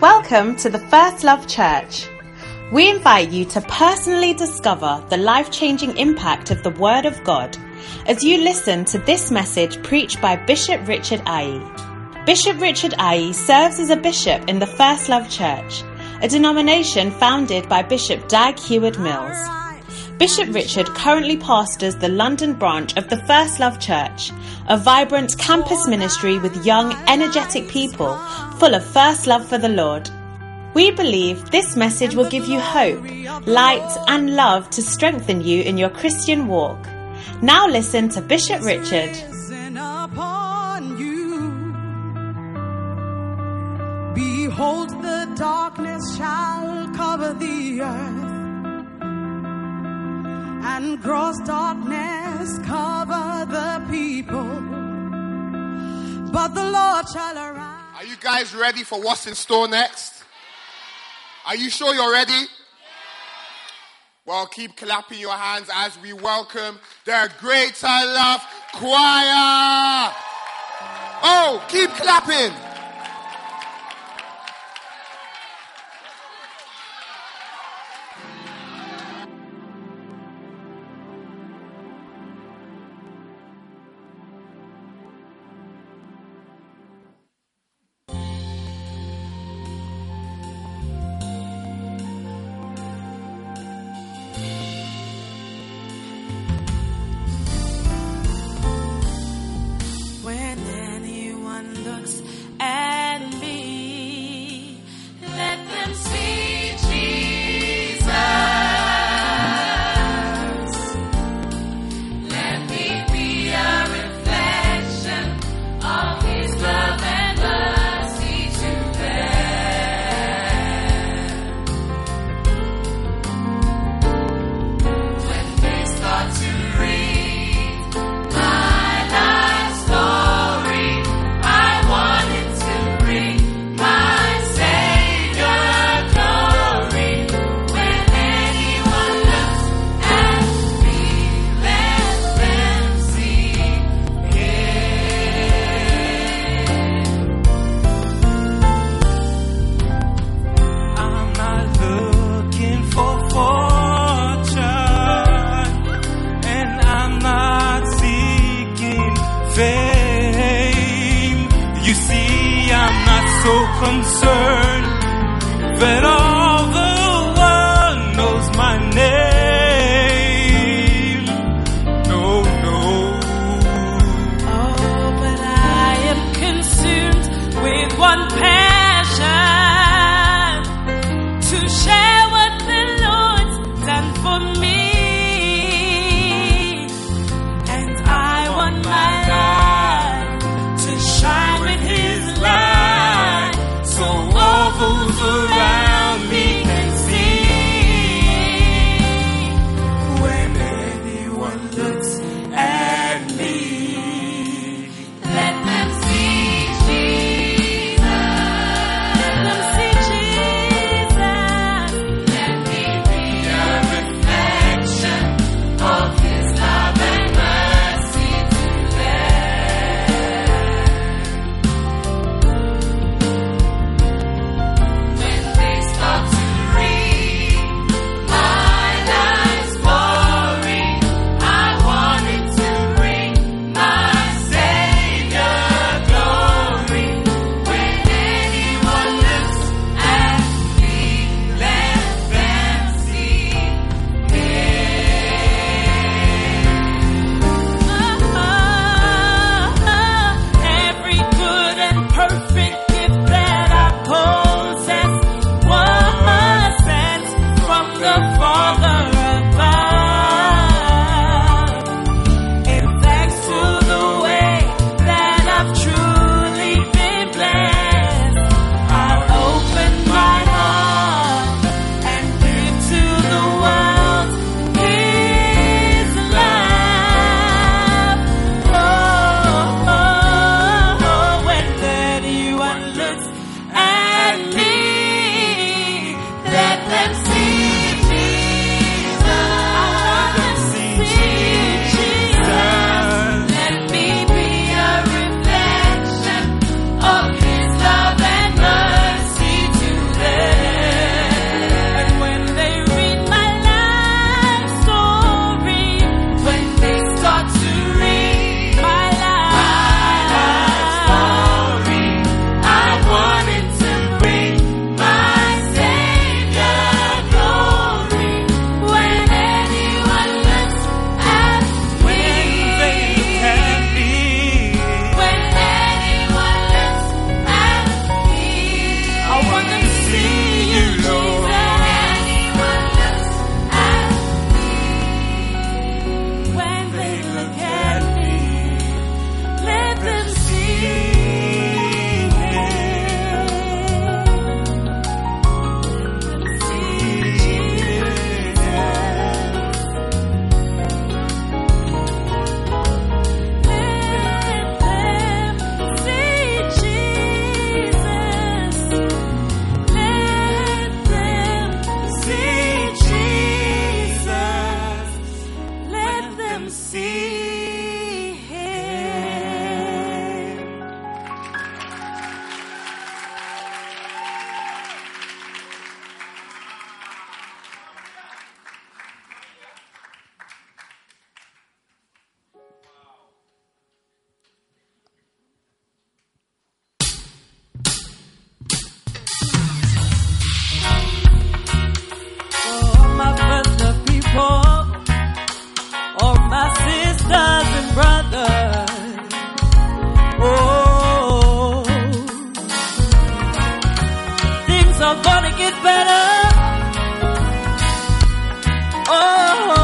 Welcome to the First Love Church. We invite you to personally discover the life-changing impact of the Word of God as you listen to this message preached by Bishop Richard Ayi. Bishop Richard Ayi serves as a bishop in the First Love Church, a denomination founded by Bishop Dag Heward-Mills. Bishop Richard currently pastors the London branch of the First Love Church, a vibrant campus ministry with young, energetic people full of first love for the Lord. We believe this message will give you hope, light and love to strengthen you in your Christian walk. Now listen to Bishop Richard. Behold, the darkness shall cover the earth, and gross darkness cover the people, but the Lord shall arise. Are you guys ready for what's in store next? Are you sure you're ready? Yeah. Well, keep clapping your hands as we welcome the Greater Love Choir. Oh, keep clapping. Around and see Him. Oh, my friends, the people. All my sisters and brothers, oh, things are gonna get better. Oh,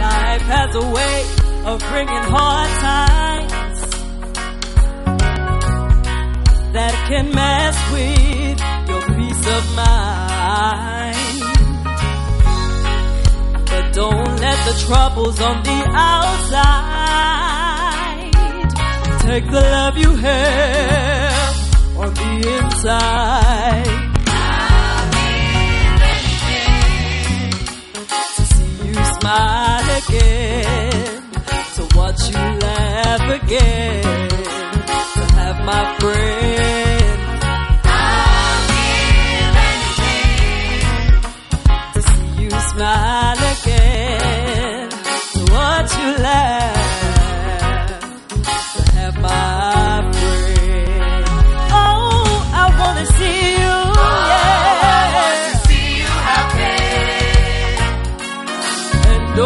life has a way of bringing hard times that can mess with your peace of mind. But don't let the troubles on the outside take the love you have on the inside. I'll be waiting to see you smile again, to watch you laugh again, to have my friend. Smile again, to watch you laugh, to have my friend. Oh, I wanna see you, oh, yeah. I wanna see you happy. And oh,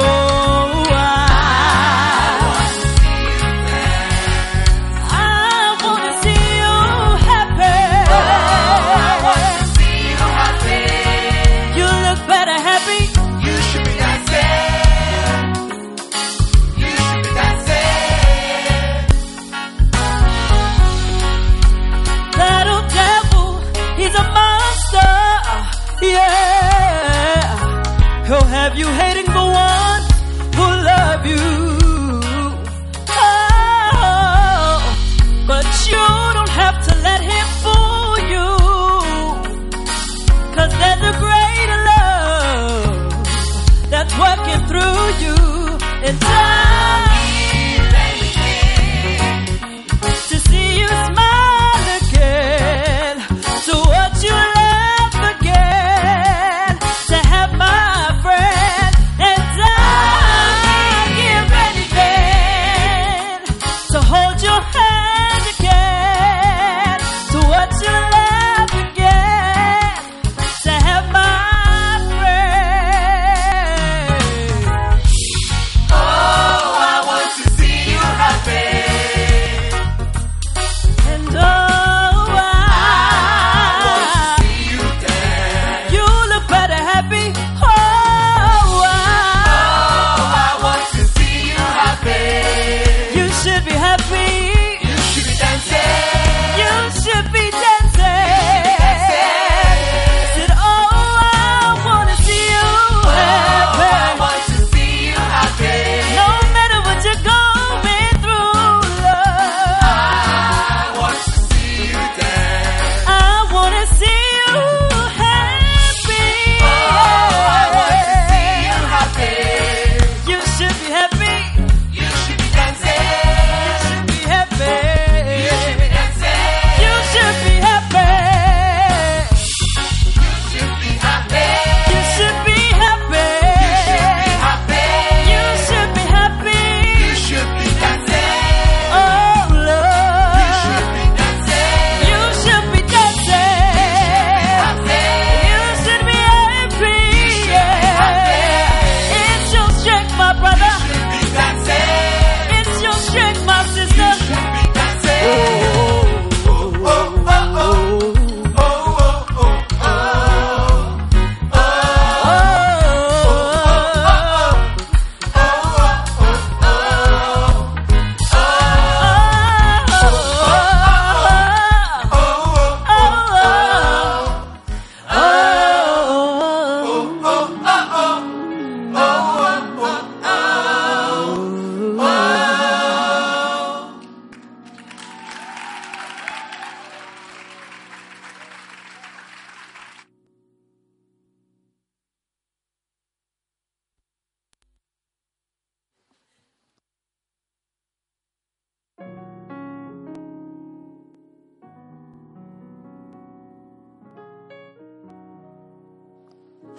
I wanna see you there. I wanna see you happy. Oh, I wanna see you happy. You look better happy. You hating the one who love you. Oh, but you don't have to let him fool you, 'cause there's a greater love that's working through you. And time to see you smile again, to watch you laugh again, to have my oh!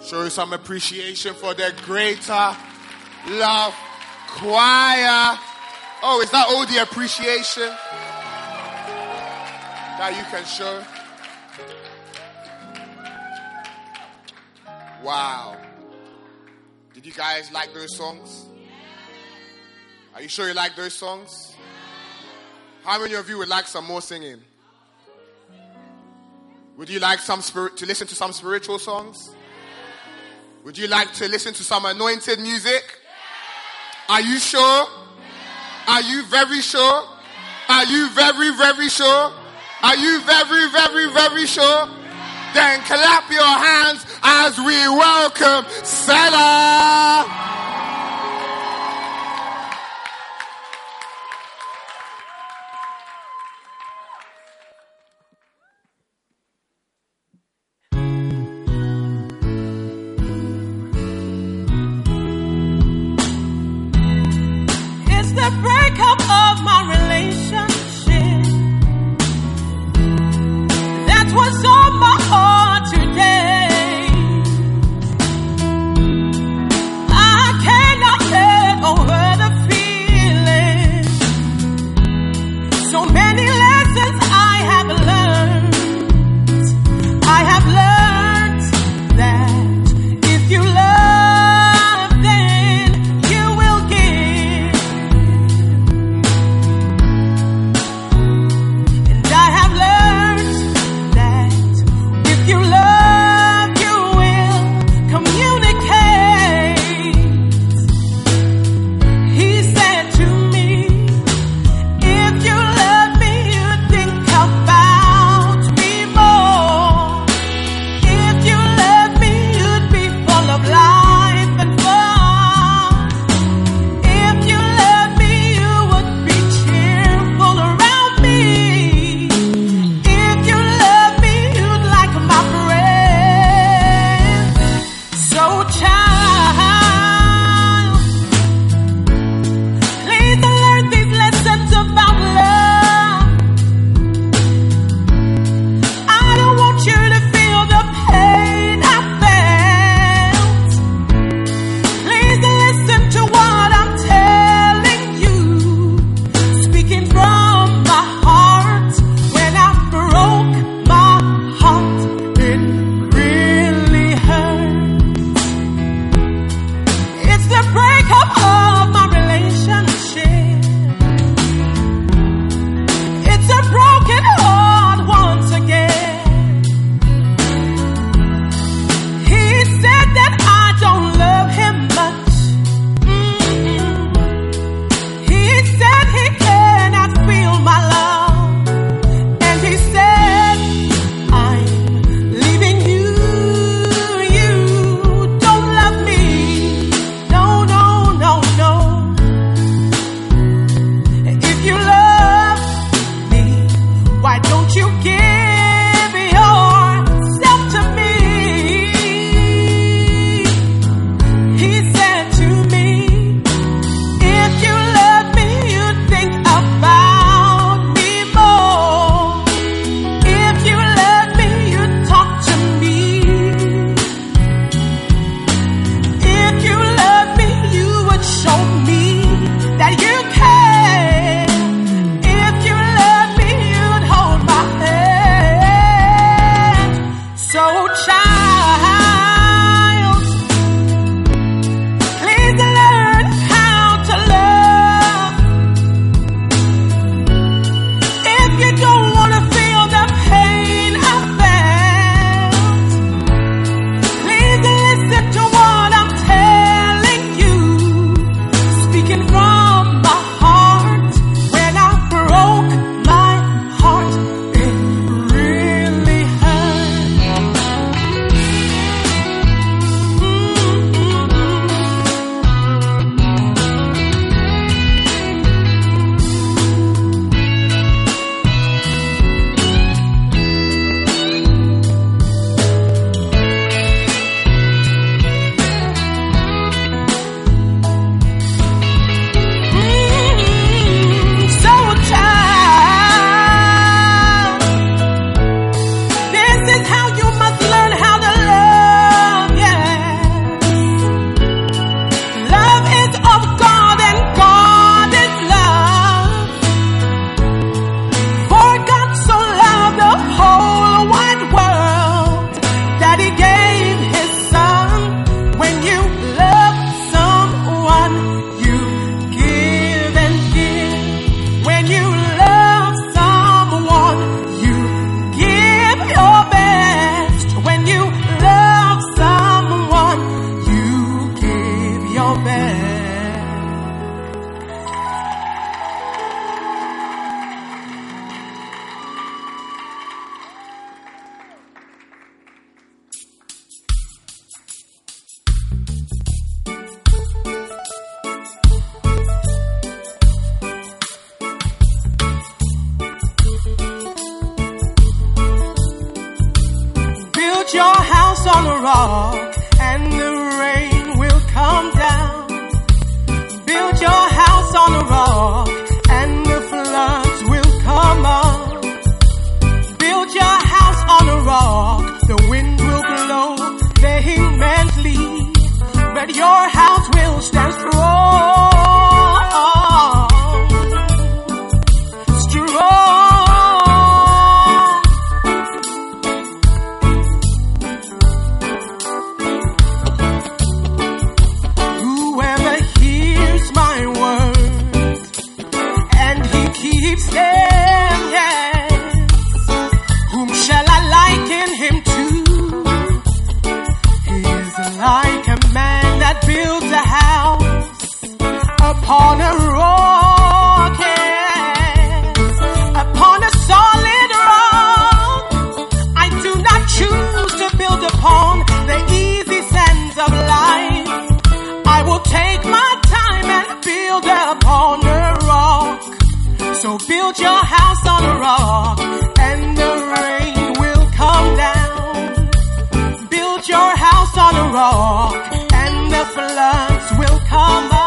Show you some appreciation for the Greater Love Choir. Oh, is that all the appreciation that you can show? Wow. Did you guys like those songs? Are you sure you like those songs? How many of you would like some more singing? Would you like to listen to some spiritual songs? Would you like to listen to some anointed music? Are you sure? Are you very sure? Are you very, very sure? Are you very, very, very sure? Then clap your hands as we welcome Selah. Set your house on a rock, and the rain will come down. Build your house on a rock, and the floods will come up. Build your house on a rock, the wind will blow vehemently, but your house will stand strong. Strong. Upon a rock, yeah. Upon a solid rock, I do not choose to build upon the easy sands of life. I will take my time and build upon a rock. So build your house on a rock, and the rain will come down. Build your house on a rock, and the floods will come up.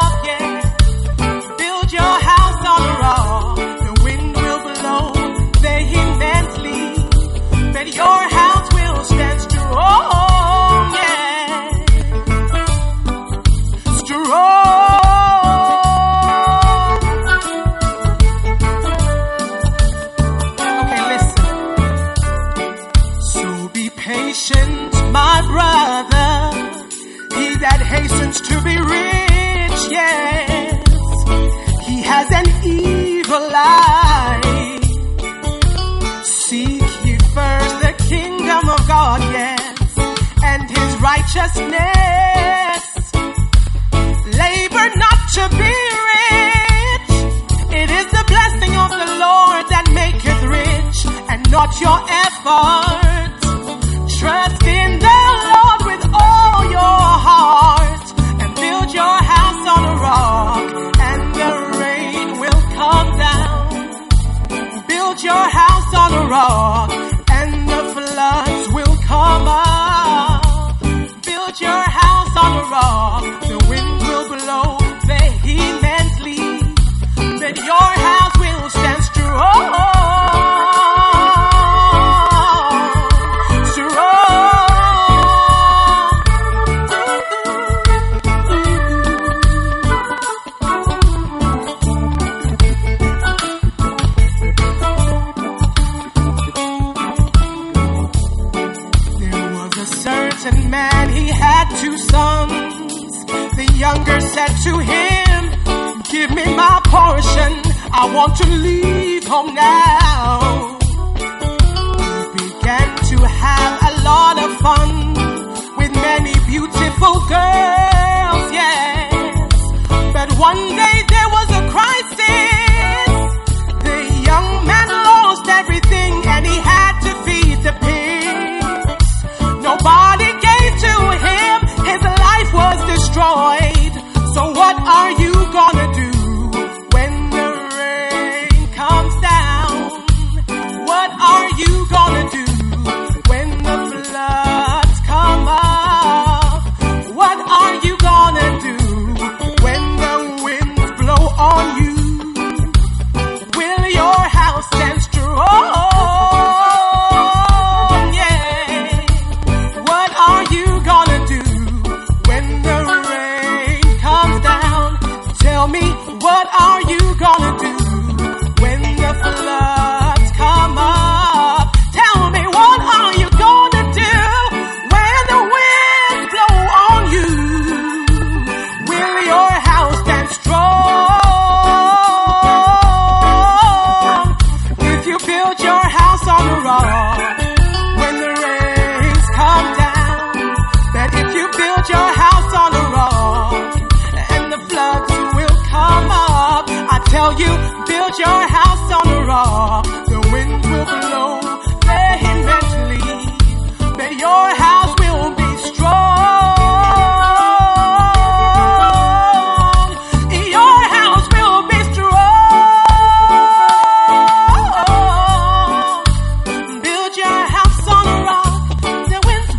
To be rich, yes, he has an evil eye. Seek ye first the kingdom of God, yes, and his righteousness. Labor not to be rich. It is the blessing of the Lord that maketh rich, and not your effort. Trust in the Lord with all your heart. Build your house on a rock, and the rain will come down. Build your house on a rock, and the floods will come up. Build your house on a rock, the wind will blow vehemently, but your house will stand strong. Said to him, give me my portion, I want to leave home now. He began to have a lot of fun with many beautiful girls, yes. But one day there was a crisis. The young man lost everything and he had to feed the pigs. Nobody gave to him, his life was destroyed. So what are you gonna do when the rain comes down? What are you gonna do when the floods come up? What are you gonna do when the winds blow on you? Will your house stand strong? Yeah. What are you gonna do when the tell me, what are you gonna do when the floods come up? Tell me, what are you gonna do when the winds blow on you? Will your house stand strong? If you build your house on a rock, when the rains come down, that if you build your house on a rock, tell you, build your house on a rock, the wind will blow vehemently, but your house will be strong. Your house will be strong. Build your house on a rock, the winds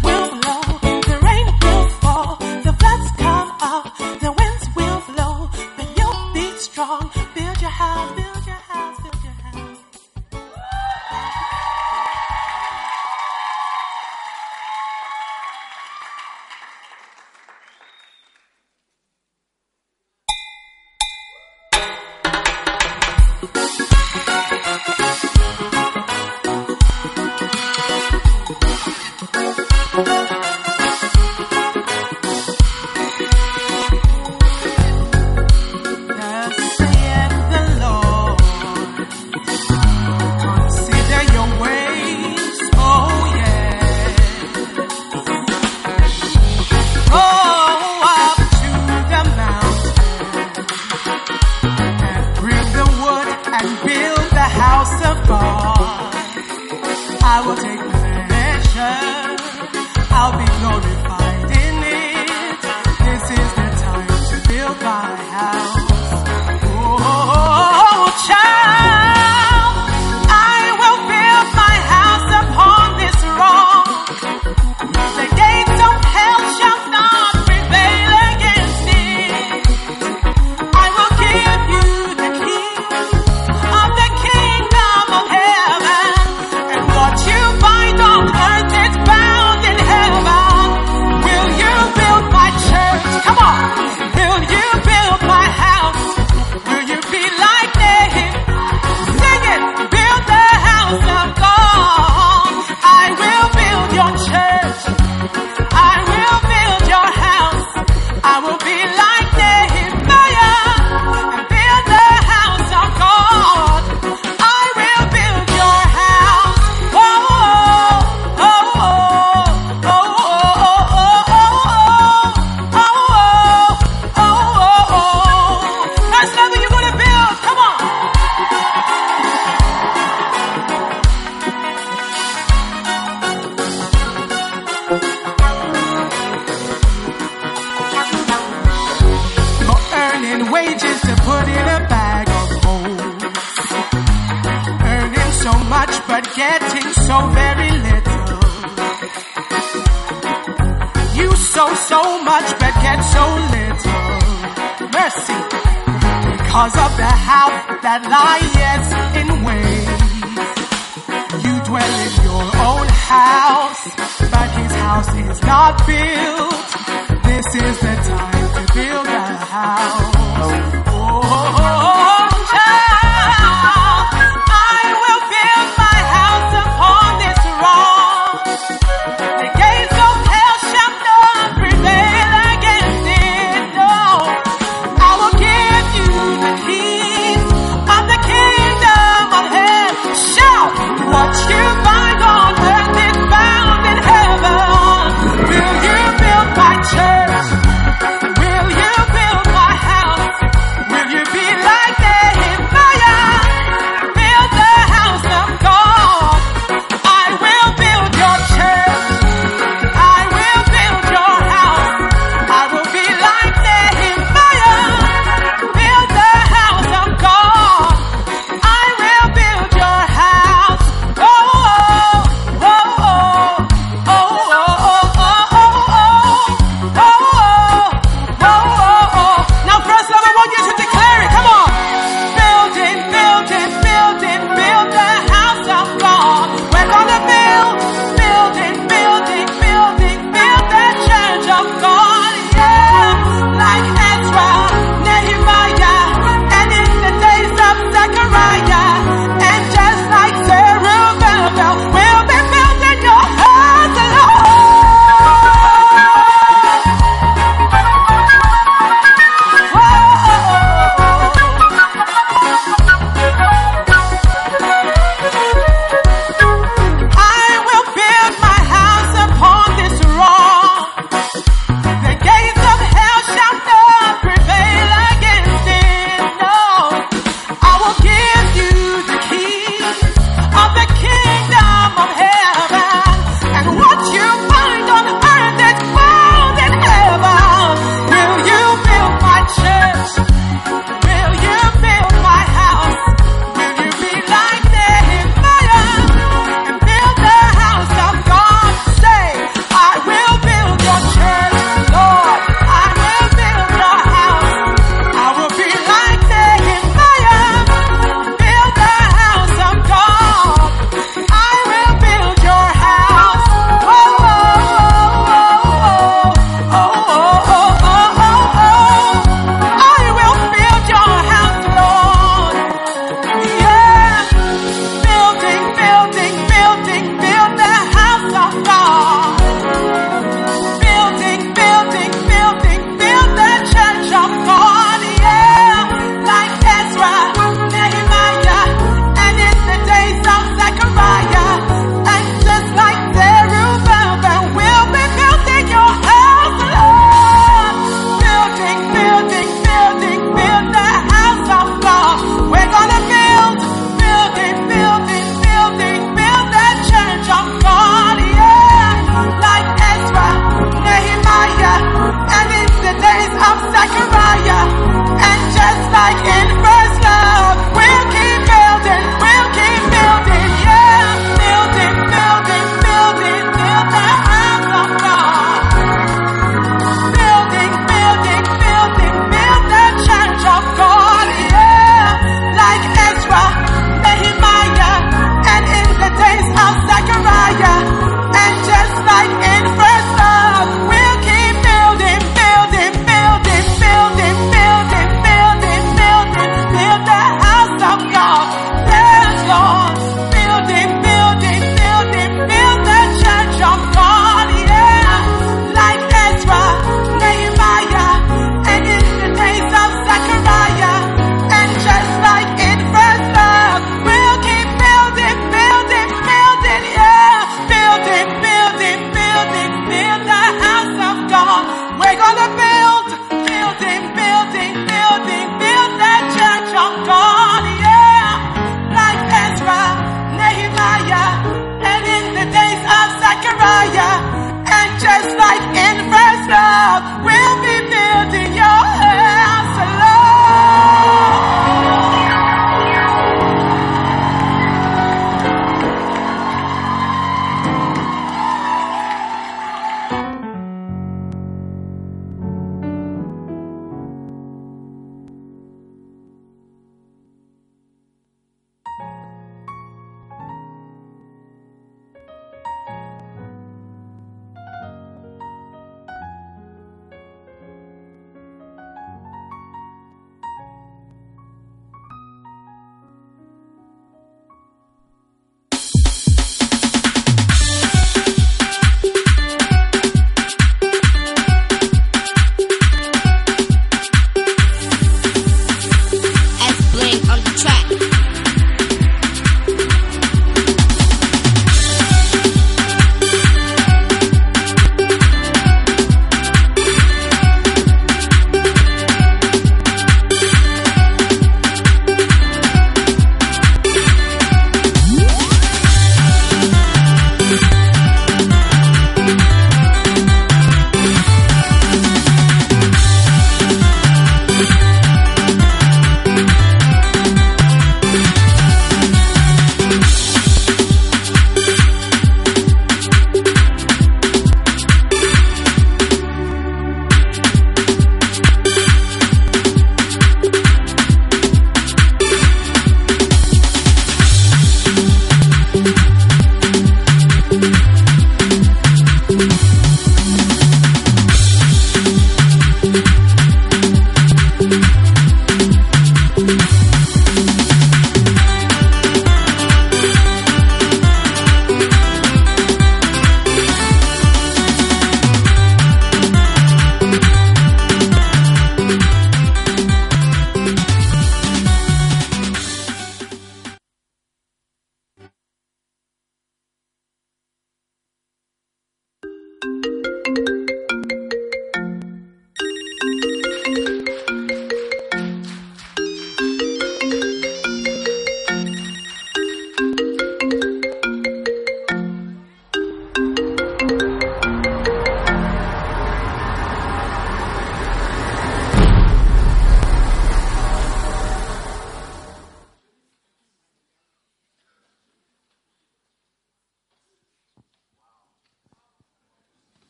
First Life and First Love will be building your house of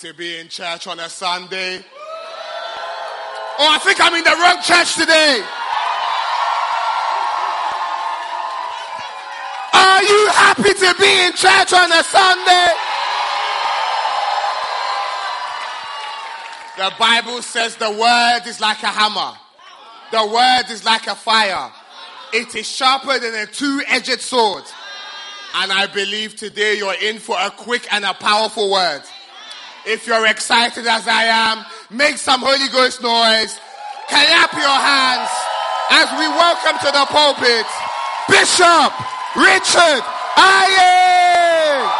to be in church on a Sunday. Oh, I think I'm in the wrong church today. Are you happy to be in church on a Sunday? The Bible says the word is like a hammer. The word is like a fire. It is sharper than a two-edged sword. And I believe today you're in for a quick and a powerful word. If you're excited as I am, make some Holy Ghost noise. Clap your hands as we welcome to the pulpit, Bishop Richard Ayi.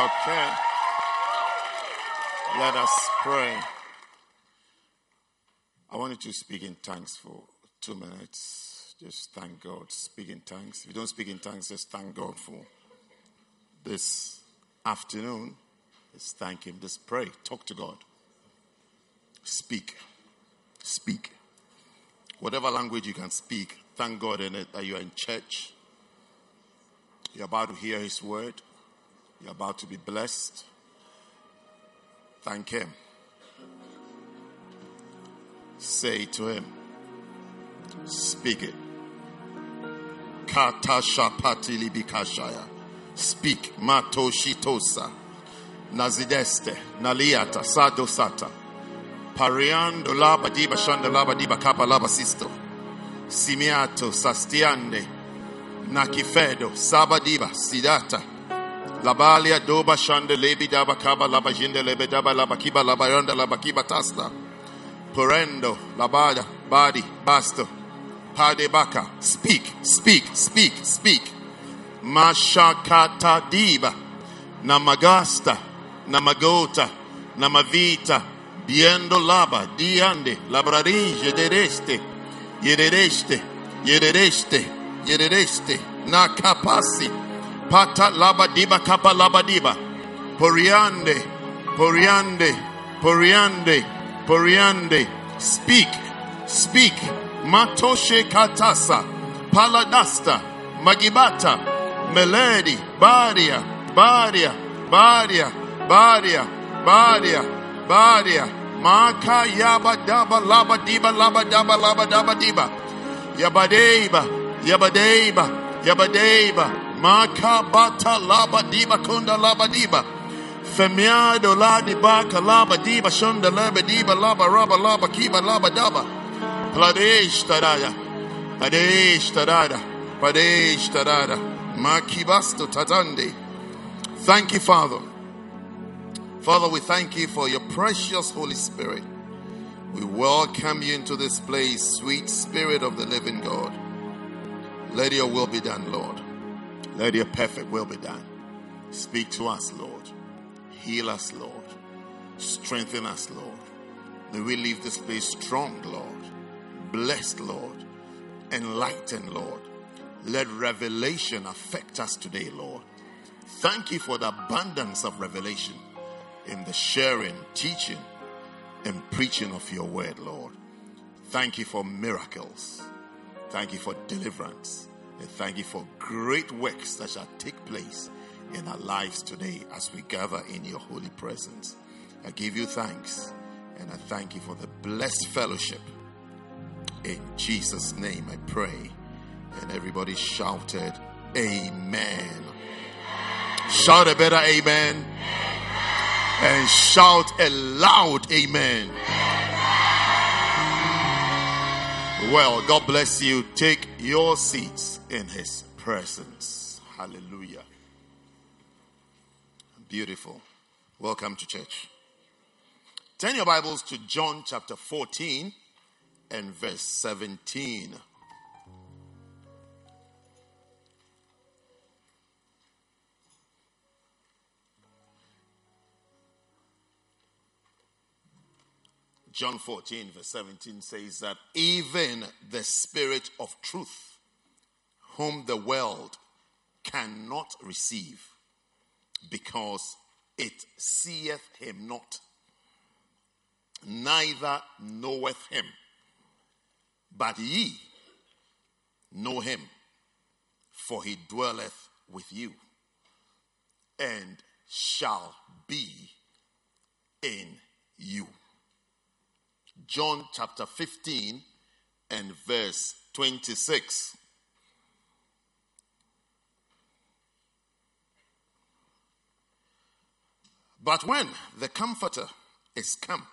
Okay. Let us pray. I want you to speak in tongues for 2 minutes. Just thank God. Speak in tongues. If you don't speak in tongues, just thank God for this afternoon. Just thank Him. Just pray. Talk to God. Speak. Speak. Whatever language you can speak, thank God in it that you are in church. You're about to hear His word. You're about to be blessed. Thank Him. Say to Him, speak it. Katasha patili bikashaya. Speak matoshitosa. Nazideste naliata sadosata. Pariando laba diba shanda laba diba kapa laba sisto. Simiato sastiande. Nakifedo sabadiba sidata. Labalia doba shanda lebi daba kaba laba jinde lebe daba laba kiba laba yonda laba kiba tasta. Porendo, Labada, Badi, Basto, Padebaka. Speak, speak, speak, speak. Mashakata diba, Namagasta, Namagota, Namavita, Diendo laba, diande, labrarige dereste, yerereste, yerereste, yerereste, nakapasi, pata laba diba kapa laba diba, poriande, poriande, poriande, poriande, speak, speak, matoshe katasa, paladasta, magibata, meledi, baria, baria, baria, baria, baria, Badia, Maka Yaba Daba Laba Diba Laba Daba Laba Daba Diba Yabadeba Yabadeba Yabadeba Maka Bata Laba Diba Kunda Laba Diba Femiado La Diba Kalaba Diba Shunda Laba Diba Laba Raba Laba Kiba Laba Daba Pladesh Tarada Padesh Tarada Padesh Tarada Makibasto Tatande. Thank you, Father. Father, we thank you for your precious Holy Spirit. We welcome you into this place, sweet Spirit of the living God. Let your will be done, Lord. Let your perfect will be done. Speak to us, Lord. Heal us, Lord. Strengthen us, Lord. May we leave this place strong, Lord. Blessed, Lord. Enlightened, Lord. Let revelation affect us today, Lord. Thank you for the abundance of revelation in the sharing, teaching, and preaching of your word, Lord. Thank you for miracles. Thank you for deliverance. And thank you for great works that shall take place in our lives today as we gather in your holy presence. I give you thanks, and I thank you for the blessed fellowship. In Jesus' name I pray. And everybody shouted, Amen. Shout a better Amen. And shout a loud amen. Amen. Well, God bless you. Take your seats in his presence. Hallelujah. Beautiful. Welcome to church. Turn your Bibles to John chapter 14 and verse 17. John 14 verse 17 says that even the Spirit of truth, whom the world cannot receive, because it seeth him not, neither knoweth him. But ye know him, for he dwelleth with you, and shall be in you. John chapter 15 and verse 26. But when the Comforter is come,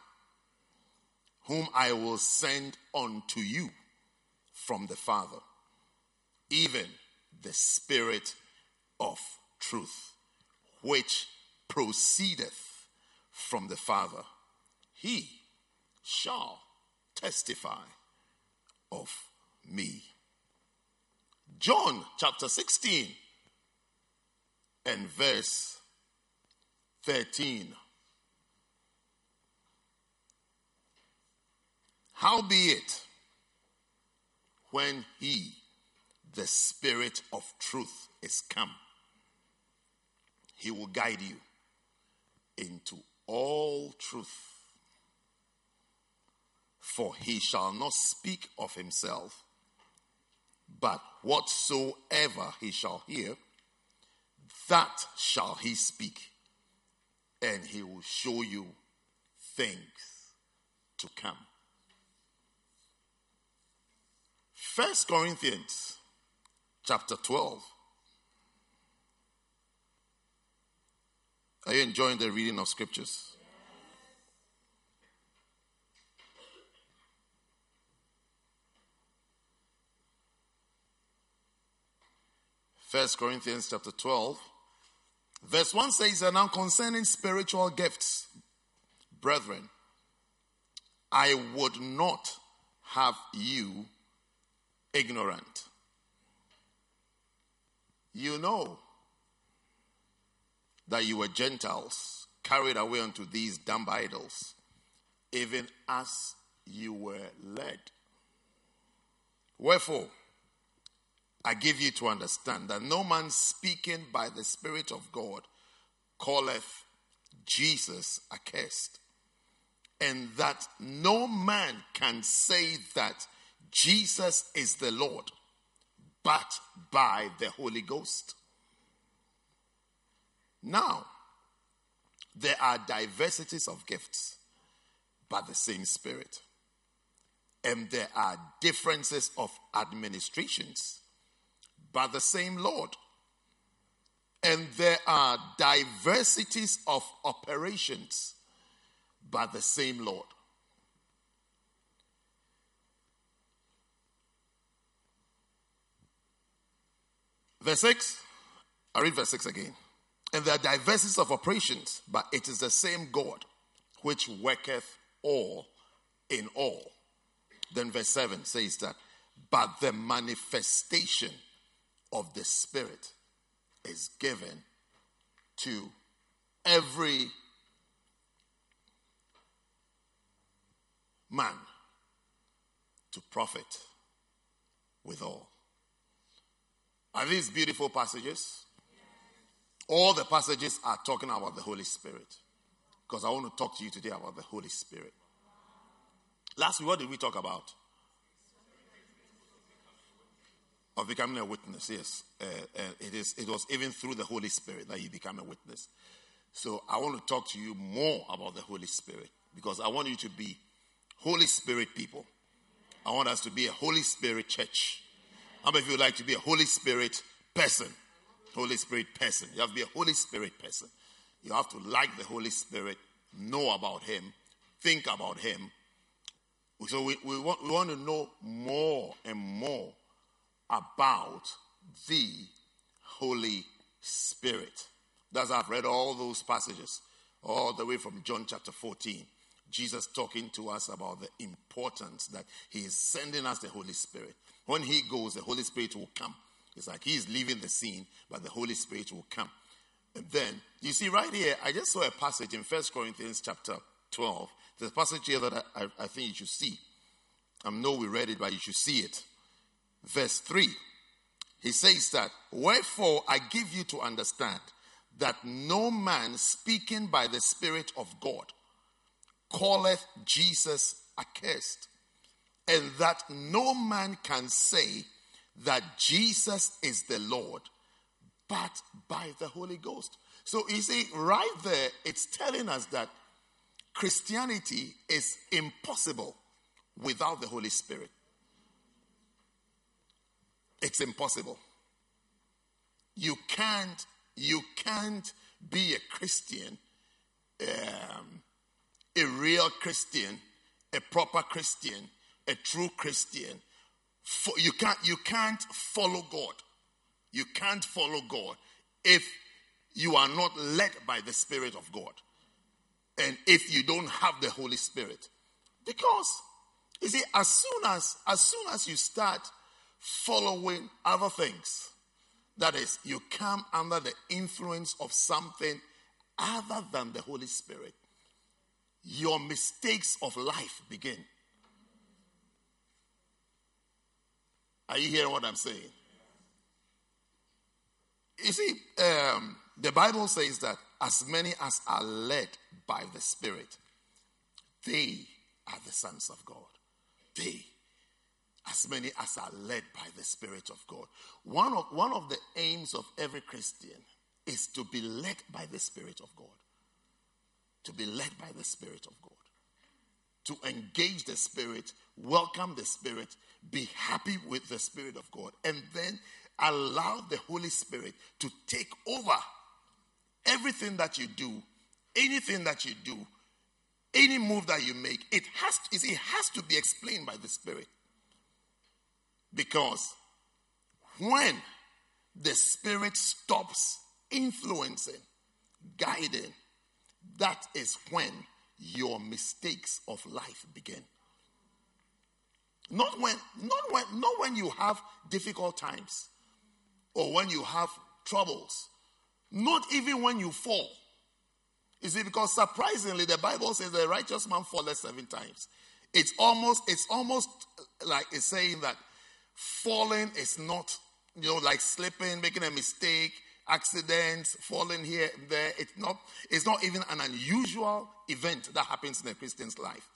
whom I will send unto you from the Father, even the Spirit of truth, which proceedeth from the Father, he shall testify of me. John chapter 16 and verse 13. Howbeit, when he, the Spirit of truth, is come, he will guide you into all truth. For he shall not speak of himself, but whatsoever he shall hear, that shall he speak, and he will show you things to come. 1 Corinthians chapter 12. Are you enjoying the reading of scriptures? First Corinthians chapter 12, verse 1 says, And now concerning spiritual gifts, brethren, I would not have you ignorant. You know that you were Gentiles, carried away unto these dumb idols, even as you were led. Wherefore, I give you to understand that no man speaking by the Spirit of God calleth Jesus accursed, and that no man can say that Jesus is the Lord but by the Holy Ghost. Now, there are diversities of gifts, but the same Spirit. And there are differences of administrations, but the same Lord. And there are diversities of operations, but the same Lord. Verse 6. I read verse 6 again. And there are diversities of operations, but it is the same God which worketh all in all. Then verse 7 says that, but the manifestation of the Spirit is given to every man to profit withal. Are these beautiful passages? All the passages are talking about the Holy Spirit, because I want to talk to you today about the Holy Spirit. Last week, what did we talk about? Of becoming a witness, yes. It was even through the Holy Spirit that you become a witness. So I want to talk to you more about the Holy Spirit, because I want you to be Holy Spirit people. I want us to be a Holy Spirit church. How many of you would like to be a Holy Spirit person? Holy Spirit person. You have to be a Holy Spirit person. You have to like the Holy Spirit, know about Him, think about Him. So we want to know more and more about the Holy Spirit. That's I've read all those passages, all the way from John chapter 14. Jesus talking to us about the importance that He is sending us the Holy Spirit. When He goes, the Holy Spirit will come. It's like He's leaving the scene, but the Holy Spirit will come. And then, you see right here, I just saw a passage in 1 Corinthians chapter 12. There's a passage here that I think you should see. I know we read it, but you should see it. Verse 3. He says that, wherefore I give you to understand that no man speaking by the Spirit of God calleth Jesus accursed, and that no man can say that Jesus is the Lord, but by the Holy Ghost. So you see, right there, it's telling us that Christianity is impossible without the Holy Spirit. It's impossible. You can't be a Christian, a real Christian, a proper Christian, a true Christian. You can't follow God. You can't follow God if you are not led by the Spirit of God. And if you don't have the Holy Spirit. Because, you see, as soon as you start following other things, that is, you come under the influence of something other than the Holy Spirit, your mistakes of life begin. Are you hearing what I'm saying? You see, the Bible says that as many as are led by the Spirit, they are the sons of God. As many as are led by the Spirit of God. One of the aims of every Christian is to be led by the Spirit of God. To be led by the Spirit of God. To engage the Spirit, welcome the Spirit, be happy with the Spirit of God, and then allow the Holy Spirit to take over everything that you do, anything that you do, any move that you make. It has to be explained by the Spirit. Because when the Spirit stops influencing, guiding, that is when your mistakes of life begin. Not when you have difficult times or when you have troubles. Not even when you fall. You see, because surprisingly, the Bible says the righteous man falleth 7 times. It's almost like it's saying that falling is not, like slipping, making a mistake, accidents, falling here and there. It's not even an unusual event that happens in a Christian's life.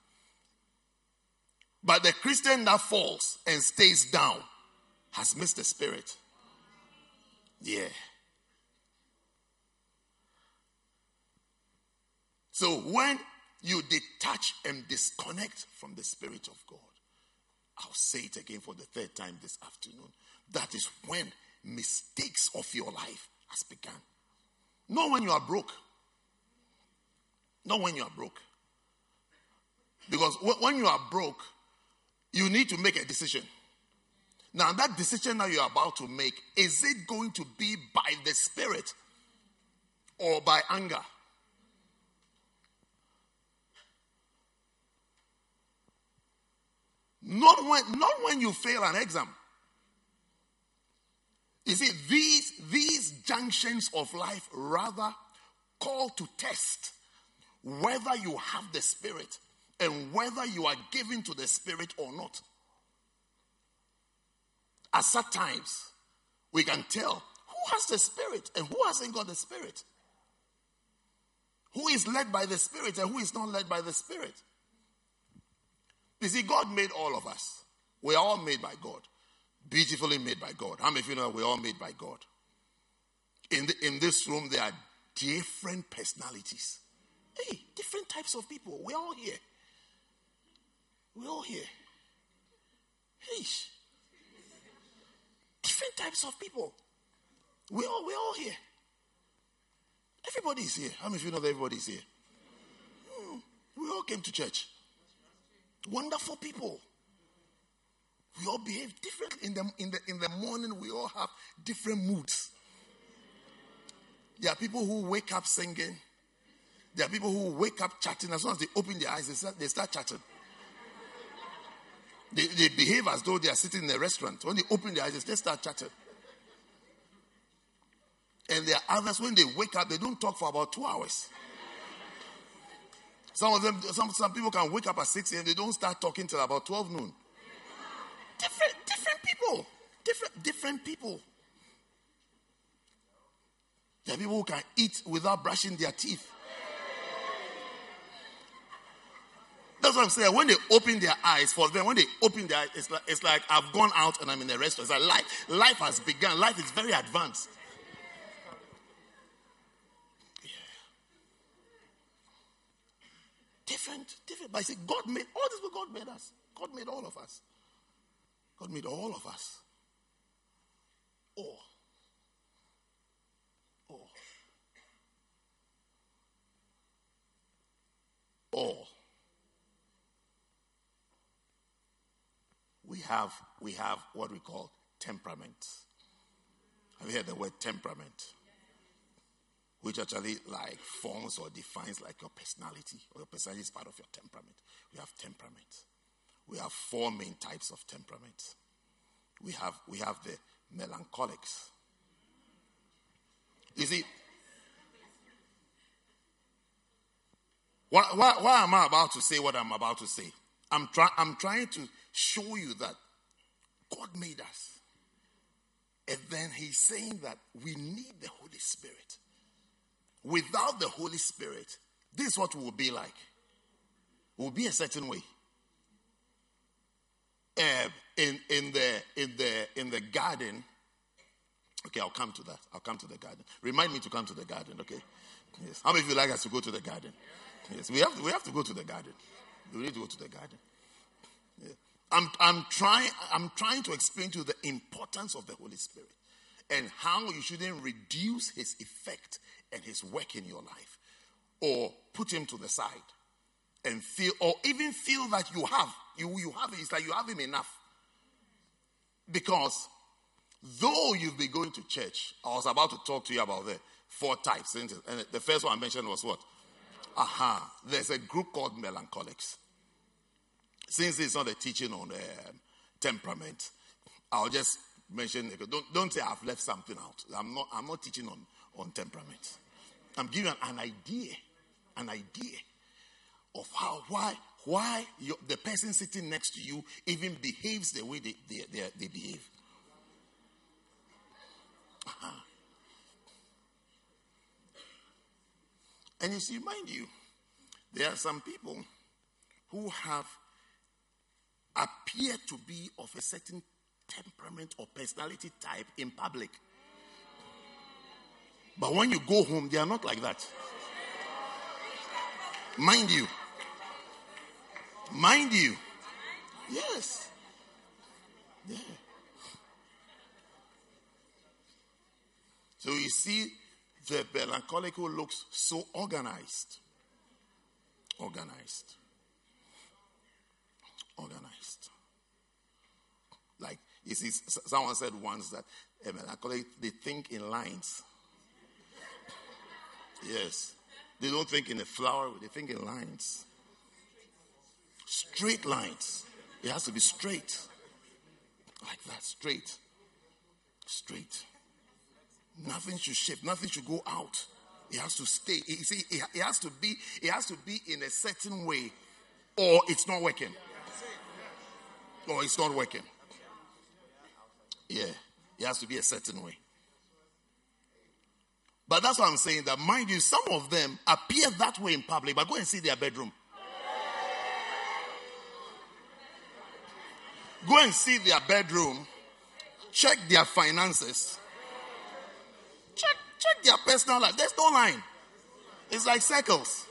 But the Christian that falls and stays down has missed the Spirit. Yeah. So when you detach and disconnect from the Spirit of God, I'll say it again for the 3rd time this afternoon, that is when mistakes of your life has begun. Not when you are broke. Not when you are broke. Because when you are broke, you need to make a decision. Now, that decision that you are about to make, is it going to be by the Spirit or by anger? Not when you fail an exam. You see, these junctions of life rather call to test whether you have the Spirit and whether you are given to the Spirit or not. At such times, we can tell who has the Spirit and who hasn't got the Spirit. Who is led by the Spirit and who is not led by the Spirit. You see, God made all of us. We are all made by God. Beautifully made by God. How many of you know we're all made by God? In this room, there are different personalities. Hey, different types of people. We're all here. We're all here. Hey. Different types of people. We're all here. Everybody's here. How many of you know that everybody's here? We all came to church. Wonderful people. We all behave differently. In the morning, we all have different moods. There are people who wake up singing. There are people who wake up chatting. As soon as they open their eyes, they start chatting. They behave as though they are sitting in a restaurant. When they open their eyes, they just start chatting. And there are others, when they wake up, they don't talk for about 2 hours. Some people can wake up at 6 a.m. They don't start talking till about 12 noon. Different people. There are people who can eat without brushing their teeth. That's what I'm saying. When they open their eyes, for them, it's like I've gone out and I'm in a restaurant. It's like life has begun. Life is very advanced. Yeah. Different. But I say, God made all this. God made us. God made all of us. God made all of us. All. We have what we call temperament. Have you heard the word temperament? Which actually forms or defines your personality, or your personality is part of your temperament. We have temperament. We have 4 main types of temperament. We have the melancholics. You see, why am I about to say what I'm about to say? I'm trying to show you that God made us. And then he's saying that we need the Holy Spirit. Without the Holy Spirit, this is what we will be like. We'll be a certain way. In the garden. Okay, I'll come to that. I'll come to the garden. Remind me to come to the garden, okay? Yes. How many of you like us to go to the garden? Yes, we have to go to the garden. We need to go to the garden. Yeah. I'm trying to explain to you the importance of the Holy Spirit and how you shouldn't reduce his effect and his work in your life, or put him to the side and feel that you have it. It's like you have him enough. Because though you've been going to church, I was about to talk to you about the 4 types, isn't it? And the first one I mentioned was what? There's a group called melancholics. Since it's not a teaching on temperament, I'll just mention it. Don't say I've left something out. I'm not teaching on temperament. I'm giving an idea an idea of how, why the person sitting next to you even behaves the way they behave. Uh-huh. And you see, mind you, there are some people who have appeared to be of a certain temperament or personality type in public. But when you go home, they are not like that. Mind you. Mind you. Yes. Yeah. So you see, the melancholic looks so organized. Organized. Organized. Like, you see, someone said once that a melancholic, they think in lines. Yes. They don't think in a flower, they think in lines. Straight lines. It has to be straight. Like that, straight. Straight. Nothing should shift, nothing should go out. It has to stay. You see, it has to be in a certain way, or it's not working. Or it's not working. Yeah, it has to be a certain way. But that's what I'm saying, that mind you, some of them appear that way in public, but go and see their bedroom. Go and see their bedroom. Check their finances. Check their personal life. There's no line. It's like circles.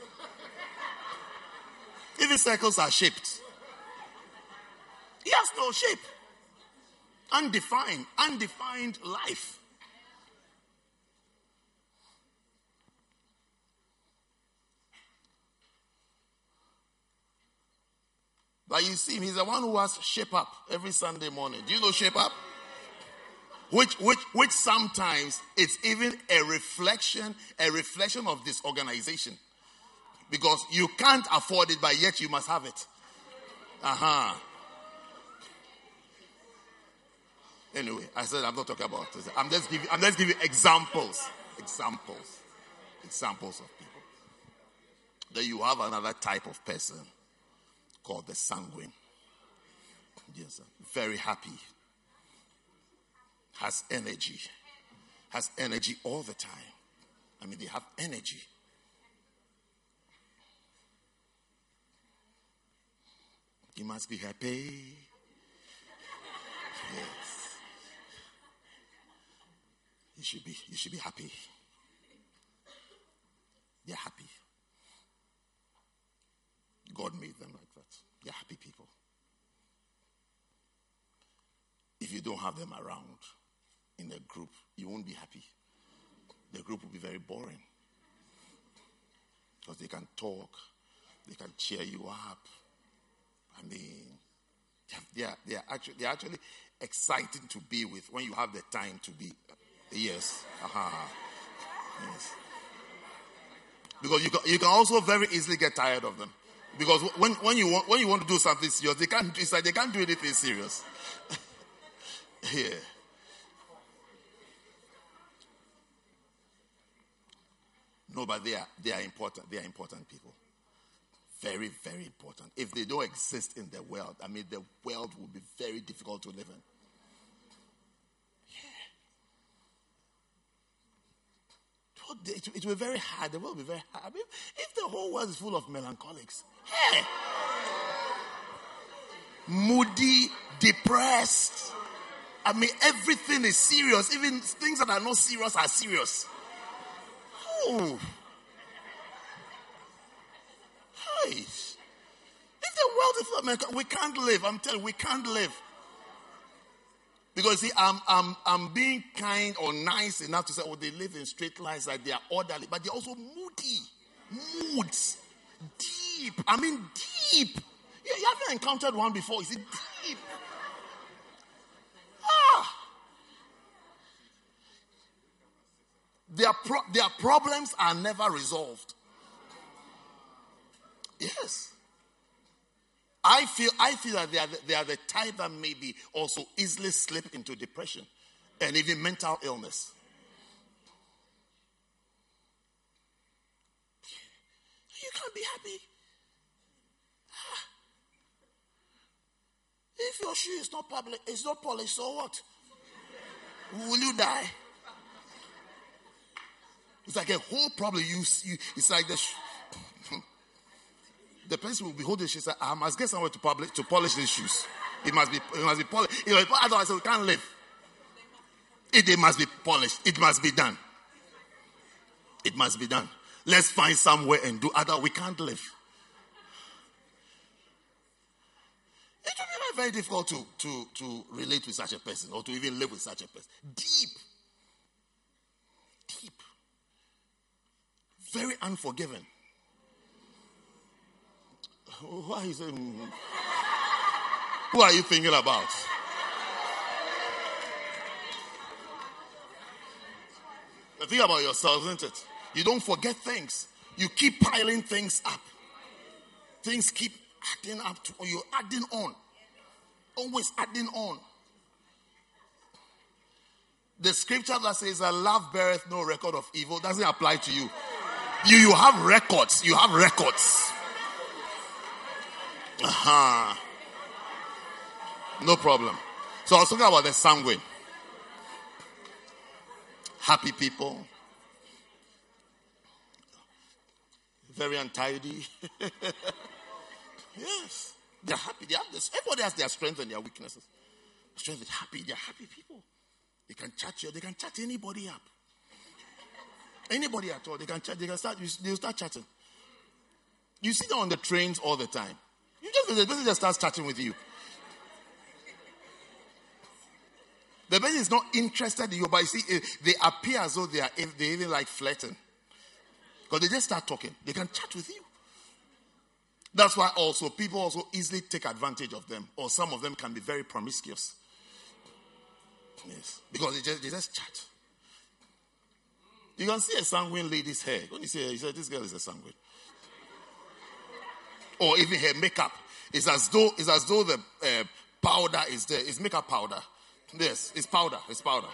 Even circles are shaped. It has no shape. Undefined life. But you see him, he's the one who has shape up every Sunday morning. Do you know shape up? Which sometimes it's even a reflection of disorganization. Because you can't afford it, but yet you must have it. Uh-huh. Anyway, I said I'm not talking about this. I'm just giving examples of people. Then you have another type of person called the sanguine. Yes, very happy. Has energy all the time. I mean, they have energy. You must be happy. Yes. You should be happy. They're happy. God made them like that. They're happy people. If you don't have them around in a group, you won't be happy. The group will be very boring. Because they can talk, they can cheer you up. I mean, they're actually exciting to be with when you have the time to be. Yes. Uh-huh. Yes. Because you can also very easily get tired of them. Because when you want to do something serious, they can't do anything serious. Yeah. No, but they are important. They are important people. Very, very important. If they don't exist in the world, I mean, the world will be very difficult to live in. It will be very hard. The world will be very hard. I mean, if the whole world is full of melancholics, hey, moody, depressed. I mean, everything is serious. Even things that are not serious are serious. Oh, hey! If the world is full of melancholics, we can't live. I'm telling you, we can't live. Because see, I'm being kind or nice enough to say, oh, they live in straight lines, like they are orderly, but they're also moody. Moods. Deep. I mean, deep. You haven't encountered one before. Is it deep? Ah. Their problems are never resolved. Yes. I feel that they are the type that maybe also easily slip into depression and even mental illness. be happy. If your shoe is not public, it's not polished, so what? Will you die? It's like a whole problem. It's like the the person will be holding shoes. Like, I must get somewhere to polish these shoes. It must be polished. Otherwise, we can't live. It must be polished. It must be done. It must be done. Let's find somewhere and do other. We can't live. It will be very difficult to relate with such a person or to even live with such a person. Deep. Very unforgiving. Why is it? Who are you thinking about? Think about yourself, isn't it? You don't forget things. You keep piling things up. Things keep adding up to you. Adding on. Always adding on. The scripture that says that love beareth no record of evil doesn't apply to you. You have records. You have records. No problem. So I was talking about the sanguine. Happy people. Very untidy. Yes. They're happy. They have this. Everybody has their strengths and their weaknesses. Strength is happy. They're happy people. They can chat you. They can chat anybody up. Anybody at all. They can chat. They can start. They'll start chatting. You see them on the trains all the time. The person just starts chatting with you. The person is not interested in you, but you see, they appear as though they even like flirting. Because they just start talking. They can chat with you. That's why also people also easily take advantage of them. Or some of them can be very promiscuous. Yes. Because they just chat. You can see a sanguine lady's hair. When you say this girl is a sanguine. Or even her makeup. It's as though the powder is there. It's makeup powder. Yes, it's powder. It's powder.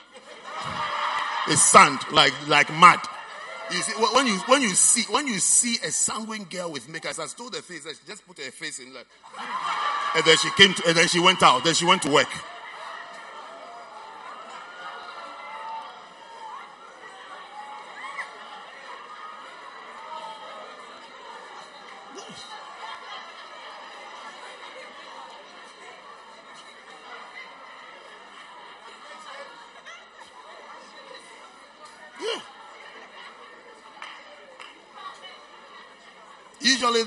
It's sand, like mud. You see, when you see a sanguine girl with makeup, it's as though the face, she just put her face in, like, and then she went out. Then she went to work.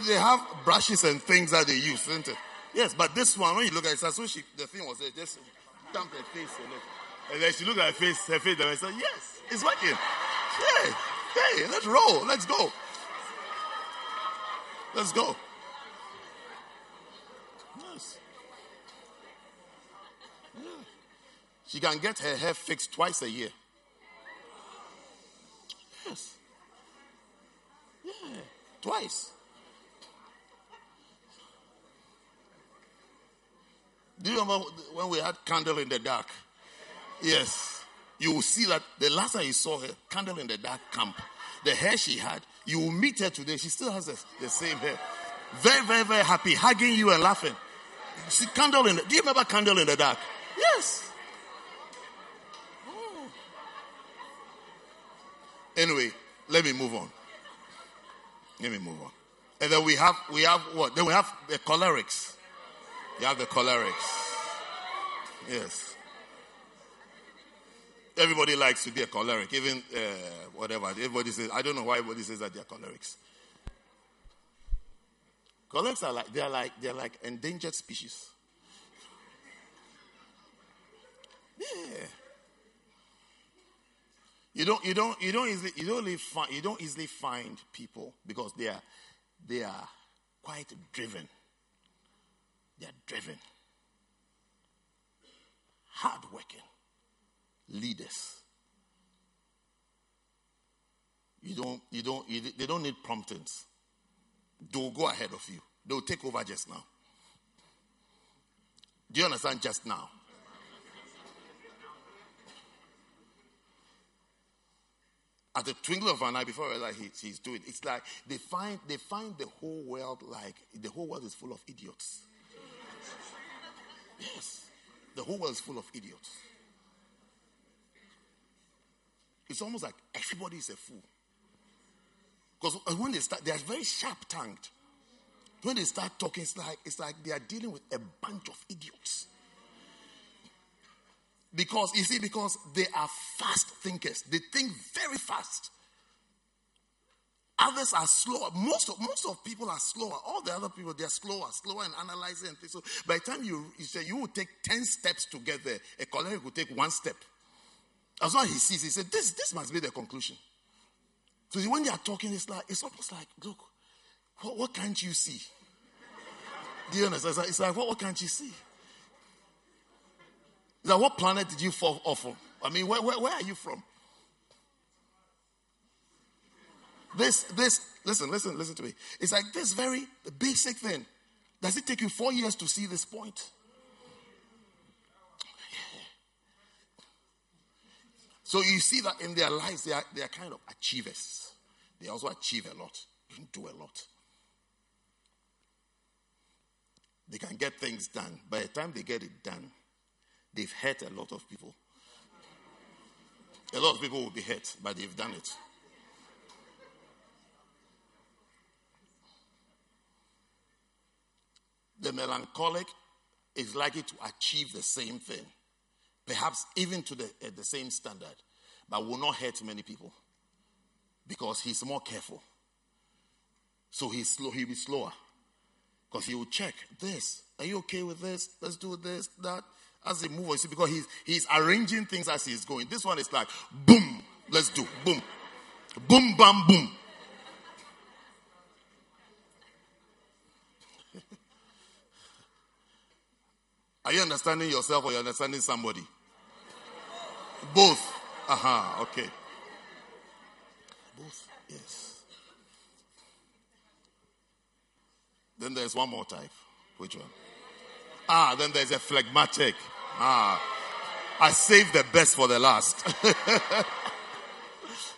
They have brushes and things that they use, isn't it? Yes, but this one, when you look at it, it's as though the thing was there, just dump her face. And then she looked at her face, and I said, yes, it's working. Hey, let's roll. Let's go. Let's go. Yes. Yeah. She can get her hair fixed twice a year. Yes. Yeah, twice. Do you remember when we had Candle in the Dark? Yes. You will see that the last time you saw her, Candle in the Dark camp, the hair she had, you will meet her today. She still has the same hair. Very, very, very happy, hugging you and laughing. See, do you remember Candle in the Dark? Yes. Oh. Anyway, let me move on. And then we have what? Then we have the cholerics. You have the cholerics. Yes. Everybody likes to be a choleric. Even whatever. Everybody says, I don't know why everybody says that they're cholerics. Cholerics are like endangered species. Yeah. You don't easily find people because they are quite driven. They are driven, hard-working leaders. They don't need promptings. They'll go ahead of you. They'll take over just now. Do you understand? Just now. At the twinkling of an eye, before I realize he's doing it, it's like they find the whole world like the whole world is full of idiots. Yes, the whole world is full of idiots. It's almost like everybody is a fool. Because when they start, they are very sharp-tongued. When they start talking, it's like they are dealing with a bunch of idiots. Because they are fast thinkers. They think very fast. Others are slower. Most of people are slower. All the other people, they are slower and analyzing and things. So by the time you say you will take 10 steps to get there, a colleague will take one step. As long as he sees, he said, this must be the conclusion. So when they are talking, it's almost like, look, what can't you see? Do you understand? It's like, what can't you see? It's like, what planet did you fall off from? I mean, where are you from? Listen to me. It's like this very basic thing. Does it take you 4 years to see this point? Yeah. So you see that in their lives, they are kind of achievers. They also achieve a lot. They can do a lot. They can get things done. By the time they get it done, they've hurt a lot of people. A lot of people will be hurt, but they've done it. The melancholic is likely to achieve the same thing, perhaps even to the same standard, but will not hurt many people because he's more careful. So he'll be slower because he will check this. Are you okay with this? Let's do this, that. As they move on, you see, because he's arranging things as he's going. This one is like, boom, let's do, boom. Boom, bam, boom. Are you understanding yourself or you're understanding somebody? Both. Aha, okay. Both, yes. Then there's one more type. Which one? Ah, then there's a phlegmatic. Ah, I saved the best for the last.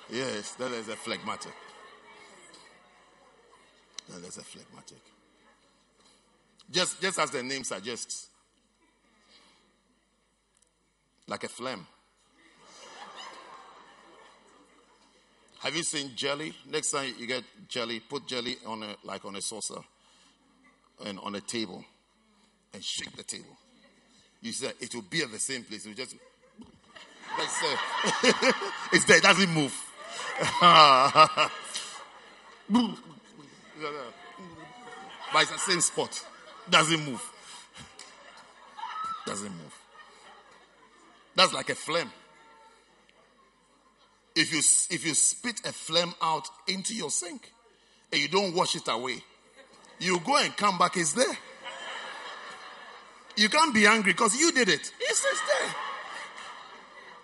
Yes, then there's a phlegmatic. Then there's a phlegmatic. Just as the name suggests. Like a phlegm. Have you seen jelly? Next time you get jelly, put jelly on a saucer and on a table. And shake the table. You say it will be at the same place. It will just it's there, it doesn't move. But it's the same spot. Doesn't move. That's like a phlegm. If you spit a phlegm out into your sink and you don't wash it away, you go and come back, it's there. You can't be angry because you did it. It's just there.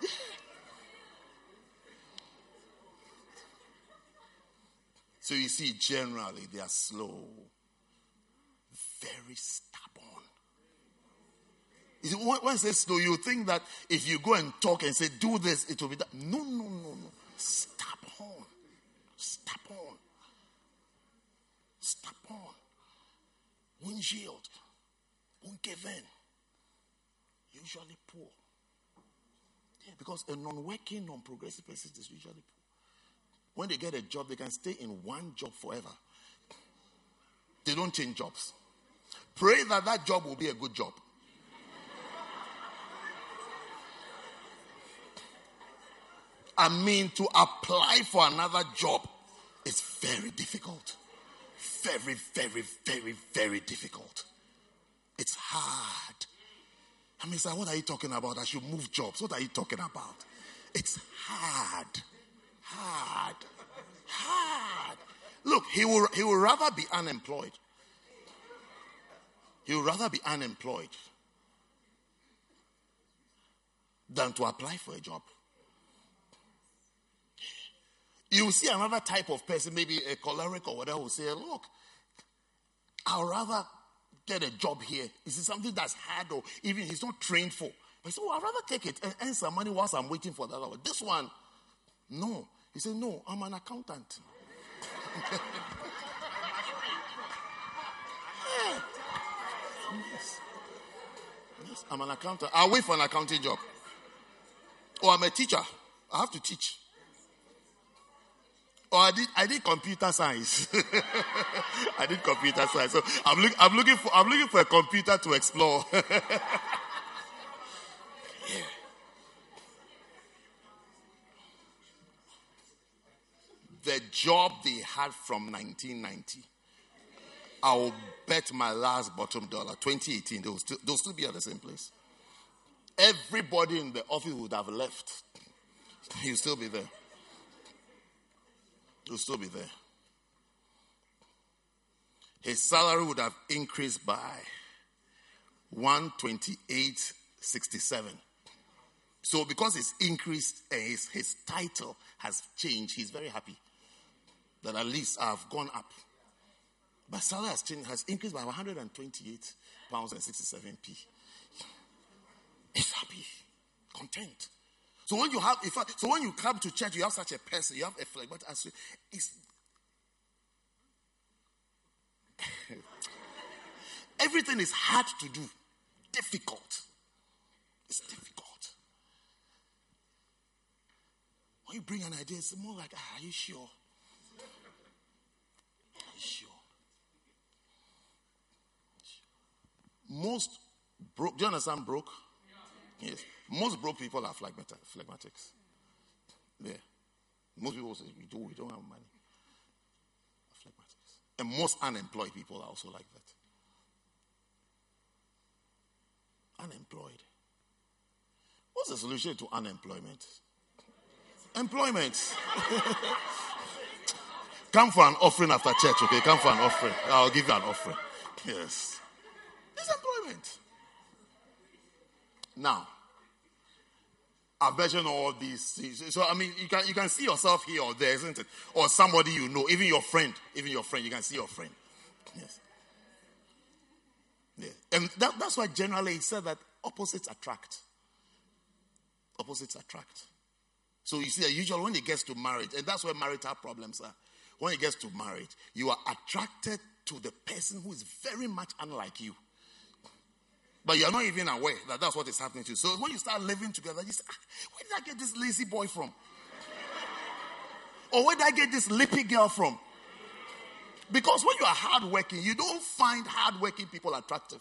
Yeah. So you see, generally, they are slow. Very stubborn. You see, when I say slow, you think that if you go and talk and say, do this, it will be done. No. Stubborn. Won't yield. Won't give in. Usually poor. Yeah, because a non-working, non-progressive person is usually poor. When they get a job, they can stay in one job forever. They don't change jobs. Pray that job will be a good job. I mean, to apply for another job is very difficult. Very, very, very, very difficult. It's hard. I mean, it's like, what are you talking about? I should move jobs. What are you talking about? It's hard. Look, he will rather be unemployed. He would rather be unemployed than to apply for a job. You will see another type of person, maybe a choleric or whatever, who will say, look, I'd rather get a job here. Is it something that's hard or even he's not trained for? But he said, I'd rather take it and earn some money whilst I'm waiting for that. This one, no. He said, no, I'm an accountant. Yes. Yes, I'm an accountant. I'll wait for an accounting job. Or I'm a teacher. I have to teach. Or I did computer science. I did computer science. So I'm looking for a computer to explore. Yeah. The job they had from 1990. I will bet my last bottom dollar, 2018, they'll still be at the same place. Everybody in the office would have left. He'll still be there. He'll still be there. His salary would have increased by 128.67. So because it's increased, his title has changed, he's very happy that at least I've gone up. But salary has increased by £128.67p. He's happy, content. So when you have, in fact, so when you come to church, you have such a person, you have a flag. But as it's everything is hard to do, difficult. It's difficult. When you bring an idea, it's more like, are you sure? Most broke, do you understand broke? Yeah. Yes. Most broke people are phlegmatics. Yeah. Most people say, we don't have money. Phlegmatics. And most unemployed people are also like that. Unemployed. What's the solution to unemployment? Employment. Come for an offering after church, okay? Come for an offering. I'll give you an offering. Yes. Employment. Now, I bet you know all these. So I mean, you can see yourself here or there, isn't it? Or somebody you know, even your friend, you can see your friend. Yes. Yeah. And that's why generally it said that opposites attract. Opposites attract. So you see that usually when it gets to marriage, and that's where marital problems are. When it gets to marriage, you are attracted to the person who is very much unlike you. But you're not even aware that that's what is happening to you. So when you start living together, you say, where did I get this lazy boy from? Or where did I get this lippy girl from? Because when you are hardworking, you don't find hardworking people attractive.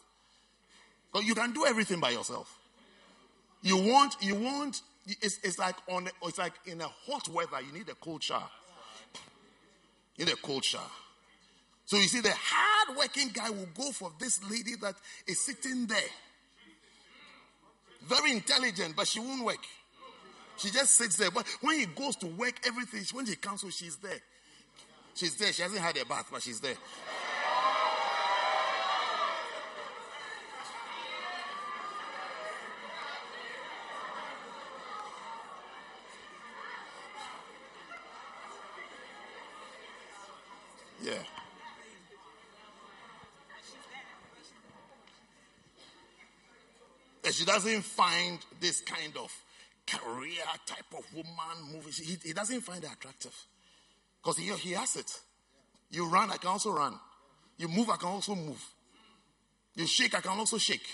Because you can do everything by yourself. It's like in a hot weather, you need a cold shower. You need a cold shower. So you see, the hard-working guy will go for this lady that is sitting there. Very intelligent, but she won't work. She just sits there. But when he goes to work, everything, when he comes home, she's there. She's there. She hasn't had a bath, but she's there. Yeah. She doesn't find this kind of career type of woman movie. He doesn't find her attractive. Because he has it. You run, I can also run. You move, I can also move. You shake, I can also shake.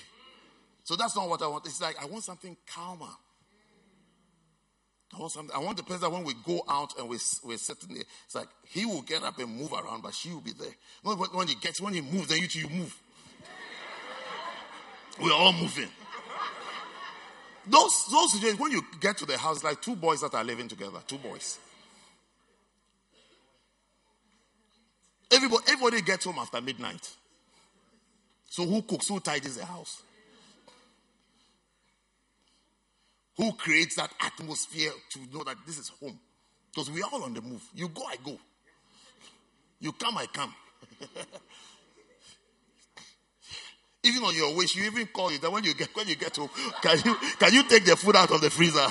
So that's not what I want. It's like, I want something calmer. I want the person that when we go out and we're sitting there, it's like, he will get up and move around, but she will be there. When he moves, then you move. We're all moving. Those situations, when you get to the house, like two boys that are living together, two boys. Everybody gets home after midnight. So who cooks? Who tidies the house? Who creates that atmosphere to know that this is home? Because we are all on the move. You go, I go. You come, I come. Even on your wish, you even call it that when you get home, can you take the food out of the freezer?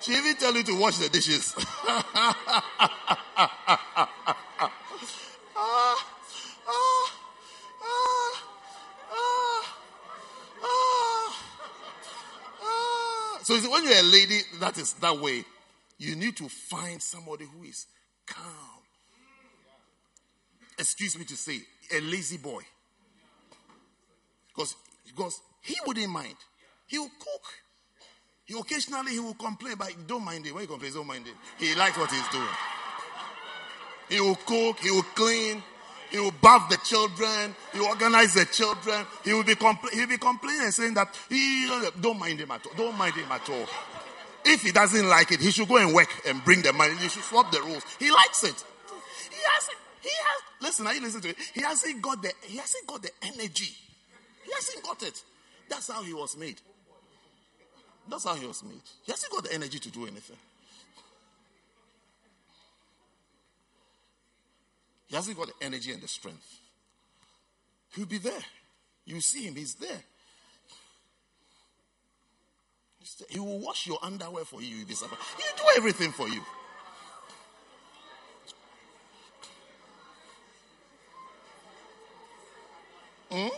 She even tell you to wash the dishes. you see, when you're a lady that is that way, you need to find somebody who is calm. Excuse me to say, a lazy boy. Because he wouldn't mind. He will cook. He occasionally he will complain, but don't mind it. Why he complains? Don't mind it. He likes what he's doing. He will cook. He will clean. He will bath the children. He will organize the children. He will be complaining and saying that he don't mind him at all. Don't mind him at all. If he doesn't like it, he should go and work and bring the money. You should swap the rules. He likes it. He has. Listen, are you listening to it? He hasn't got the energy. He hasn't got it. That's how he was made. That's how he was made. He hasn't got the energy to do anything. He hasn't got the energy and the strength. He'll be there. You see him, he's there. He will wash your underwear for you. He'll do everything for you. Hmm?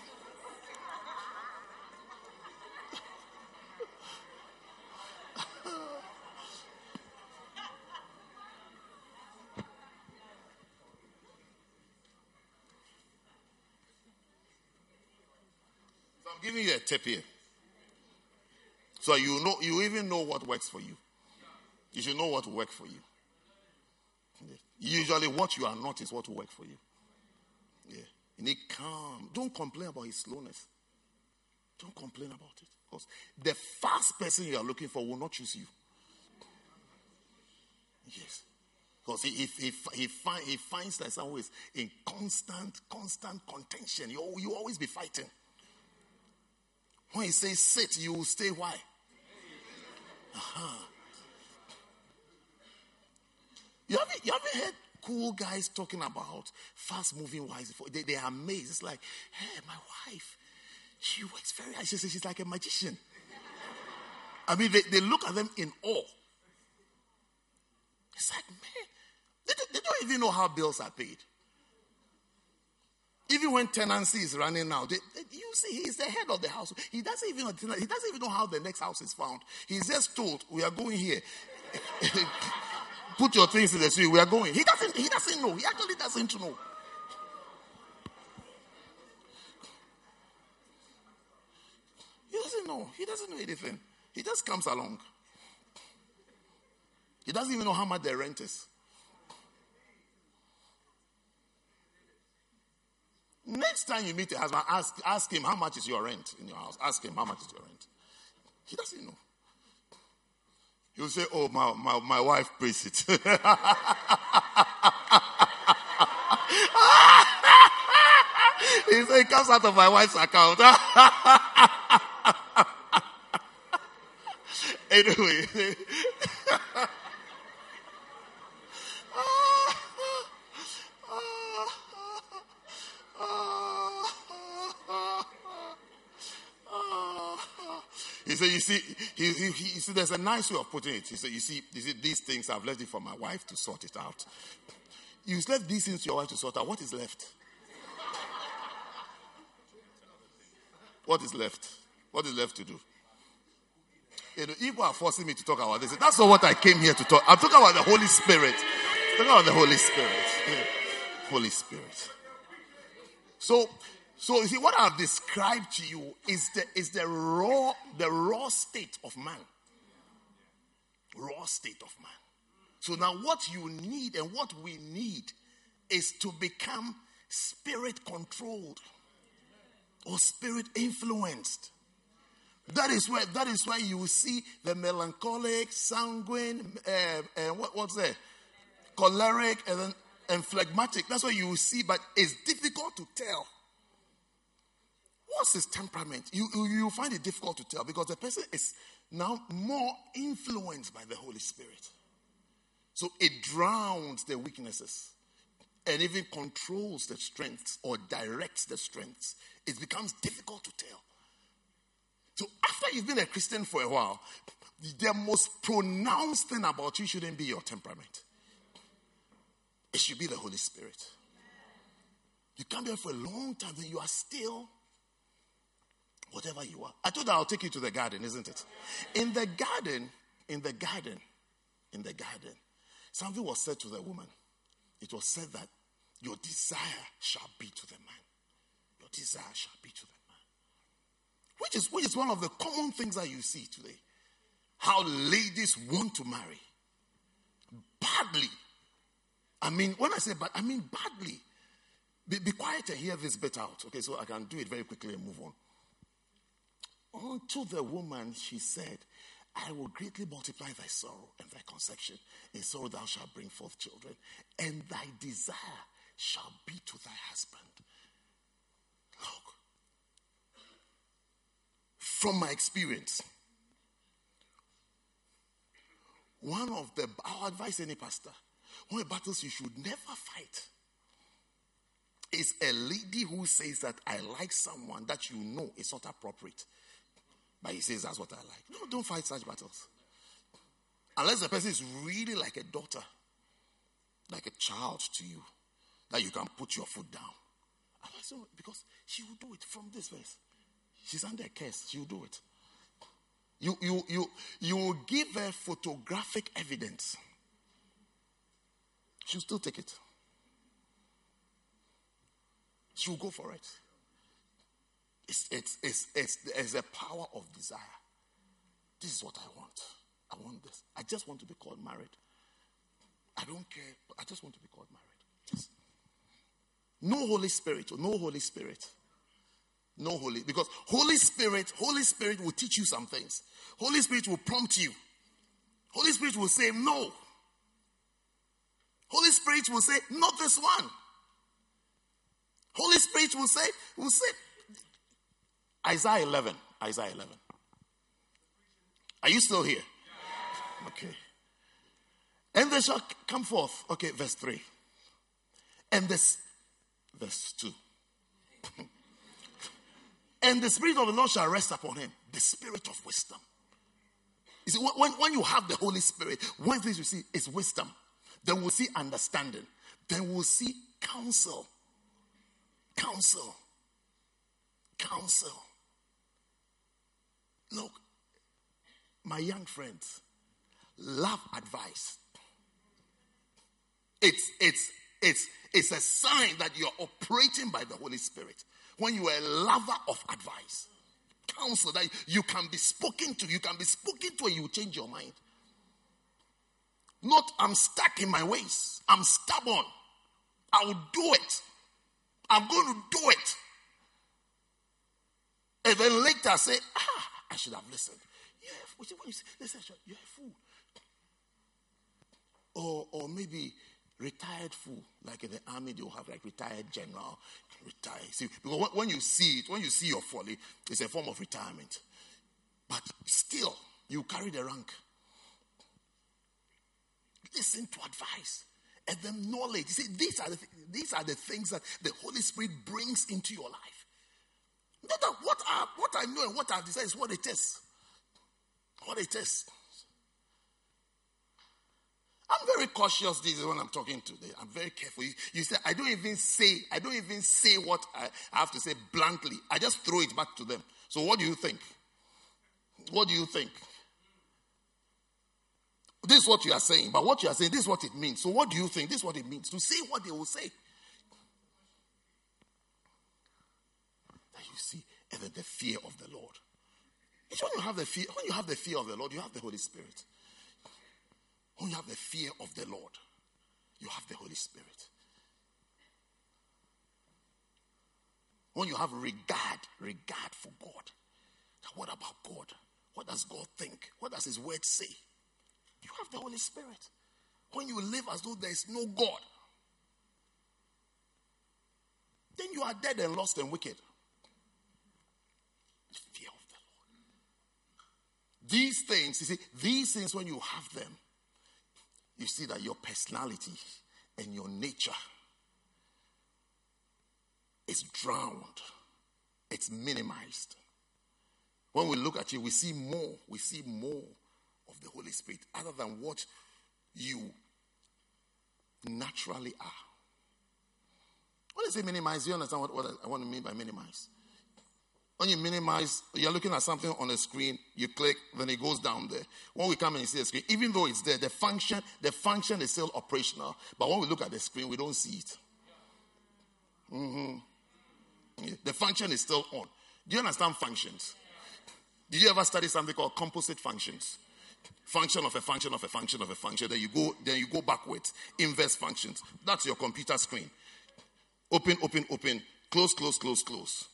Giving you a tip here. So you even know what works for you. You should know what will work for you. Yeah. Usually what you are not is what will work for you. Yeah. You need calm. Don't complain about his slowness. Don't complain about it. Because the fast person you are looking for will not choose you. Yes. Because he finds that someone is in constant contention. You always be fighting. When he says sit, you will stay. Why? Uh-huh. You haven't heard cool guys talking about fast-moving wives before? They are amazed. It's like, hey, my wife, she works very hard. She's like a magician. I mean, they look at them in awe. It's like, man, they don't even know how bills are paid. Even when tenancy is running now, you see, he's the head of the house. He doesn't even know how the next house is found. He's just told, "We are going here. Put your things in the street. We are going." He doesn't know. He actually doesn't know. He doesn't know anything. He just comes along. He doesn't even know how much the rent is. Next time you meet your husband, ask him, how much is your rent in your house? Ask him, how much is your rent? He doesn't know. He'll say, oh, my wife pays it. He said, it comes out of my wife's account. Anyway. He said, you see, he said, there's a nice way of putting it. He said, you see, these things, I've left it for my wife to sort it out. You've left these things to your wife to sort out. What is left? What is left? What is left to do? You know, people are forcing me to talk about this. That's not what I came here to talk. I'm talking about the Holy Spirit. I'm talking about the Holy Spirit. Yeah. Holy Spirit. So you see, what I've described to you is the raw state of man. Raw state of man. So now what you need and what we need is to become spirit controlled or spirit influenced. That is where you will see the melancholic, sanguine, what's that? Choleric and phlegmatic. That's what you will see, but it's difficult to tell. What's his temperament? You find it difficult to tell because the person is now more influenced by the Holy Spirit. So it drowns their weaknesses and even controls the strengths or directs the strengths. It becomes difficult to tell. So after you've been a Christian for a while, the most pronounced thing about you shouldn't be your temperament. It should be the Holy Spirit. You come here for a long time, then you are still whatever you are. I told her I'll take you to the garden, isn't it? In the garden, something was said to the woman. It was said that your desire shall be to the man. Your desire shall be to the man. Which is one of the common things that you see today. How ladies want to marry. Badly. I mean, when I say bad, I mean badly. Be quiet and hear this bit out. Okay, so I can do it very quickly and move on. Unto the woman she said, I will greatly multiply thy sorrow and thy conception. In sorrow thou shalt bring forth children, and thy desire shall be to thy husband. Look, from my experience, I'll advise any pastor, one of the battles you should never fight is a lady who says that I like someone that you know is not appropriate. But he says, that's what I like. No, don't fight such battles. Unless the person is really like a daughter, like a child to you, that you can put your foot down. Because she will do it from this verse. She's under a curse. She will do it. You will give her photographic evidence. She'll still take it. She'll go for it. It's a power of desire. This is what I want. I want this. I just want to be called married. I don't care, but I just want to be called married. Just. No Holy Spirit. Because Holy Spirit will teach you some things. Holy Spirit will prompt you. Holy Spirit will say no. Holy Spirit will say, not this one. Holy Spirit will say, Isaiah 11. Are you still here? Yeah. Okay. And they shall come forth. Okay, verse 3. And this, verse 2. And the Spirit of the Lord shall rest upon him. The Spirit of wisdom. You see, when you have the Holy Spirit, one thing you see is wisdom. Then we'll see understanding. Then we'll see counsel. Look, my young friends, love advice. It's a sign that you're operating by the Holy Spirit. When you are a lover of advice, counsel that you can be spoken to. You can be spoken to and you change your mind. Not, I'm stuck in my ways. I'm stubborn. I will do it. I'm going to do it. And then later say, I should have listened. You're a fool. Or maybe retired fool. Like in the army, they'll have like retired general. Retire. See, because when you see your folly, it's a form of retirement. But still, you carry the rank. Listen to advice. And then knowledge. You see, these are the things that the Holy Spirit brings into your life. Not that what I know and what I desire is what it is. What it is. I'm very cautious. This is when I'm talking today. I'm very careful. You say I don't even say what I have to say blankly. I just throw it back to them. So what do you think? What do you think? This is what you are saying, but what you are saying, this is what it means. So what do you think? This is what it means. To say what they will say. You see, and then the fear of the Lord. It's when you have the fear of the Lord, you have the Holy Spirit. When you have the fear of the Lord, you have the Holy Spirit. When you have regard for God. Now what about God? What does God think? What does His word say? You have the Holy Spirit. When you live as though there is no God, then you are dead and lost and wicked. These things, you see, when you have them, you see that your personality and your nature is drowned. It's minimized. When we look at you, we see more. We see more of the Holy Spirit other than what you naturally are. What does it minimize? Do you understand what I want to mean by minimize? When you minimize, you're looking at something on a screen, you click, then it goes down there. When we come and see the screen, even though it's there, the function is still operational. But when we look at the screen, we don't see it. Mm-hmm. The function is still on. Do you understand functions? Did you ever study something called composite functions? Function of a function of a function of a function. Then you go backwards. Inverse functions. That's your computer screen. Open, open, open. Close, close, close, close.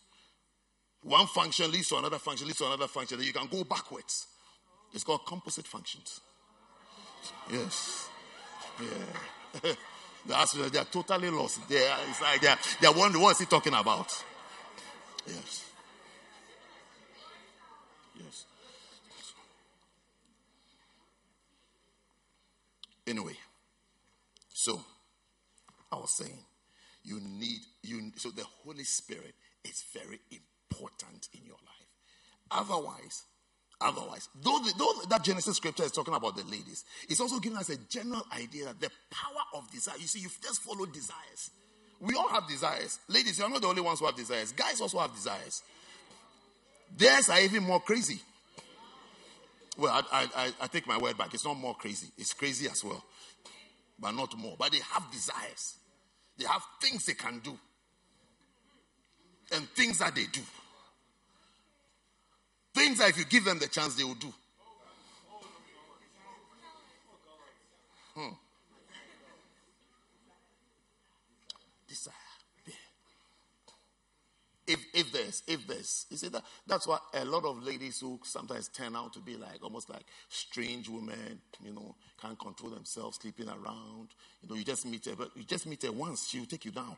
One function leads to another function, leads to another function. Then you can go backwards. It's called composite functions. Yes. Yeah. They are totally lost. They are wondering, what is he talking about? Yes. Yes. Anyway, so I was saying, so the Holy Spirit is very important in your life. Otherwise, though that Genesis scripture is talking about the ladies, it's also giving us a general idea that the power of desire. You see, you just follow desires. We all have desires. Ladies, you are not the only ones who have desires. Guys also have desires. Theirs are even more crazy. Well, I take my word back. It's not more crazy. It's crazy as well. But not more. But they have desires. They have things they can do. And things that they do. Things that if you give them the chance, they will do. Desire. If there's, you see that's why a lot of ladies who sometimes turn out to be like almost like strange women, can't control themselves, sleeping around. You just meet her once, she will take you down.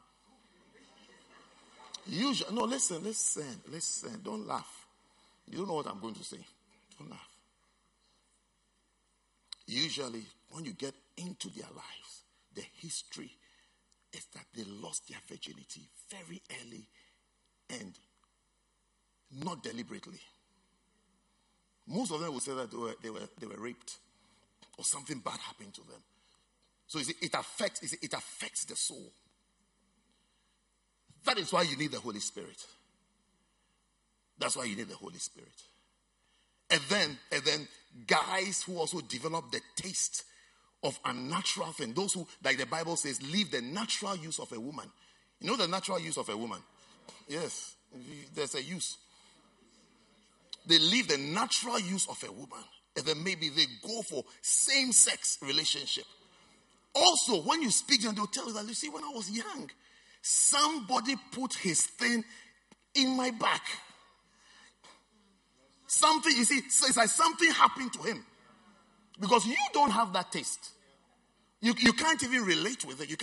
Usually, no, listen. Don't laugh. You don't know what I'm going to say. Don't laugh. Usually, when you get into their lives, the history is that they lost their virginity very early. And not deliberately. Most of them will say that they were raped, or something bad happened to them. So it affects the soul. That is why you need the Holy Spirit. That's why you need the Holy Spirit. And then guys who also develop the taste of unnatural things. Those who, like the Bible says, leave the natural use of a woman. You know the natural use of a woman. Yes, there's a use. They leave the natural use of a woman, and then maybe they go for same-sex relationship. Also, when you speak to them, they'll tell you that, you see, when I was young, somebody put his thing in my back. Something, you see, so it's like something happened to him. Because you don't have that taste. You can't even relate with it. You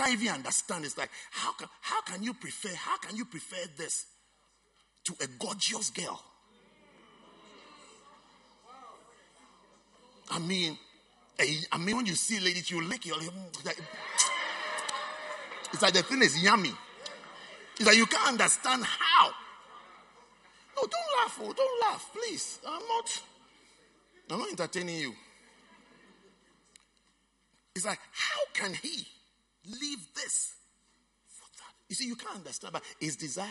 can't even understand. It's like, how can you prefer this to a gorgeous girl? I mean, when you see ladies, you lick your lips. It's like the thing is yummy. It's like you can't understand how. No, don't laugh. Oh, don't laugh, please. I'm not entertaining you. It's like, how can he leave this for that? You see, you can't understand, but it's desire.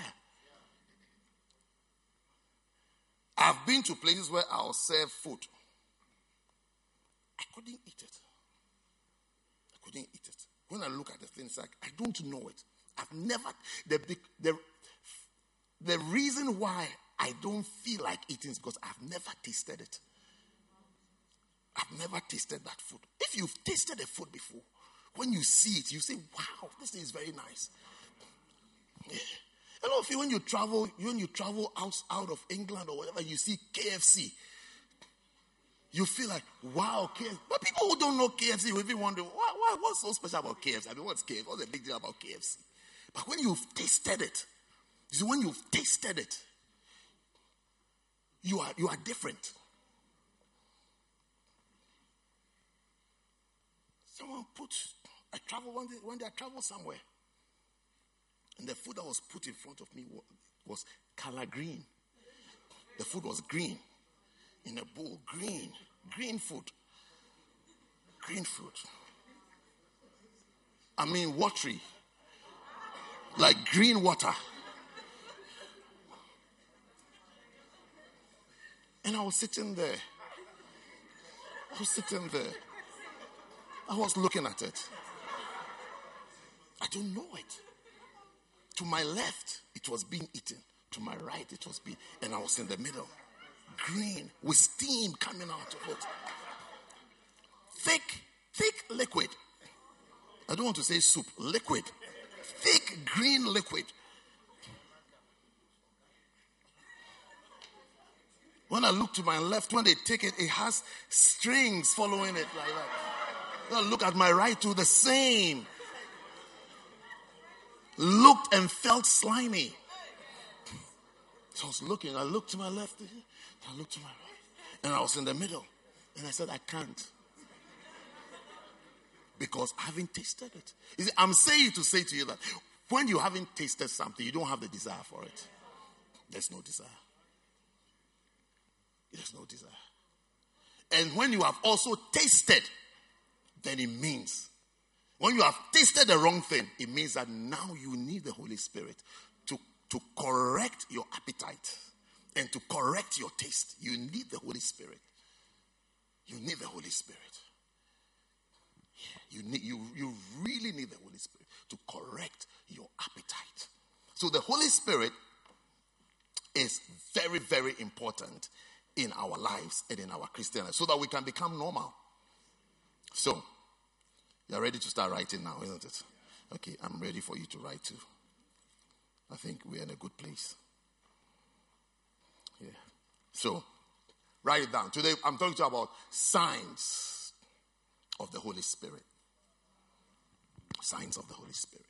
I've been to places where I'll serve food. I couldn't eat it. When I look at the things, like, I don't know it. I've never, the reason why I don't feel like eating is because I've never tasted it. I've never tasted that food. If you've tasted a food before, when you see it, you say, wow, this thing is very nice. Yeah. A lot of you, when you travel out of England or whatever, you see KFC. You feel like, wow, KFC. But people who don't know KFC will even wonder, what's so special about KFC? I mean, what's KFC? What's the big deal about KFC? But when you've tasted it, you are different. I traveled somewhere, and the food that was put in front of me was color green. The food was green in a bowl, green food. I mean, watery, like green water. And I was sitting there. I was looking at it. I don't know it. To my left, it was being eaten. To my right, it was being... And I was in the middle. Green, with steam coming out of it. Thick liquid. I don't want to say soup. Liquid. Thick green liquid. When I look to my left, when they take it, it has strings following it like that. When I look at my right, too, the same. Looked and felt slimy. So I was looking. I looked to my left. I looked to my right. And I was in the middle. And I said, I can't. Because I haven't tasted it. You see, I'm saying to say to you that when you haven't tasted something, you don't have the desire for it. There's no desire. There's no desire. And when you have also tasted, then it means, when you have tasted the wrong thing, it means that now you need the Holy Spirit to correct your appetite and to correct your taste. You need the Holy Spirit. You need the Holy Spirit. You really need the Holy Spirit to correct your appetite. So the Holy Spirit is very, very important in our lives and in our Christianity so that we can become normal. So, you're ready to start writing now, isn't it? Okay, I'm ready for you to write too. I think we're in a good place. Yeah. So, write it down. Today, I'm talking to you about signs of the Holy Spirit. Signs of the Holy Spirit.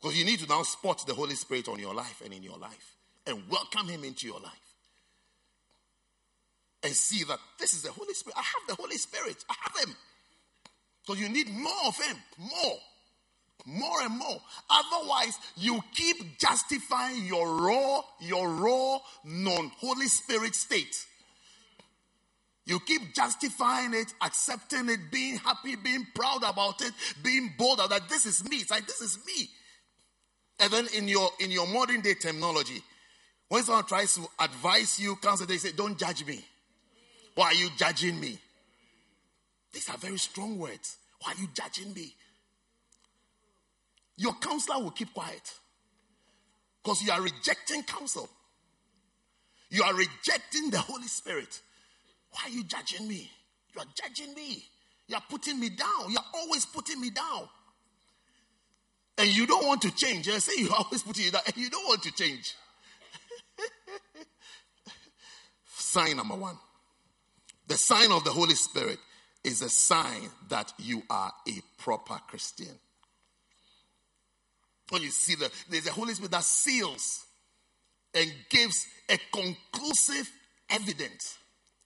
Because you need to now spot the Holy Spirit on your life and in your life and welcome him into your life. And see that this is the Holy Spirit. I have the Holy Spirit. I have him. So you need more of him. More and more. Otherwise, you keep justifying your raw non-Holy Spirit state. You keep justifying it, accepting it, being happy, being proud about it, being bold about that. This is me. It's like, this is me. And then in your modern day terminology, when someone tries to advise you, counsel, they say, don't judge me. Why are you judging me? These are very strong words. Why are you judging me? Your counselor will keep quiet because you are rejecting counsel. You are rejecting the Holy Spirit. Why are you judging me? You are judging me. You are putting me down. You are always putting me down. And you don't want to change. I say you are always putting me down. And you don't want to change. Sign number one. The sign of the Holy Spirit is a sign that you are a proper Christian. When you see that, there's a Holy Spirit that seals and gives a conclusive evidence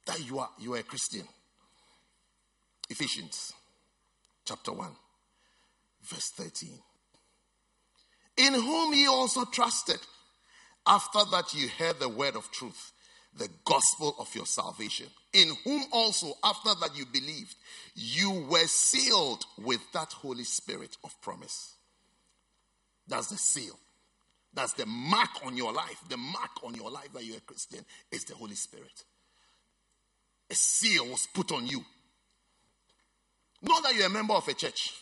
that you are a Christian. Ephesians chapter 1, verse 13. In whom ye also trusted, after that you heard the word of truth, the gospel of your salvation. In whom also, after that you believed, you were sealed with that Holy Spirit of promise. That's the seal. That's the mark on your life. The mark on your life that you're a Christian is the Holy Spirit. A seal was put on you. Not that you're a member of a church.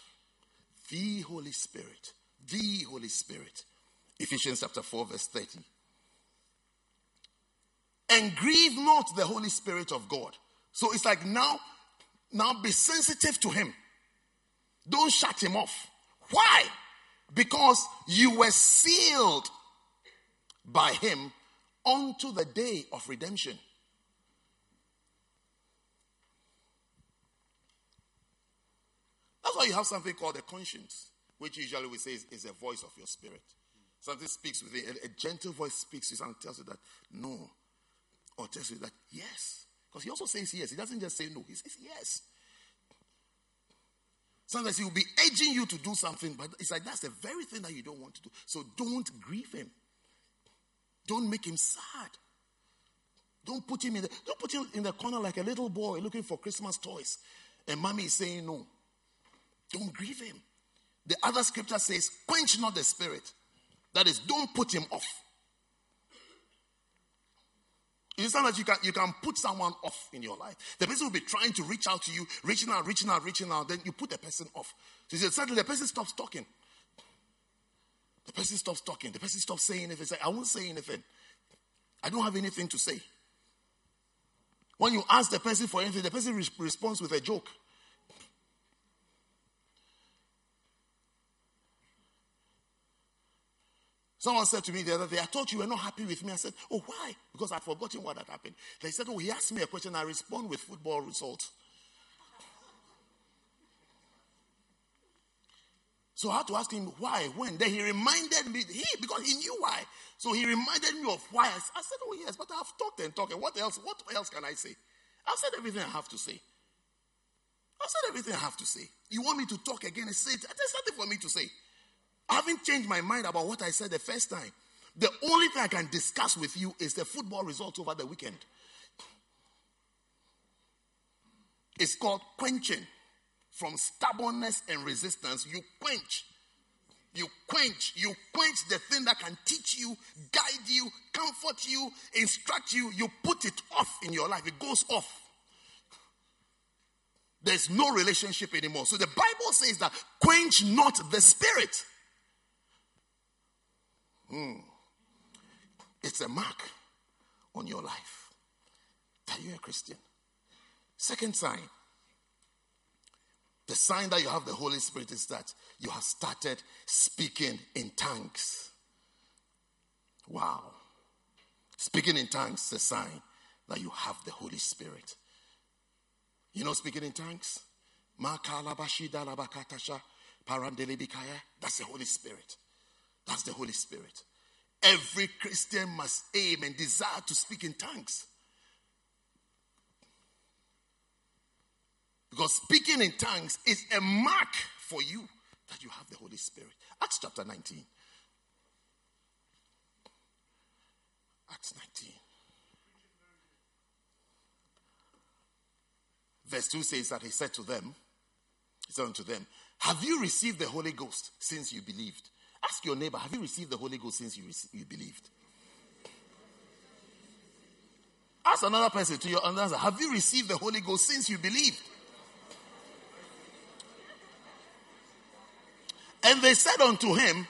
The Holy Spirit. The Holy Spirit. Ephesians chapter 4 verse 30. And grieve not the Holy Spirit of God. So it's like now be sensitive to him. Don't shut him off. Why? Because you were sealed by him unto the day of redemption. That's why you have something called a conscience, which usually we say is a voice of your spirit. Something speaks with it. A gentle voice speaks to you and tells you that no. Or tells you that yes. Because he also says yes. He doesn't just say no. He says yes. Sometimes he will be edging you to do something, but it's like that's the very thing that you don't want to do. So don't grieve him. Don't make him sad. Don't put him in the corner like a little boy looking for Christmas toys. And mommy is saying no. Don't grieve him. The other scripture says, quench not the spirit. That is, don't put him off. In the sense that you can put someone off in your life. The person will be trying to reach out to you, reaching out, then you put the person off. So suddenly the person stops talking. The person stops saying anything. It's like, I won't say anything. I don't have anything to say. When you ask the person for anything, the person responds with a joke. Someone said to me the other day, I thought you were not happy with me. I said, oh, why? Because I'd forgotten what had happened. They said, oh, he asked me a question. I respond with football results. So I had to ask him why, when. Then he reminded me, because he knew why. So he reminded me of why. I said, oh, yes, but I've talked and talked. And what else can I say? I've said everything I have to say. You want me to talk again and say it? There's nothing for me to say. I haven't changed my mind about what I said the first time. The only thing I can discuss with you is the football results over the weekend. It's called quenching. From stubbornness and resistance, you quench the thing that can teach you, guide you, comfort you, instruct you. You put it off in your life. It goes off. There's no relationship anymore. So the Bible says that quench not the spirit. It's a mark on your life. Are you a Christian? Second sign. The sign that you have the Holy Spirit is that you have started speaking in tongues. Wow. Speaking in tongues is a sign that you have the Holy Spirit. You know speaking in tongues? That's the Holy Spirit. That's the Holy Spirit. Every Christian must aim and desire to speak in tongues. Because speaking in tongues is a mark for you that you have the Holy Spirit. Acts chapter 19. Acts 19. Verse 2 says that he said unto them, have you received the Holy Ghost since you believed? Ask your neighbor, have you received the Holy Ghost since you believed? Ask another person to your answer, have you received the Holy Ghost since you believed? And they said unto him,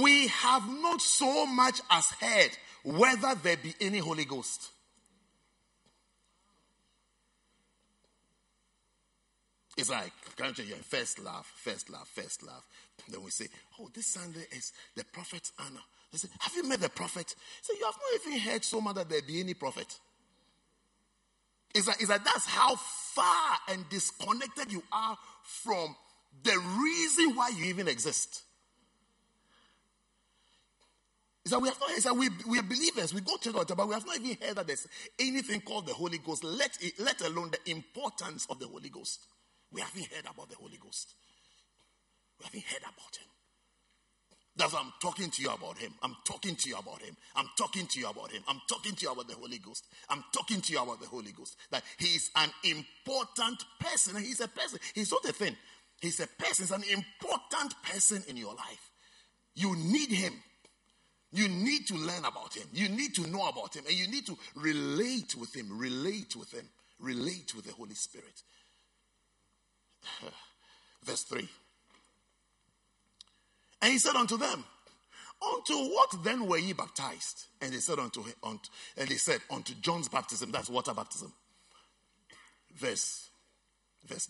we have not so much as heard whether there be any Holy Ghost. It's like, can't you hear? First love. Then we say, oh, this Sunday is the prophet's honor. They say, have you met the prophet? Say, you have not even heard so much that there be any prophet. It's like that's how far and disconnected you are from the reason why you even exist. Is that we have not. Is that we are believers. We go to church, but we have not even heard that there's anything called the Holy Ghost. Let alone the importance of the Holy Ghost. We haven't heard about the Holy Ghost. We haven't heard about him. That's why I'm talking to you about him. I'm talking to you about the Holy Ghost. That he's an important person. He's a person. He's not a thing. He's a person. He's an important person in your life. You need him. You need to learn about him. You need to know about him. And you need to relate with him. Relate with the Holy Spirit. Verse 3. And he said unto them, unto what then were ye baptized? And they said unto John's baptism. That's water baptism. Verse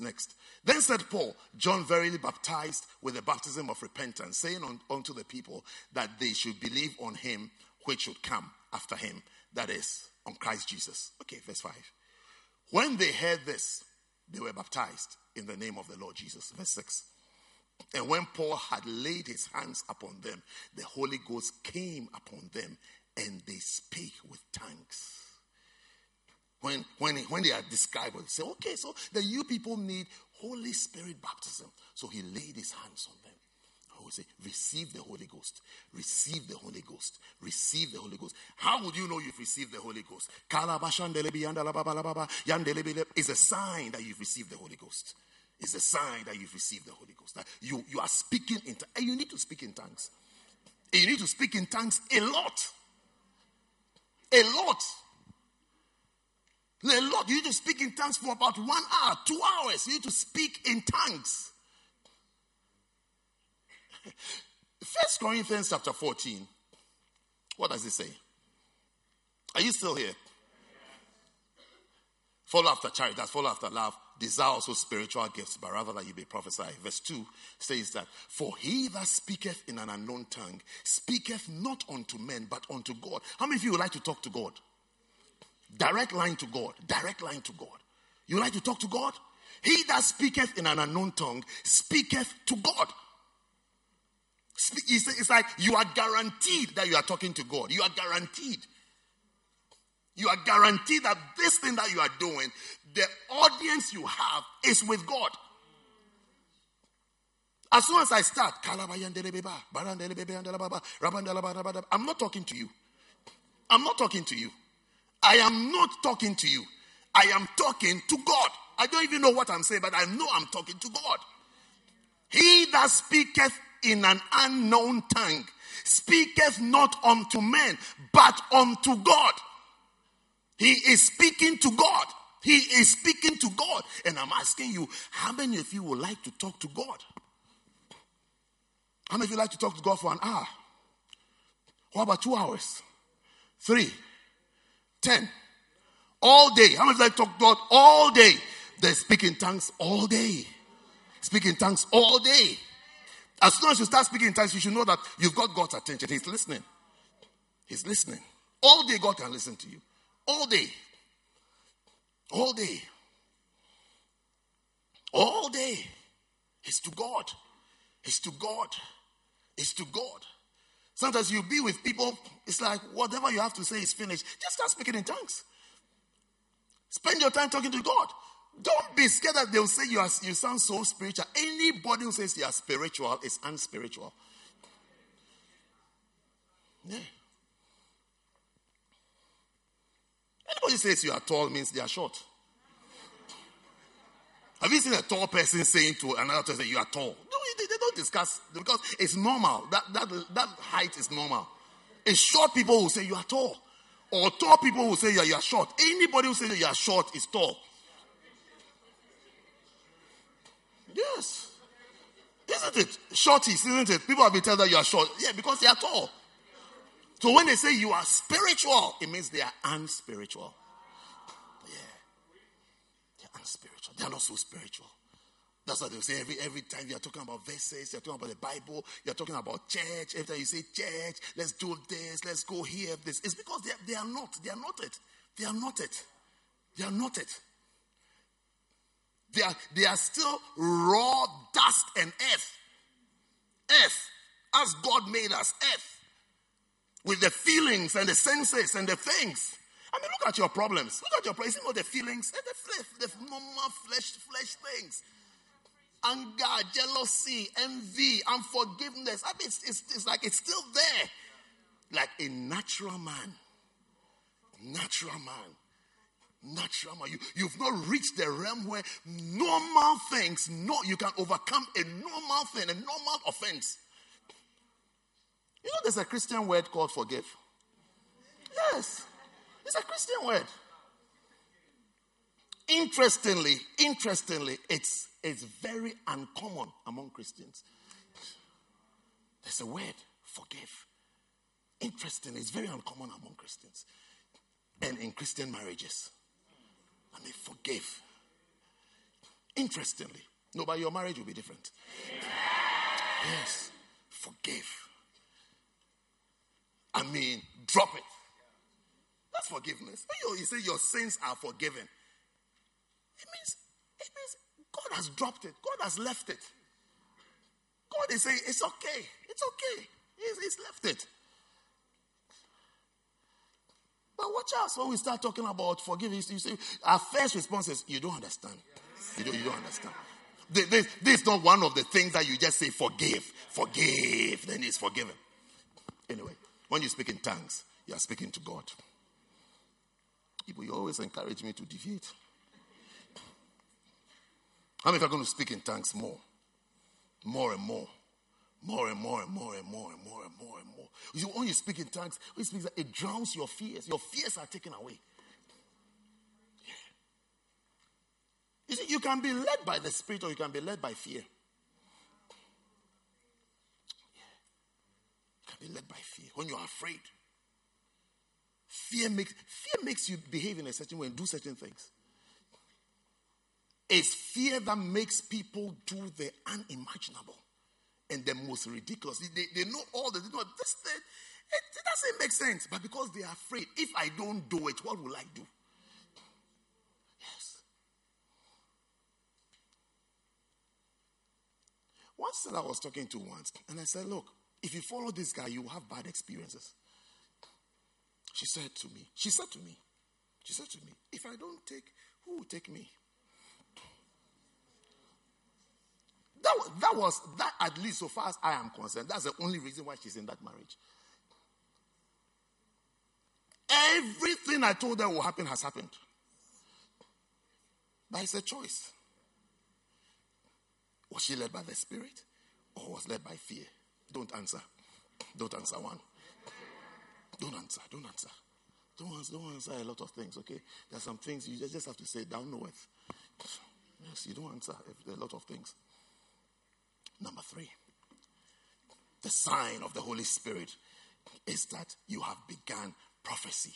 next. Then said Paul, John verily baptized with the baptism of repentance, saying unto the people that they should believe on him which should come after him, that is, on Christ Jesus. Okay, verse 5. When they heard this, they were baptized in the name of the Lord Jesus. Verse 6. And when Paul had laid his hands upon them, the Holy Ghost came upon them, and they spake with tongues. When they are described, they say, okay, so then you people need Holy Spirit baptism. So he laid his hands on them. I would say, receive the Holy Ghost. How would you know you've received the Holy Ghost? It's a sign that you've received the Holy Ghost. That you are speaking in tongues. And you need to speak in tongues. You need to speak in tongues a lot. A lot. You need to speak in tongues for about 1 hour, 2 hours. You need to speak in tongues. 1 Corinthians chapter 14. What does it say? Are you still here? Follow after charity, that's follow after love. Desire also spiritual gifts, but rather that you may prophesy. Verse 2 says that, for he that speaketh in an unknown tongue speaketh not unto men, but unto God. How many of you would like to talk to God? Direct line to God. Direct line to God. You like to talk to God? He that speaketh in an unknown tongue speaketh to God. It's like you are guaranteed that you are talking to God. You are guaranteed. You are guaranteed that this thing that you are doing, the audience you have is with God. As soon as I start, I'm not talking to you. I'm not talking to you. I am not talking to you. I am talking to God. I don't even know what I'm saying, but I know I'm talking to God. He that speaketh in an unknown tongue speaketh not unto men, but unto God. He is speaking to God. He is speaking to God. And I'm asking you, how many of you would like to talk to God? How many of you like to talk to God for 1 hour? What about 2 hours? 3, 10, all day? How many of you like to talk to God all day? They speak in tongues all day. Speak in tongues all day. As soon as you start speaking in tongues, you should know that you've got God's attention. He's listening. He's listening. All day God can listen to you. All day. All day. All day. It's to God. It's to God. It's to God. Sometimes you'll be with people, it's like whatever you have to say is finished. Just start speaking in tongues. Spend your time talking to God. Don't be scared that they'll say you sound so spiritual. Anybody who says you are spiritual is unspiritual. Yeah. Anybody says you are tall means they are short. Have you seen a tall person saying to another person you are tall? No, they don't discuss, because it's normal. That height is normal. It's short people who say you are tall, or tall people who say you are short. Anybody who says you are short is tall. Yes, isn't it? Shorties, isn't it? People have been telling that you are short. Yeah, because they are tall. So when they say you are spiritual, it means they are unspiritual. Yeah. They're unspiritual. They're not so spiritual. That's what they say every time you're talking about verses, you're talking about the Bible, you're talking about church. Every time you say church, let's do this, let's go here, this. It's because they are not it. They are not it. They are not it. They are still raw dust and earth. Earth. As God made us, earth. With the feelings and the senses and the things. I mean, look at your problems. Look at your problems. You know, the feelings and the normal flesh things. Anger, jealousy, envy, unforgiveness. I mean, it's like it's still there. Like a natural man. Natural man. Natural man. You've not reached the realm where normal things, you can overcome a normal thing, a normal offense. You know, there's a Christian word called forgive. Yes, it's a Christian word. Interestingly, it's very uncommon among Christians. There's a word, forgive. Interestingly, it's very uncommon among Christians. And in Christian marriages. I mean, forgive. Interestingly. No, but your marriage will be different. Yes, forgive. I mean, drop it. That's forgiveness. When you say your sins are forgiven, it means God has dropped it. God has left it. God is saying, it's okay. It's okay. He's left it. But watch out when we start talking about forgiveness. You see, our first response is, you don't understand. You don't understand. This is not one of the things that you just say, forgive, then it's forgiven. Anyway. When you speak in tongues, you are speaking to God. People, you always encourage me to deviate. How many are going to speak in tongues more? More and more. More and more and more and more and more and more and more. When you speak in tongues, it drowns your fears. Your fears are taken away. Yeah. You can be led by the Spirit or you can be led by fear. Yeah. You can be led by fear when you are afraid. Fear makes you behave in a certain way and do certain things. It's fear that makes people do the unimaginable and the most ridiculous. They know all that. They know this thing. It doesn't make sense. But because they are afraid, if I don't do it, what will I do? Yes. Once I was talking to once, and I said, look, if you follow this guy, you will have bad experiences. She said to me, if I don't take, who will take me? That was, at least so far as I am concerned, that's the only reason why she's in that marriage. Everything I told her will happen has happened. But it's a choice. Was she led by the Spirit or was led by fear? Don't answer. Don't answer one. Don't answer. Don't answer a lot of things, okay? There are some things you just have to say downward. Yes, you don't answer a lot of things. Number 3, the sign of the Holy Spirit is that you have begun prophecy.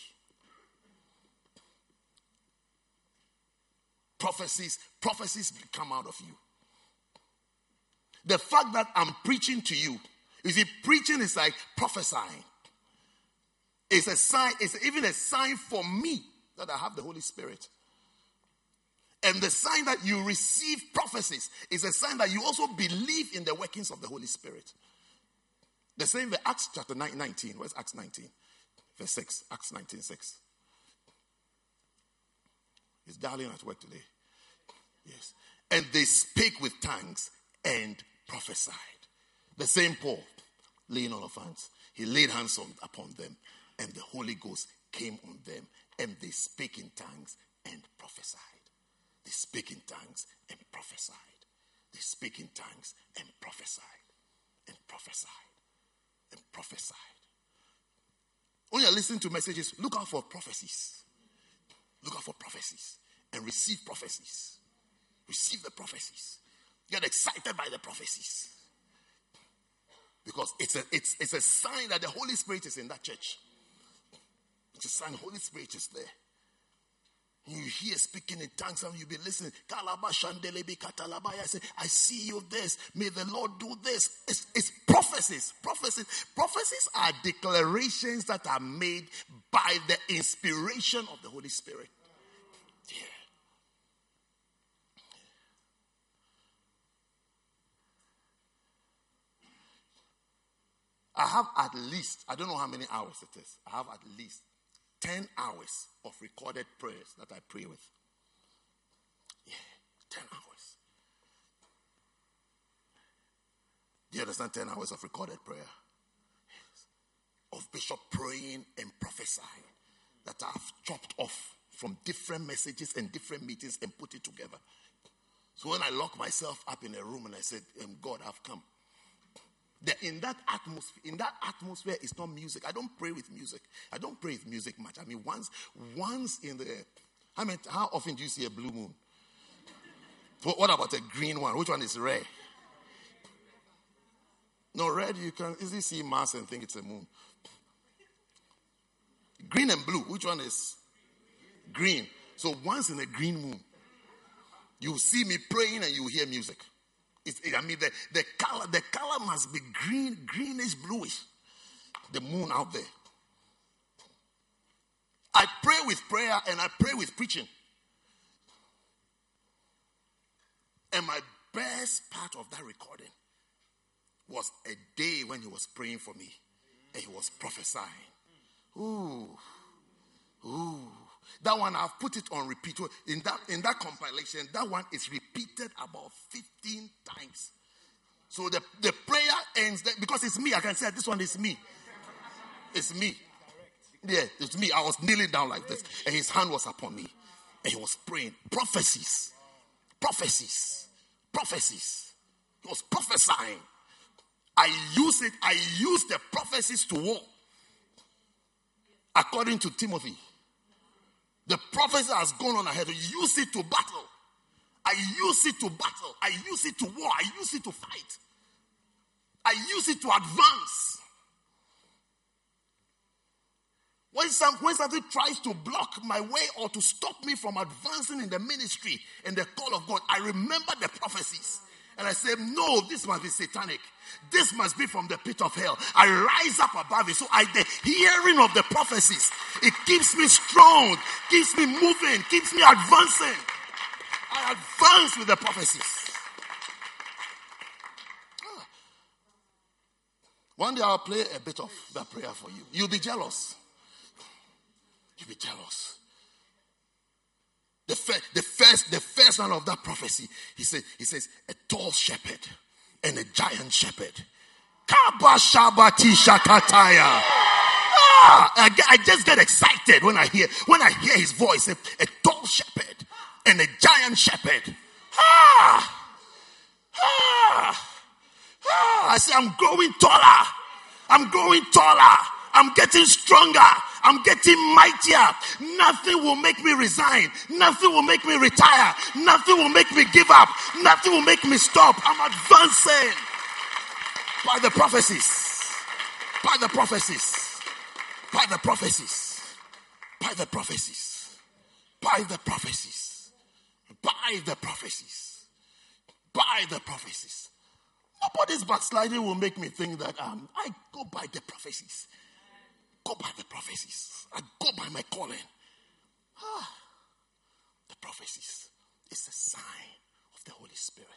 Prophecies come out of you. The fact that I'm preaching to you, you see, preaching is like prophesying. It's a sign, it's even a sign for me that I have the Holy Spirit. And the sign that you receive prophecies is a sign that you also believe in the workings of the Holy Spirit. The same with Acts chapter 19. Where's Acts 19? Verse 6. Acts 19:6. Is darling at work today? Yes. And they spake with tongues and prophesied. The same Paul, laying on of hands. He laid hands upon them and the Holy Ghost came on them and they spake in tongues and prophesied. They speak in tongues and prophesied. They speak in tongues and prophesied. And prophesied. And prophesied. When you're listening to messages, look out for prophecies. Look out for prophecies. And receive prophecies. Receive the prophecies. Get excited by the prophecies. Because it's a sign that the Holy Spirit is in that church. It's a sign the Holy Spirit is there. You hear speaking in tongues and you be listening. I say, I see you this. May the Lord do this. It's prophecies. Prophecies are declarations that are made by the inspiration of the Holy Spirit. Yeah. I have at least, I don't know how many hours it is. I have at least 10 hours of recorded prayers that I pray with. Yeah, 10 hours. Do you understand 10 hours of recorded prayer? Yes. Of Bishop praying and prophesying that I've chopped off from different messages and different meetings and put it together. So when I lock myself up in a room and I said, God, I've come. In that atmosphere, it's not music. I don't pray with music. I don't pray with music much. I mean, once in the... I mean, how often do you see a blue moon? What about a green one? Which one is rare? No, red, you can easily see Mars and think it's a moon. Green and blue, which one is green? So once in a green moon, you see me praying and you hear music. The color must be greenish, bluish. The moon out there. I pray with prayer and I pray with preaching. And my best part of that recording was a day when he was praying for me and he was prophesying. Ooh. That one, I've put it on repeat. In that compilation, that one is repeated about 15 times. So the prayer ends there, because it's me. I can say this one is me. It's me. Yeah, it's me. I was kneeling down like this, and his hand was upon me. And he was praying. Prophecies. He was prophesying. I use the prophecies to war. According to Timothy. The prophecy has gone on ahead. Use it to battle. I I use it to battle. I use it to war. I use it to fight. I use it to advance. When something tries to block my way or to stop me from advancing in the ministry and the call of God, I remember the prophecies. And I say, no, this must be satanic. This must be from the pit of hell. I rise up above it. So the hearing of the prophecies, it keeps me strong, keeps me moving, keeps me advancing. I advance with the prophecies. One day I'll play a bit of that prayer for you. You'll be jealous. You'll be jealous. The first one of that prophecy, he says, a tall shepherd and a giant shepherd. Kabashabatishatataya. I just get excited when I hear his voice. A tall shepherd and a giant shepherd. I say, I'm growing taller. I'm growing taller. I'm getting stronger. I'm getting mightier. Nothing will make me resign. Nothing will make me retire. Nothing will make me give up. Nothing will make me stop. I'm advancing by the prophecies. By the prophecies. By the prophecies. By the prophecies. By the prophecies. By the prophecies. By the prophecies. Nobody's backsliding will make me think that I go by the prophecies. Go by the prophecies. I go by my calling. The prophecies is a sign of the Holy Spirit.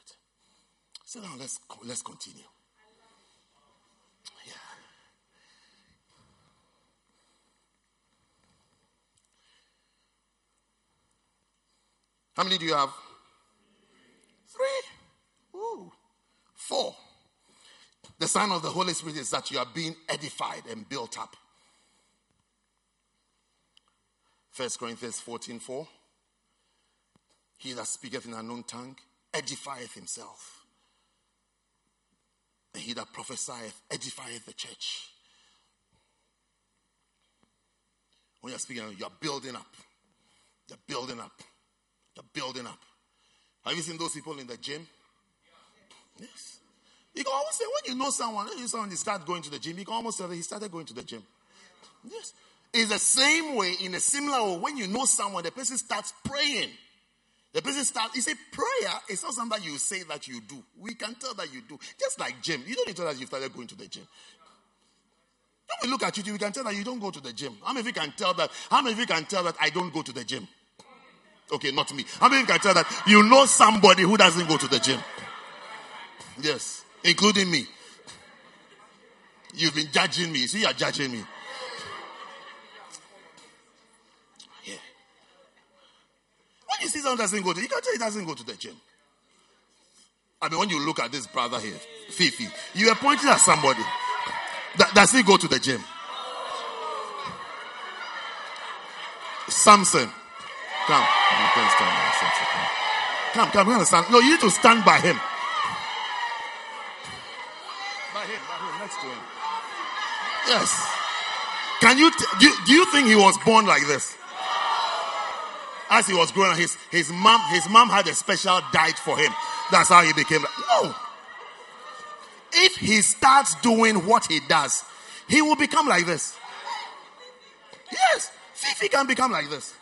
So now let's continue. Yeah. How many do you have? 3. Ooh. 4. The sign of the Holy Spirit is that you are being edified and built up. 1 Corinthians 14:4. He that speaketh in an unknown tongue edifieth himself. And he that prophesieth edifieth the church. When you're speaking, you're building up. You're building up. You're building up. Have you seen those people in the gym? Yes. You can always say, when you know someone, they start going to the gym, you can almost tell that he started going to the gym. Yes. It's the same way, in a similar way, when you know someone, the person starts praying. You say prayer is not something you say that you do. We can tell that you do. Just like gym. You don't need to tell that you've started going to the gym. When we look at you, we can tell that you don't go to the gym. How many of you can tell that I don't go to the gym? Okay, not me. How many of you can tell that you know somebody who doesn't go to the gym? Yes, including me. You've been judging me. See, you're judging me. When you see someone doesn't go to, you can tell he doesn't go to the gym. I mean, when you look at this brother here, Fifi, you are pointing at somebody. Does he go to the gym? Samson, come. You can stand by Samson. Come, no, you need to stand by him. By him, next to him. Yes. Can you? Do you think he was born like this? As he was growing up, his mom had a special diet for him. That's how he became. No. If he starts doing what he does, he will become like this. Yes. Fifi can become like this.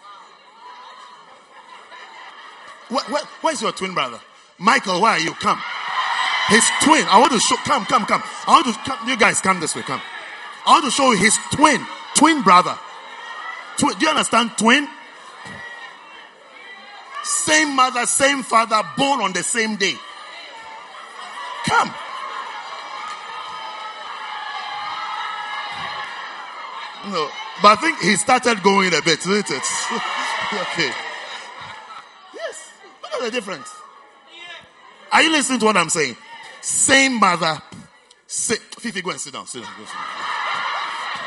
Where's your twin brother? Michael, where are you? Come. His twin. I want to show. Come. I want to come. You guys come this way. Come. I want to show you his twin brother. Do you understand? Twin. Same mother, same father, born on the same day. Come. No, but I think he started going a bit, didn't it? Okay. Yes. Look at the difference. Are you listening to what I'm saying? Same mother. Fifi, go and sit down.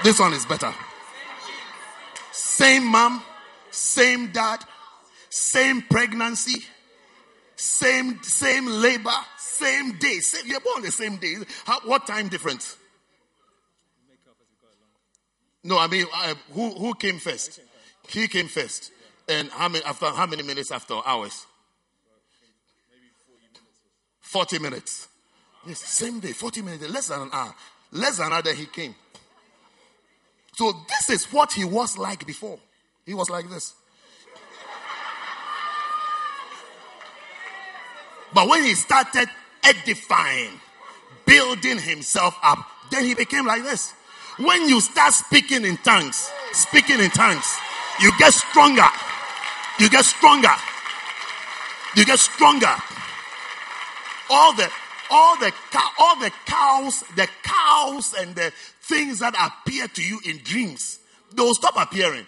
This one is better. Same mom, same dad. Same pregnancy, same labor, same day. You're born the same day. What time difference? No, I mean, who came first? He came first. And how many minutes after hours? 40 minutes. Yes, same day, 40 minutes, less than an hour. Less than an hour that he came. So this is what he was like before. He was like this. But when he started edifying, building himself up, then he became like this. When you start speaking in tongues, you get stronger. You get stronger. You get stronger. All the cows and the things that appear to you in dreams, they'll stop appearing.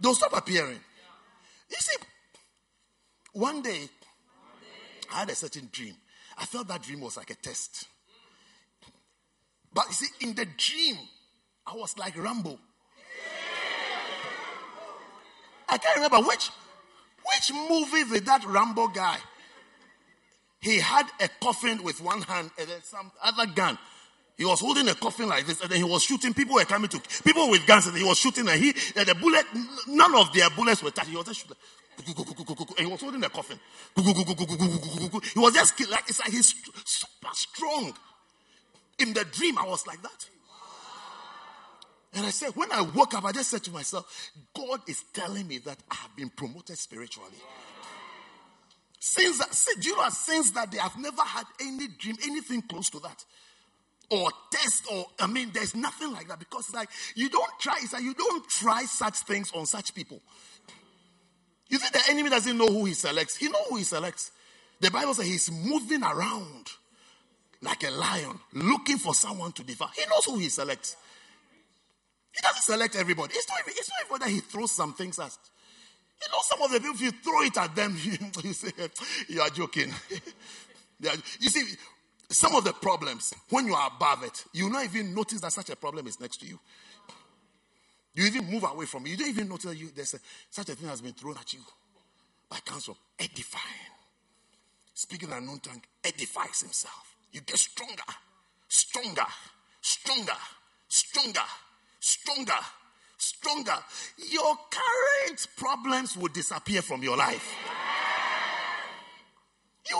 They'll stop appearing. You see, one day I had a certain dream. I felt that dream was like a test. But you see, in the dream, I was like Rambo. I can't remember which movie with that Rambo guy. He had a coffin with one hand and then some other gun. He was holding a coffin like this and then he was shooting. People were coming to people with guns and he was shooting and the bullet, none of their bullets were touched. He was just shooting. And he was holding the coffin. He was just like, it's like he's super strong. In the dream, I was like that. And I said, when I woke up, I just said to myself, God is telling me that I have been promoted spiritually. Since that day, I've never had any dream, anything close to that. Or test, there's nothing like that. Because you don't try such things on such people. You think the enemy doesn't know who he selects? He knows who he selects. The Bible says he's moving around like a lion, looking for someone to devour. He knows who he selects. He doesn't select everybody. It's not even that he throws some things at. You know, some of the people, if you throw it at them, you say, you are joking. You see, some of the problems, when you are above it, you don't even notice that such a problem is next to you. You even move away from it. You don't even notice that such a thing has been thrown at you. By counsel, edifying. Speaking an unknown tongue, edifies himself. You get stronger. Your current problems will disappear from your life. You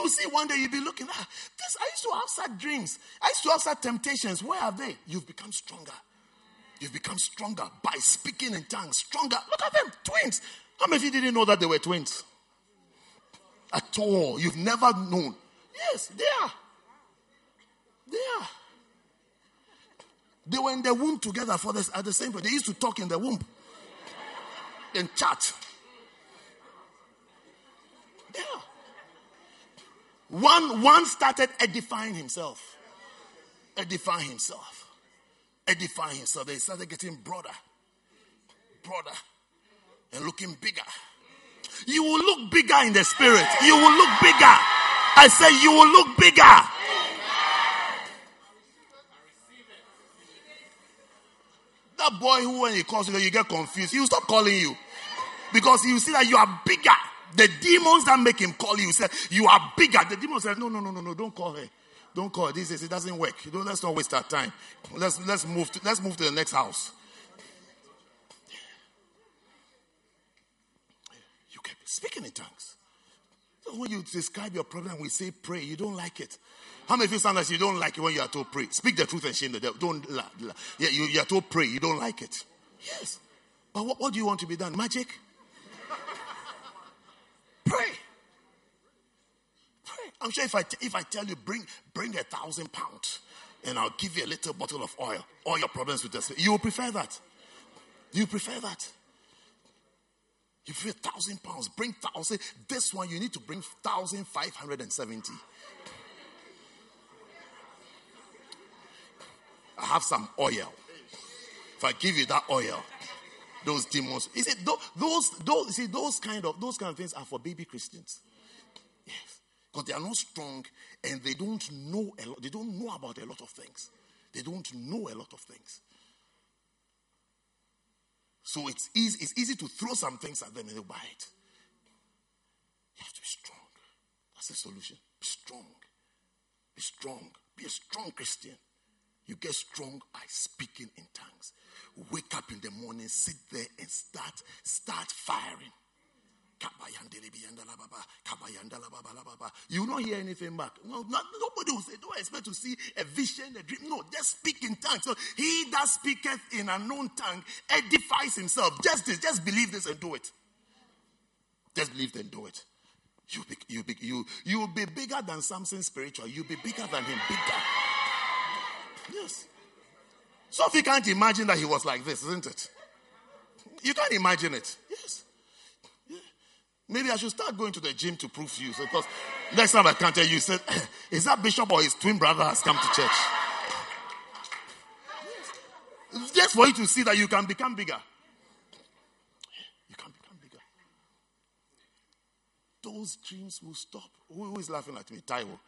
will see one day you'll be looking at this. I used to have such dreams. I used to have such temptations. Where are they? You've become stronger. You've become stronger by speaking in tongues. Stronger. Look at them, twins. How many of you didn't know that they were twins? At all. You've never known. Yes, they are. They were in the womb together at the same time. They used to talk in the womb and chat. Yeah. One started edifying himself. They started getting broader, and looking bigger. You will look bigger in the spirit. You will look bigger. I say you will look bigger. That boy who, when he calls you get confused. He will stop calling you. Because you see that you are bigger. The demons that make him call you say, you are bigger. The demons say, no, don't call her. Don't call her. This is, it doesn't work. Let's not waste our time. Let's move to the next house. You kept speaking in tongues. So when you describe your problem, we say pray. You don't like it. How many of you sometimes you don't like it when you are told pray? Speak the truth and shame the devil. Don't lie. Yeah, you are told pray. You don't like it. Yes. But what do you want to be done? Magic? Pray. I'm sure if I tell you bring 1,000 pounds and I'll give you a little bottle of oil, all your problems will disappear. You will prefer that. You prefer that. You prefer 1,000 pounds. Bring 1,000. This one you need to bring 1,570. I have some oil. If I give you that oil, those demons. You see, those kind of things are for baby Christians. Yes, because they are not strong and they don't know a lot. They don't know about a lot of things. So it's easy to throw some things at them and they'll buy it. You have to be strong. That's the solution. Be strong. Be a strong Christian. You get strong by speaking in tongues. Wake up in the morning, sit there and start firing. You will not hear anything back. Well, nobody will say, don't expect to see a vision, a dream. No, just speak in tongues. So he that speaketh in an unknown tongue edifies himself. Just this, just believe this and do it. Just believe and do it. You'll be bigger than something spiritual. You'll be bigger than him. Bigger. Yes. Sophie can't imagine that he was like this, isn't it? You can't imagine it. Yes. Yeah. Maybe I should start going to the gym to prove you. So because next time I can't tell you, you said, is that bishop or his twin brother has come to church? Yes. Just for you to see that you can become bigger. You can become bigger. Those dreams will stop. Who is laughing at me? Taiwo.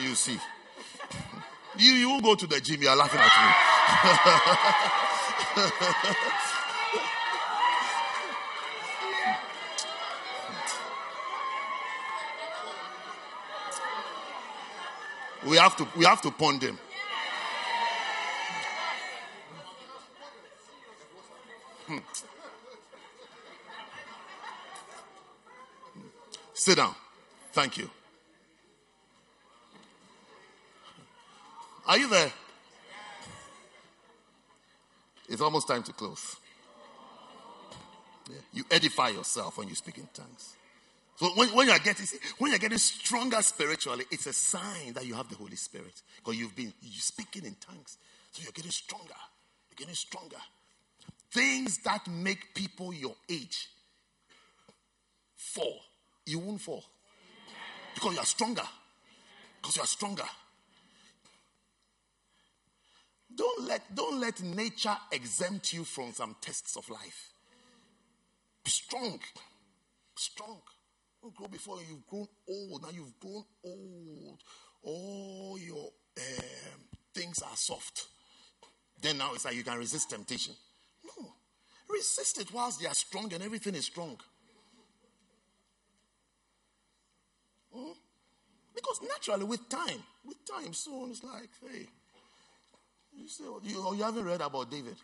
You see. You won't go to the gym. You are laughing at me. We have to pawn them. Sit down. Thank you. Are you there? It's almost time to close. Yeah. You edify yourself when you speak in tongues. So when you're getting stronger spiritually, it's a sign that you have the Holy Spirit. Because you're speaking in tongues. So you're getting stronger. You're getting stronger. Things that make people your age fall. You won't fall. Because you are stronger. Because you are stronger. Don't let nature exempt you from some tests of life. Be strong. Strong. Don't grow before you've grown old. Now you've grown old. All your things are soft. Then now it's like you can resist temptation. No. Resist it whilst they are strong and everything is strong. Hmm? Because naturally with time, soon it's like, hey, you say, you haven't read about David.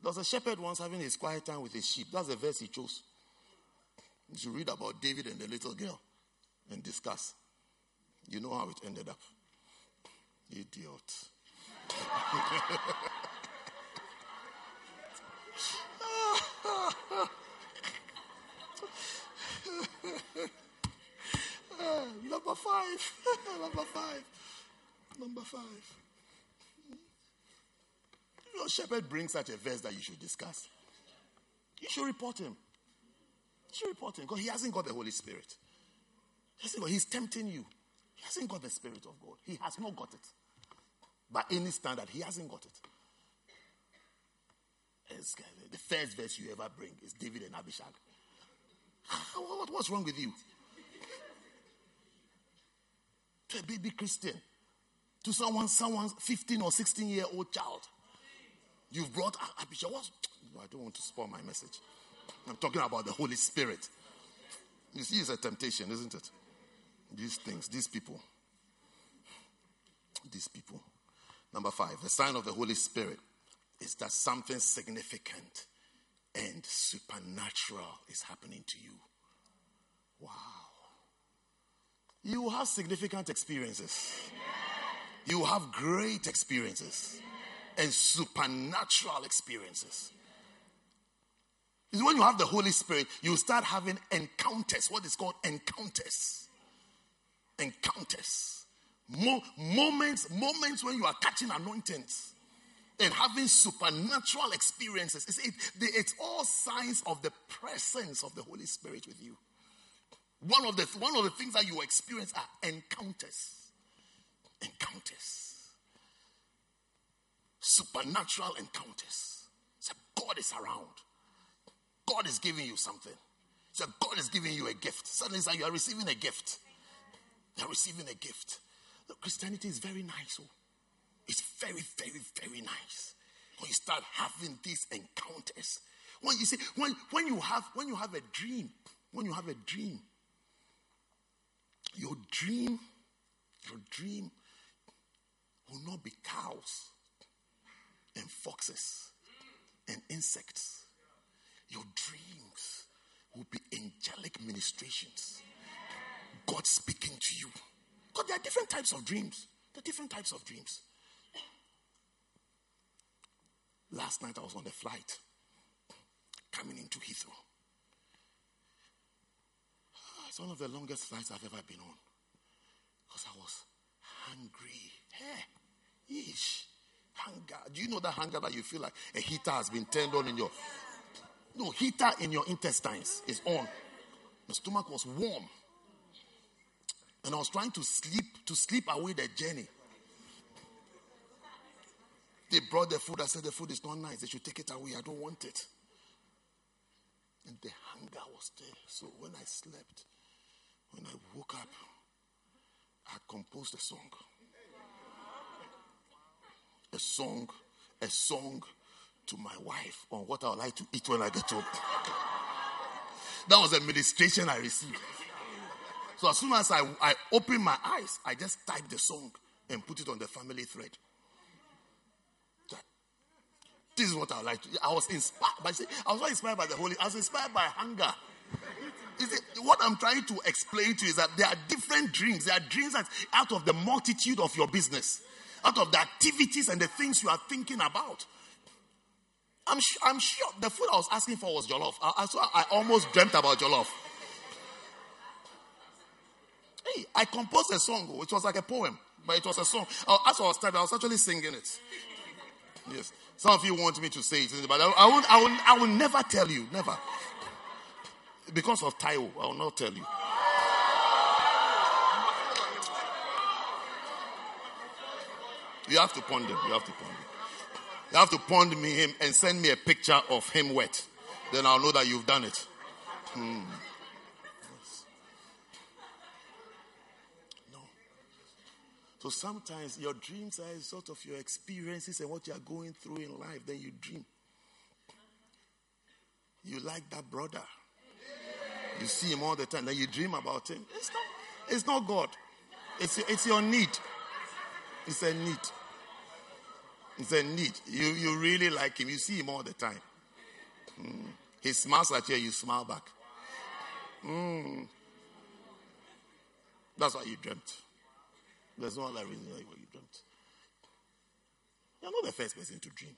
There's a shepherd once having his quiet time with his sheep. That's the verse he chose. You should read about David and the little girl and discuss. You know how it ended up. Idiot. Number 5. Number 5. Your shepherd brings such a verse that you should discuss. You should report him. Should report him because he hasn't got the Holy Spirit. He's tempting you. He hasn't got the Spirit of God. He has not got it. By any standard, he hasn't got it. The first verse you ever bring is David and Abishag. What's wrong with you? To a baby Christian, to someone's 15 or 16-year-old child, you've brought Abishag. I don't want to spoil my message. I'm talking about the Holy Spirit. You see, it's a temptation, isn't it? These things, these people. Number 5, the sign of the Holy Spirit is that something significant and supernatural is happening to you. Wow. You have significant experiences. You have great experiences and supernatural experiences. When you have the Holy Spirit, you start having encounters. What is called encounters. Encounters. Moments when you are catching anointings and having supernatural experiences. It's all signs of the presence of the Holy Spirit with you. One of the things that you experience are encounters. Encounters. Supernatural encounters. So God is around. God is giving you something. So God is giving you a gift. Suddenly it's like you are receiving a gift. You are receiving a gift. Look, Christianity is very nice. Oh. It's very, very, very nice. When you start having these encounters. When you see, when you have a dream, your dream will not be cows and foxes and insects. Your dreams will be angelic ministrations. God speaking to you. Because there are different types of dreams. There are different types of dreams. Last night I was on the flight coming into Heathrow. It's one of the longest flights I've ever been on. Because I was hungry. Hey, yeesh. Hunger. Do you know that hunger that you feel like a heater has been turned on in your... No, heater in your intestines is on. My stomach was warm. And I was trying to sleep away the journey. They brought the food. I said, the food is not nice. They should take it away. I don't want it. And the hunger was there. So when I slept, when I woke up, I composed a song. A song to my wife on what I would like to eat when I get home. That was a ministration I received. So as soon as I opened my eyes, I just typed the song and put it on the family thread. This is what I like to do. I was inspired by, I was not inspired by the Holy. I was inspired by hunger. What I'm trying to explain to you is that there are different dreams. There are dreams that out of the multitude of your business, out of the activities and the things you are thinking about. I'm sure the food I was asking for was jollof. I almost dreamt about jollof. Hey, I composed a song, which was like a poem, but it was a song. As I was typing, I was actually singing it. Yes. Some of you want me to say it, but I will never tell you, never. Because of Taiwo, I will not tell you. You have to ponder. You have to ponder me him and send me a picture of him wet. Then I'll know that you've done it. Yes. No. So sometimes your dreams are a sort of your experiences and what you are going through in life. Then you dream. You like that brother. You see him all the time. Then you dream about him. It's not God. It's your need. It's a need. It's a need. You really like him. You see him all the time. He smiles at you. You smile back. That's why you dreamt. There's no other reason why you dreamt. You're not the first person to dream.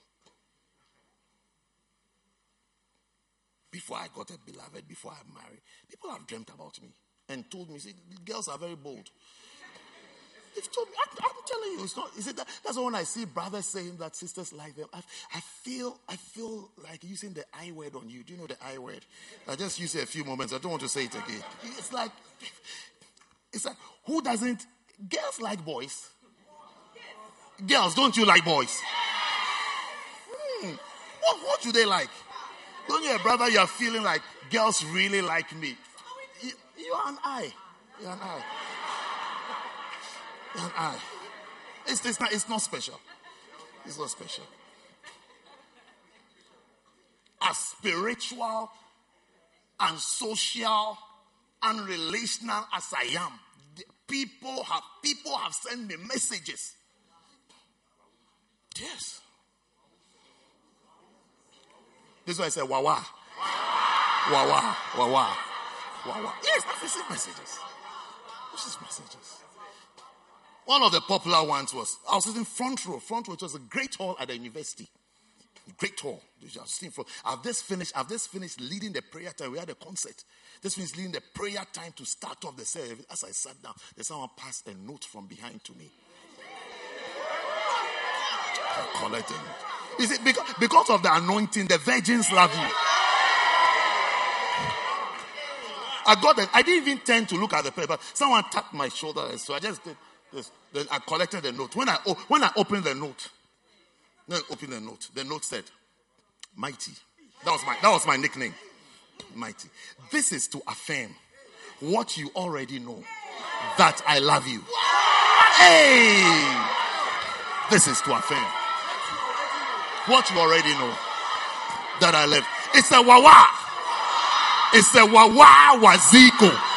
Before I got a beloved, before I married, people have dreamt about me and told me, see, girls are very bold. They've told me, I'm telling you, it's not. Is it that? That's when I see brothers saying that sisters like them. I feel like using the I word on you. Do you know the I word? I just used it a few moments. I don't want to say it again. It's like who doesn't? Girls like boys. Girls, don't you like boys? What do they like? Don't you, brother? You are feeling like girls really like me. You are an I. You are an I. And I. It's not special. It's not special. As spiritual and social and relational as I am, people have sent me messages. Yes. This is why I say wawa. Wawa. Wawa. Wawa. Yes, I've received messages. One of the popular ones was, I was sitting front row, which was a great hall at the university. Great hall. I've just finished leading the prayer time. We had a concert. This means leading the prayer time to start off the service. As I sat down, there's someone passed a note from behind to me. I collected it. You see, because of the anointing, the virgins love you. I got it. I didn't even turn to look at the prayer, but someone tapped my shoulder, and so I just did. Yes. Then I collected the note. When I opened the note, the note said, "Mighty." That was my nickname. Mighty. This is to affirm what you already know, that I love you. Hey! This is to affirm what you already know, that I love. It's a wawa. It's a wawa waziko.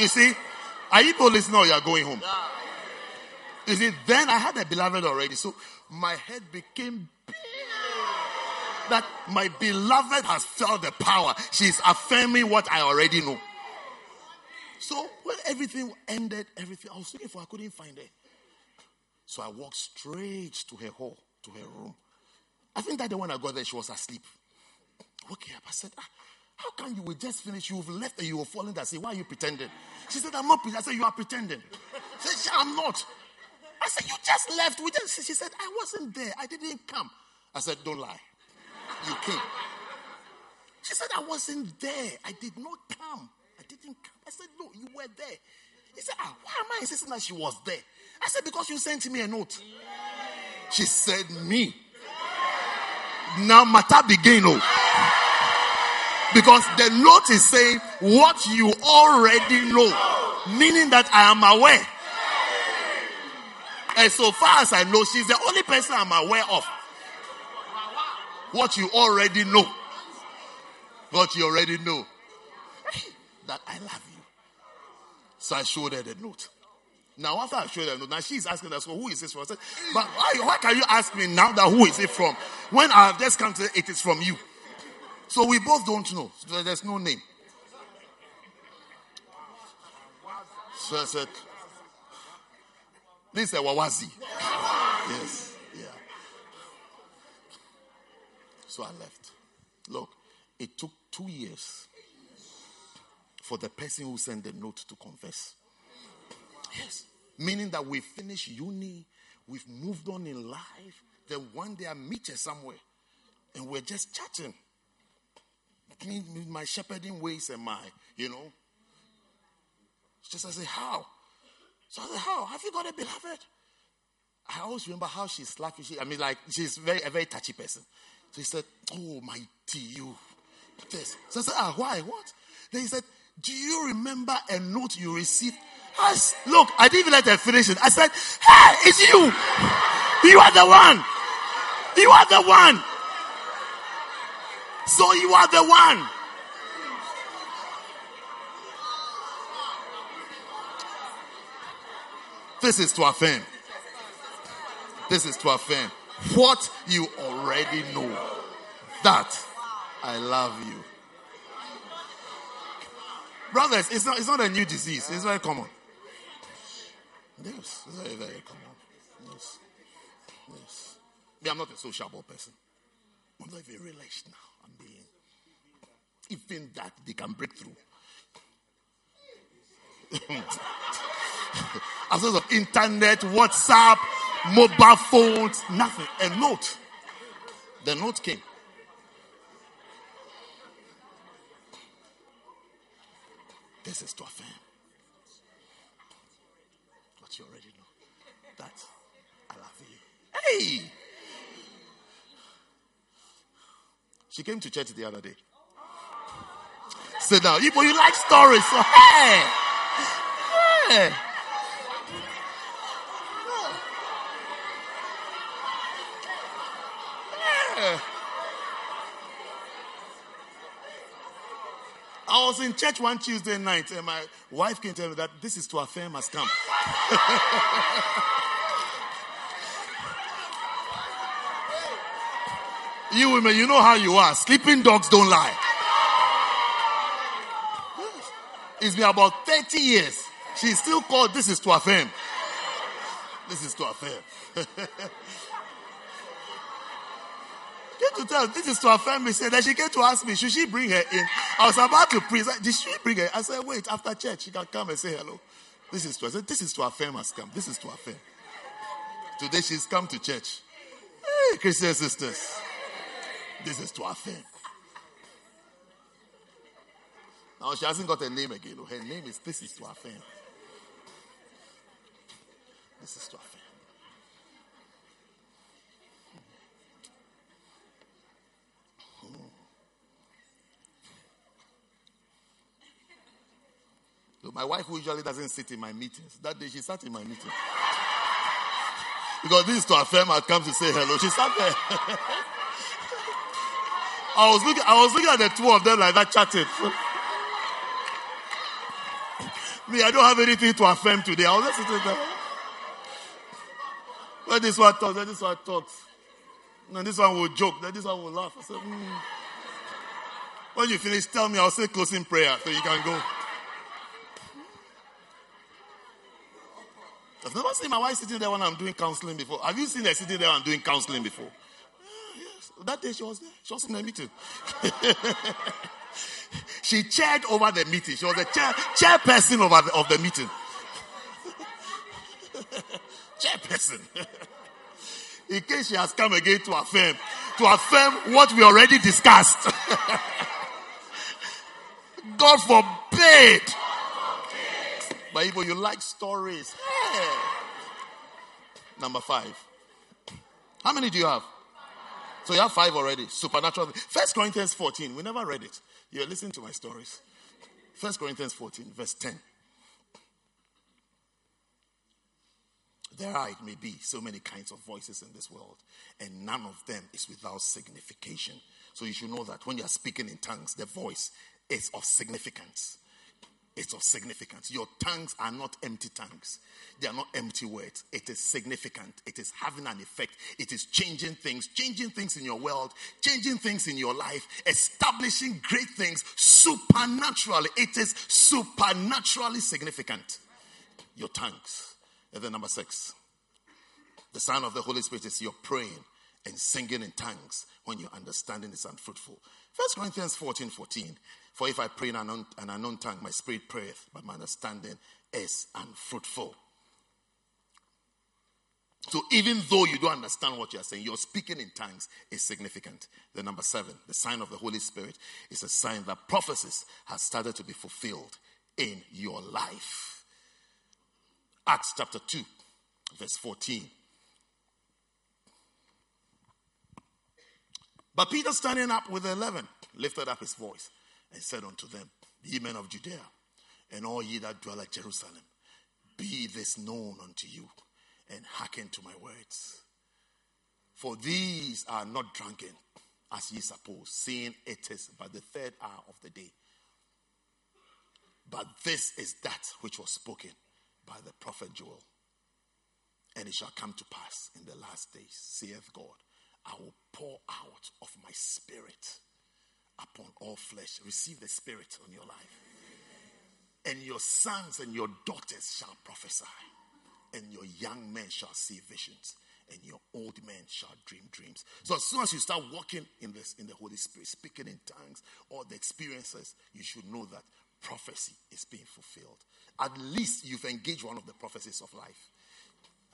You see, are you not listening or you are going home? He said, then I had a beloved already. So my head became big. That my beloved has felt the power. She's affirming what I already know. So when everything ended, I was looking for her, I couldn't find her. So I walked straight to her hall, to her room. I think that the one I got there, she was asleep. Okay, I said, how come you will just finish? You've left and you were falling. I said, why are you pretending? She said, I'm not pretending. I said, you are pretending. She said, I'm not. I said, you just left. She said, I wasn't there. I didn't come. I said, don't lie. You came. She said, I wasn't there. I did not come. I didn't come. I said, no, you were there. He said, why am I insisting that she was there? I said, because you sent me a note. Yeah. She said, me. Yeah. Now matter began. Yeah. Because the note is saying what you already know. Meaning that I am aware. Yeah. And so far as I know, she's the only person I'm aware of. What you already know. What you already know. That I love you. So I showed her the note. Now after I showed her the note, now she's asking us, well, who is this from? I said, but why can you ask me now that who is it from? When I have just come to it is from you. So we both don't know. So there's no name. So I said, this is a Wawazi. Yes. So I left. Look, it took 2 years for the person who sent the note to confess. Yes. Meaning that we finished uni, we've moved on in life, then one day I meet her somewhere and we're just chatting. My shepherding ways and my, Just I say, how? So I said, how? Have you got a beloved? I always remember how she's laughing. She's a very touchy person. So he said, oh, my you. Yes. So I said, why? What? Then he said, do you remember a note you received? Look, I didn't even let her finish it. I said, hey, it's you. You are the one. So you are the one. This is to affirm. What you already know, that I love you. Brothers, it's not a new disease. It's very common. Yes, it's very, very common. Yes. Me, I'm not a sociable person. I'm not even relational. Even that, they can break through. As well as internet, WhatsApp, mobile phones, nothing. A note. The note came. This is to affirm what you already know. That I love you. Hey! She came to church the other day. So now, you like stories, so hey! I was in church one Tuesday night and my wife came to tell me that this is to affirm has come. You women, you know how you are. Sleeping dogs don't lie. It's been about 30 years. She's still called this is to affirm. This is to affirm. To tell this is to affirm me. Said that she came to ask me, should she bring her in? I was about to preach. Did she bring her? I said, wait, after church, she can come and say hello. This is to affirm has come. This is to affirm. Today she's come to church. Hey, Christian sisters. This is to affirm. Now she hasn't got her name again. Her name is this is to affirm. This is to affirm. My wife, who usually doesn't sit in my meetings, that day she sat in my meeting. Because this is to affirm I'd come to say hello. She sat there. I was looking at the two of them like that, chatting. Me, I don't have anything to affirm today. I was just sitting there. Let this one talk. Let this one talk. No, this one will joke. This one will laugh. I said, When you finish, tell me. I'll say closing prayer so you can go. I've never seen my wife sitting there when I'm doing counseling before. Have you seen her sitting there and doing counseling before? Yeah, yes. That day she was there. She was in a meeting. She chaired over the meeting. She was the chairperson of the meeting. Chairperson. In case she has come again to affirm what we already discussed. God forbid. But if you like stories, hey. Number 5. How many do you have? So you have 5 already. Supernatural. 1 Corinthians 14. We never read it. You're listening to my stories. 1 Corinthians 14, verse 10. There are, it may be, so many kinds of voices in this world, and none of them is without signification. So you should know that when you are speaking in tongues, the voice is of significance. It's of significance. Your tongues are not empty tongues. They are not empty words. It is significant. It is having an effect. It is changing things in your world, changing things in your life, establishing great things supernaturally. It is supernaturally significant. Your tongues. And then number 6, the sign of the Holy Spirit is your praying and singing in tongues when your understanding is unfruitful. 1 Corinthians 14:14. For if I pray in an unknown tongue, my spirit prayeth, but my understanding is unfruitful. So even though you don't understand what you are saying, your speaking in tongues is significant. Then number 7, the sign of the Holy Spirit is a sign that prophecies have started to be fulfilled in your life. Acts chapter 2, verse 14. But Peter, standing up with the 11, lifted up his voice and said unto them, Ye men of Judea, and all ye that dwell at Jerusalem, be this known unto you, and hearken to my words. For these are not drunken, as ye suppose, seeing it is but the third hour of the day. But this is that which was spoken by the prophet Joel. And it shall come to pass in the last days, saith God, I will pour out of my spirit upon all flesh. Receive the spirit on your life. Amen. And your sons and your daughters shall prophesy. And your young men shall see visions. And your old men shall dream dreams. So as soon as you start walking in the Holy Spirit, speaking in tongues, all the experiences, you should know that prophecy is being fulfilled. At least you've engaged one of the prophecies of life.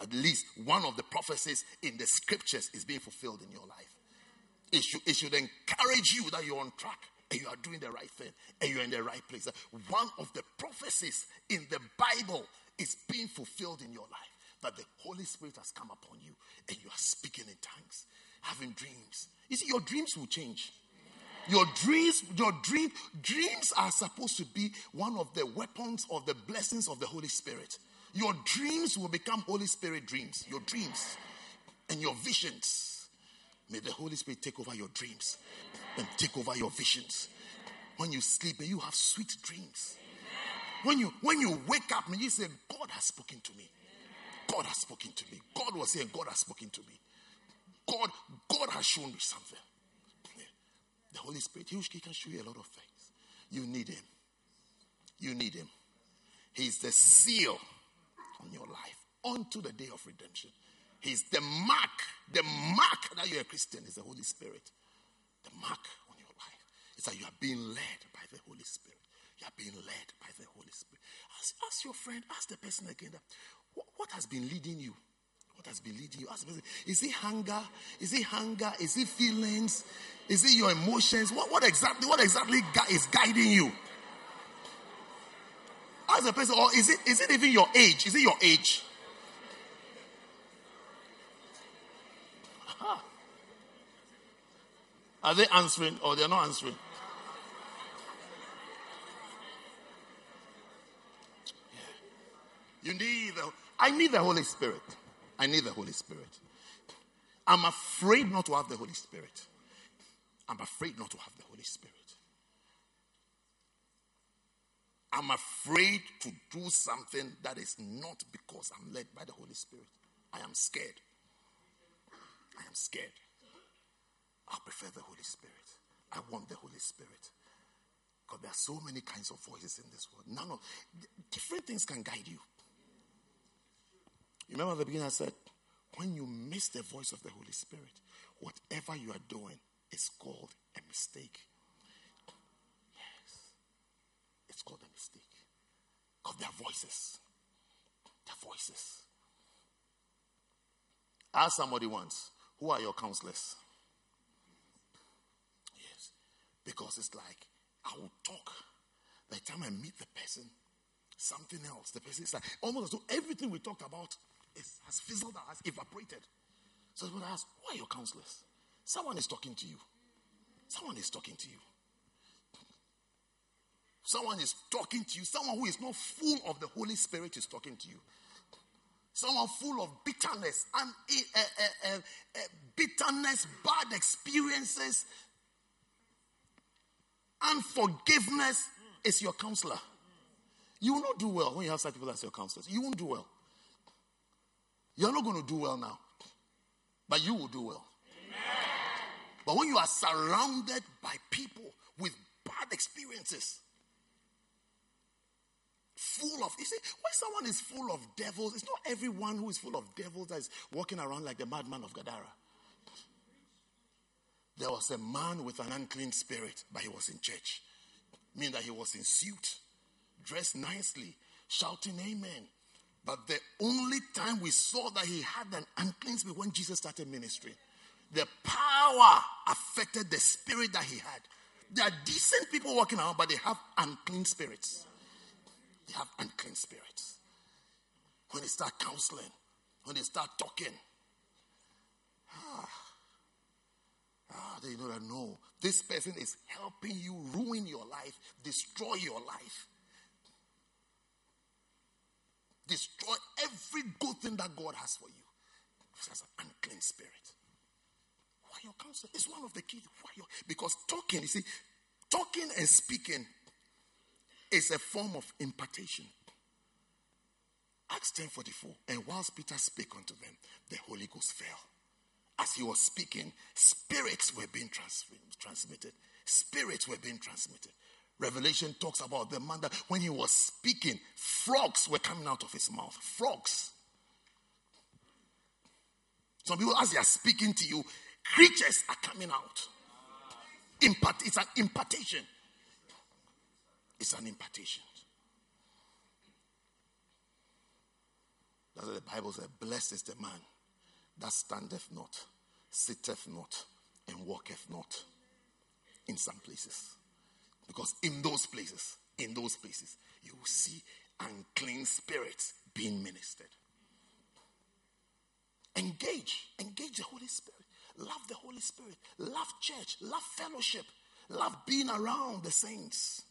At least one of the prophecies in the scriptures is being fulfilled in your life. It should encourage you that you're on track and you are doing the right thing and you're in the right place. One of the prophecies in the Bible is being fulfilled in your life, that the Holy Spirit has come upon you and you are speaking in tongues, having dreams. You see, your dreams will change. Your dreams are supposed to be one of the weapons of the blessings of the Holy Spirit. Your dreams will become Holy Spirit dreams. Your dreams and your visions. May the Holy Spirit take over your dreams and take over your visions. When you sleep, may you have sweet dreams. When you wake up, may you say, God has spoken to me. God has spoken to me. God was saying, God has spoken to me. God has shown me something. The Holy Spirit, He can show you a lot of things. You need Him. You need Him. He's the seal on your life unto the day of redemption. He's the mark. The mark that you're a Christian is the Holy Spirit. The mark on your life is that you are being led by the Holy Spirit. You are being led by the Holy Spirit. Ask your friend, ask the person again, what has been leading you? What has been leading you? Ask the person, is it hunger? Is it hunger? Is it feelings? Is it your emotions? What exactly is guiding you? Ask the person, or is it even your age? Is it your age? Aha. Are they answering or they're not answering? Yeah. I need the Holy Spirit. I need the Holy Spirit. I'm afraid not to have the Holy Spirit. I'm afraid not to have the Holy Spirit. I'm afraid to do something that is not because I'm led by the Holy Spirit. I am scared. I am scared. I prefer the Holy Spirit. I want the Holy Spirit. Because there are so many kinds of voices in this world. None of different things can guide you. You remember at the beginning I said, when you miss the voice of the Holy Spirit, whatever you are doing is called a mistake. Yes. It's called a mistake. Because there are voices. There are voices. Ask somebody once, who are your counselors? Yes. Because it's like, I will talk. By the time I meet the person, something else. The person is like, almost as though everything we talked about has fizzled out, has evaporated. So when I ask, who are your counselors? Someone is talking to you. Someone is talking to you. Someone is talking to you. Someone who is not full of the Holy Spirit is talking to you. Someone full of bitterness and bitterness, bad experiences, unforgiveness is your counselor. You will not do well when you have such people as your counselors. You won't do well. You're not going to do well now. But you will do well. Amen. But when you are surrounded by people with bad experiences, full of, you see, when someone is full of devils, it's not everyone who is full of devils that is walking around like the madman of Gadara. There was a man with an unclean spirit, but he was in church. Meaning that he was in suit, dressed nicely, shouting amen. But the only time we saw that he had an unclean spirit when Jesus started ministry, the power affected the spirit that he had. There are decent people walking around, but they have unclean spirits. They have unclean spirits. When they start counseling, when they start talking, then you know that no, this person is helping you ruin your life, destroy your life. Destroy every good thing that God has for you. It's an unclean spirit. Why your counselor? It's one of the keys. Because talking, you see, talking and speaking is a form of impartation. Acts 10:44. And whilst Peter spake unto them, the Holy Ghost fell. As he was speaking, spirits were being transmitted. Spirits were being transmitted. Revelation talks about the man that when he was speaking, frogs were coming out of his mouth. Frogs. Some people, as they are speaking to you, creatures are coming out. It's an impartation. It's an impartation. That's what the Bible says. Blessed is the man that standeth not, sitteth not, and walketh not. In some places. Because in those places, you will see unclean spirits being ministered. Engage the Holy Spirit. Love the Holy Spirit. Love church. Love fellowship. Love being around the saints.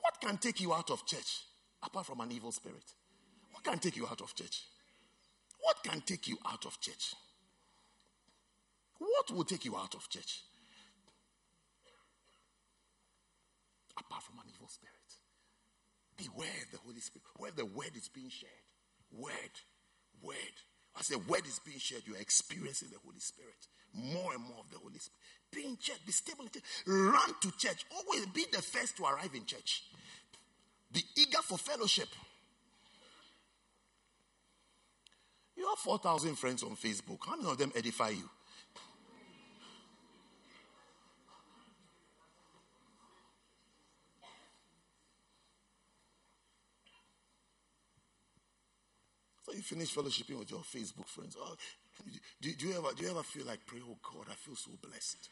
What can take you out of church apart from an evil spirit? What can take you out of church? What can take you out of church? What will take you out of church? Apart from an evil spirit. Beware the Holy Spirit. Where the word is being shared. Word. As the word is being shared, you are experiencing the Holy Spirit. More and more of the Holy Spirit. Be in church. Be stable in church. Run to church. Always be the first to arrive in church. Be eager for fellowship. You have 4,000 friends on Facebook. How many of them edify you? You finish fellowshipping with your Facebook friends. Oh, do you ever feel like pray? Oh God, I feel so blessed.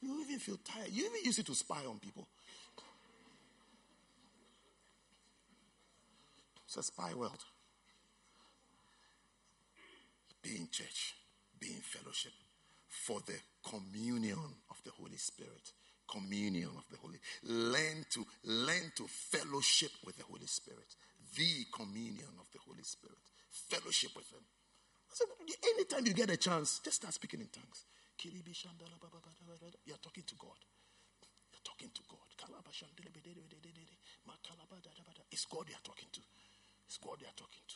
You even feel tired. You even use it to spy on people. It's a spy world. Be in church, be in fellowship for the communion of the Holy Spirit. Communion of the Holy. Learn to fellowship with the Holy Spirit. The communion of the Holy Spirit. Fellowship with Him. So anytime you get a chance, just start speaking in tongues. You are talking to God. You are talking to God. It's God you are talking to. It's God you are talking to.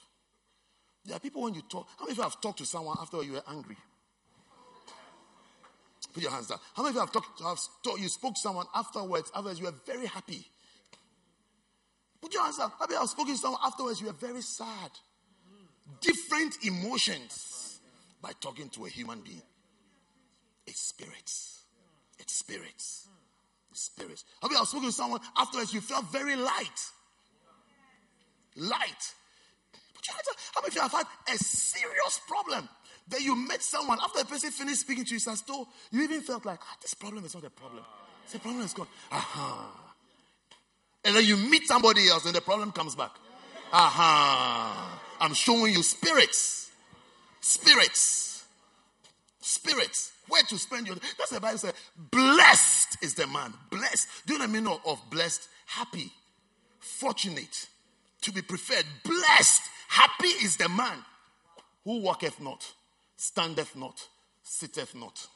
There are people when you talk. How many of you have talked to someone after you were angry? Put your hands down. How many of you have you spoke to someone afterwards you were very happy? Put your hands down. How many of you have spoken to someone afterwards you were very sad? Different emotions by talking to a human being. It's spirits. It's spirits. It's spirits. How many of you have spoken to someone afterwards you felt very light? Light. Put your hands down. How many of you have had a serious problem? That you met someone, after the person finished speaking to you, you even felt like, this problem is not a problem. It's a problem is gone. And then you meet somebody else and the problem comes back. I'm showing you spirits. Spirits. Spirits. Where to spend your... That's the Bible says, blessed is the man. Blessed. Do you know the meaning of blessed? Happy. Fortunate. To be preferred. Blessed. Happy is the man who walketh not. Standeth not, sitteth not.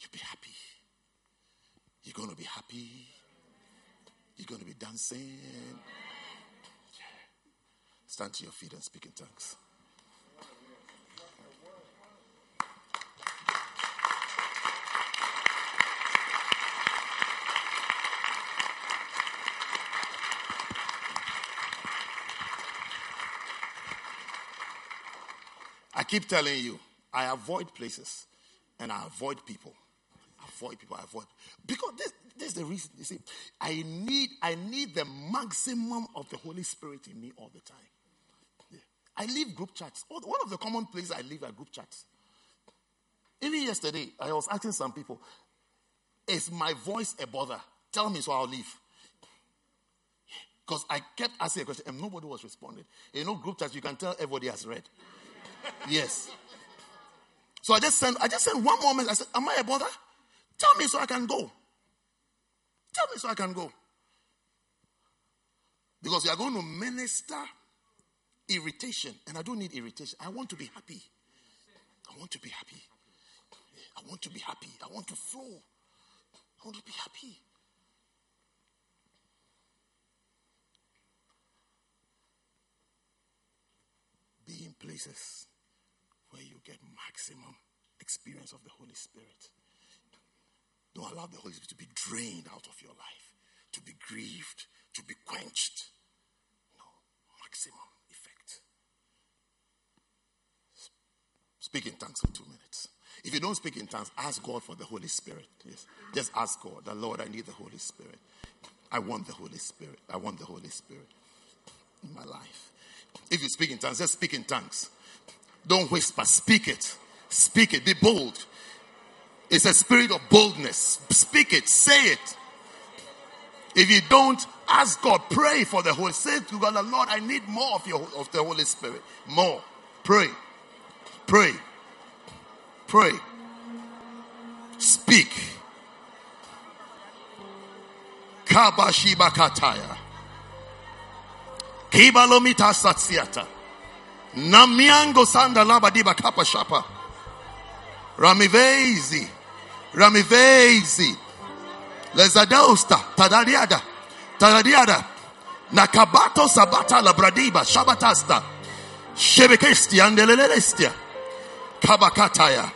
You'll be happy. You're going to be happy. You're going to be dancing. Yeah. Stand to your feet and speak in tongues. I keep telling you, I avoid places and I avoid people. Because this is the reason. You see, I need the maximum of the Holy Spirit in me all the time. Yeah. I leave group chats. One of the common places I leave are group chats. Even yesterday, I was asking some people, is my voice a bother? Tell me so I'll leave. Because I kept asking a question and nobody was responding. You know, group chats, you can tell everybody has read. Yes. So I just sent one more message. I said, am I a bother? Tell me so I can go. Because we are going to minister irritation. And I don't need irritation. I want to be happy. I want to flow. I want to be happy. Be in places where you get maximum experience of the Holy Spirit. Don't allow the Holy Spirit to be drained out of your life, to be grieved, to be quenched. No, maximum effect. Speak in tongues for 2 minutes. If you don't speak in tongues, ask God for the Holy Spirit. Yes. Just ask God, the Lord, I need the Holy Spirit. I want the Holy Spirit. I want the Holy Spirit in my life. If you speak in tongues, just speak in tongues. Don't whisper. Speak it. Speak it. Be bold. It's a spirit of boldness. Speak it. Say it. If you don't, ask God. Pray for the Holy Spirit. Say to God, Lord, I need more of the Holy Spirit. More. Pray. Pray. Speak. Kabashiba kataya. Kibalomita satsiata. Namiango sanda labadiba kapa shapa. Ramivezi. Lezadosta. Tadadiada. Nakabato sabata labradiba. Shabatasta. Shebekestia andelelestia. Kabakataya.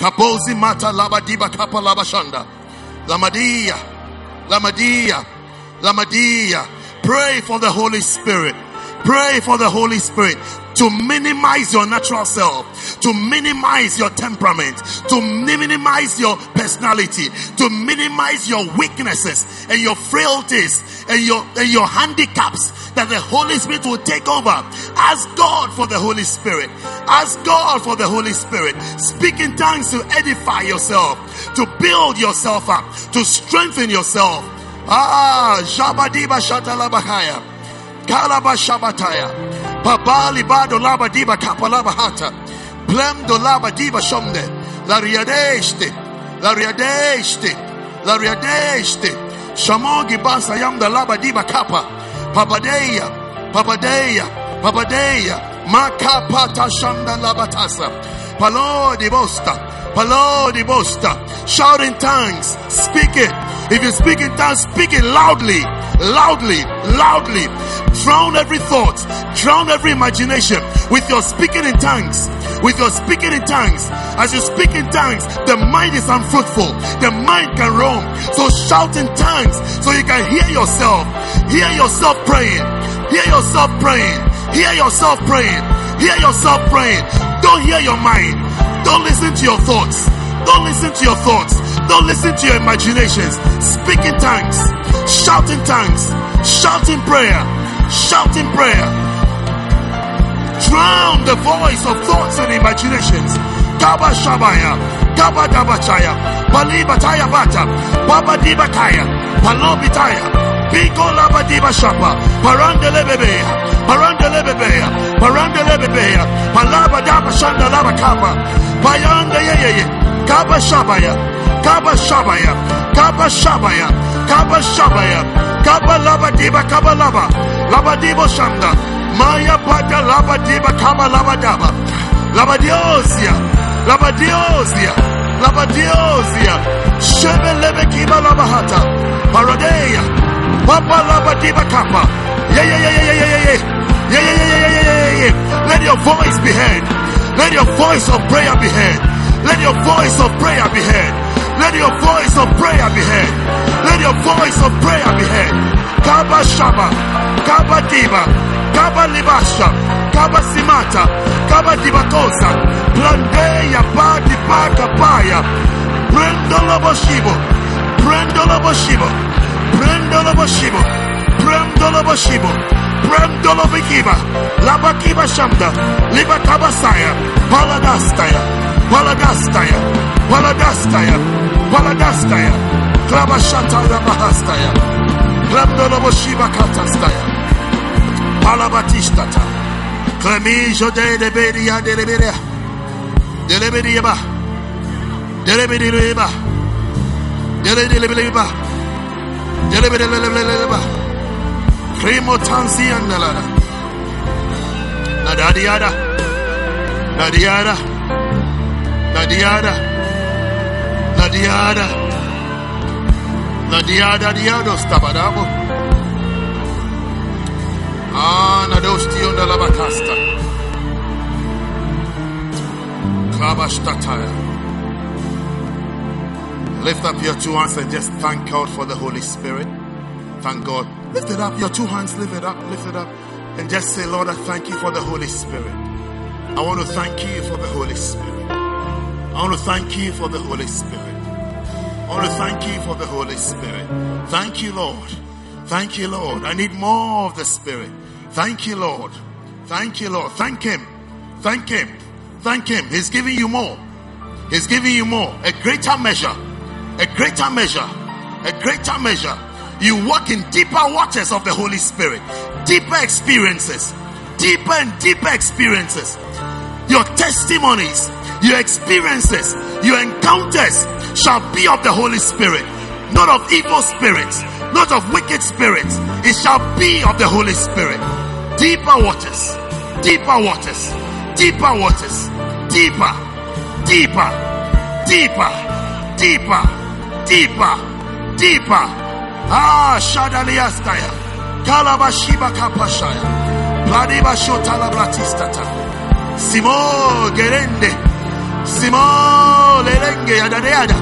Kabozi mata labadiba kapa labashanda. Lamadia. Pray for the Holy Spirit. Pray for the Holy Spirit to minimize your natural self, to minimize your temperament, to minimize your personality, to minimize your weaknesses and your frailties and your handicaps, that the Holy Spirit will take over. Ask God for the Holy Spirit. Speak in tongues to edify yourself, to build yourself up, to strengthen yourself. Shabadiba shatalabahaya. Kalaba Shabataya, Babali Bado Laba Diba Kapalaba Hata, Blem do Laba Diba Shomne, Lariadeshte, Shamogi Basayam the Laba Diba Kappa, Papadeya, Makapata Shamda Labatasa, Palo di Bosta, shout in tongues, speak it. If you speak in tongues, speak it loudly. Drown every thought, drown every imagination with your speaking in tongues. With your speaking in tongues, as you speak in tongues, the mind is unfruitful. The mind can roam. So shout in tongues so you can hear yourself. Hear yourself praying. Hear yourself praying. Hear yourself praying. Hear yourself praying. Don't hear your mind. Don't listen to your thoughts. Don't listen to your thoughts. Don't listen to your imaginations. Speak in tongues. Shout in tongues. Shout in prayer. Shout in prayer. Drown the voice of thoughts and imaginations. Kaba Shabaya. Kaba Dabachaya. Bali Bataya Bata. Baba Dibakaya. Palobitaya. Biko Laba Diba Shapa. Parandelebebea. Parandelebebea, parandelebebea, palaba daba shanda laba kaba, payanda yeye, kaba shabaya, kaba shabaya, kaba shabaya, kaba shabaya, kaba laba diba kaba laba, laba dibo shanda, maya pata laba diba kaba laba daba, laba diosia, shebe lebe kiba laba hata, paradeya, papa laba diba kaba. Yeah. Let your voice be heard. Let your voice of prayer be heard. Let your voice of prayer be heard. Let your voice of prayer be heard. Let your voice of prayer be heard. Kaba Shaba, Kaba Diba, Kaba Libasha, Kaba Simata, Kaba Dibakosa, Plandeya Badi Bakapaya, Brendoloboshibo, Brendoloboshibo, Brendoloboshibo. Prem Doloboshibo, Prem Dolobikiba, Labakiba Shamda, Libakabasaya, Paladastaya, Paladastaya, Paladastaya, Paladastaya, Klabashata Labahastaya, Klem Doloboshiba Katastaya, Palabatistata, Klemijo de Bedia de Lebedia, de Lebediba, de Lebediba, de Lebediba, de Lebediba. Primo Tansi and Nalada Nadadiada Nadiada Nadiada Nadiada Nadiada Diados Tabadabo Nadostio Nalabacasta Klabastataya. Lift up your two hands and just thank God for the Holy Spirit. Thank God. Lift it up, your two hands, lift it up, and just say, Lord, I thank you for the Holy Spirit. I want to thank you for the Holy Spirit. I want to thank you for the Holy Spirit. I want to thank you for the Holy Spirit. Thank you, Lord. Thank you, Lord. I need more of the Spirit. Thank you, Lord. Thank you, Lord. Thank Him. Thank Him. Thank Him. He's giving you more. He's giving you more. A greater measure. A greater measure. A greater measure. You walk in deeper waters of the Holy Spirit. Deeper experiences. Deeper and deeper experiences. Your testimonies, your experiences, your encounters shall be of the Holy Spirit. Not of evil spirits. Not of wicked spirits. It shall be of the Holy Spirit. Deeper waters. Deeper waters. Deeper waters. Deeper. Deeper. Deeper. Deeper. Deeper. Deeper. Shadaliastaya, Kalabashiba Kapashaya, Bladiba Shotala Bratistata, Simo Gerende, Simo Lerenge, Yadadiada,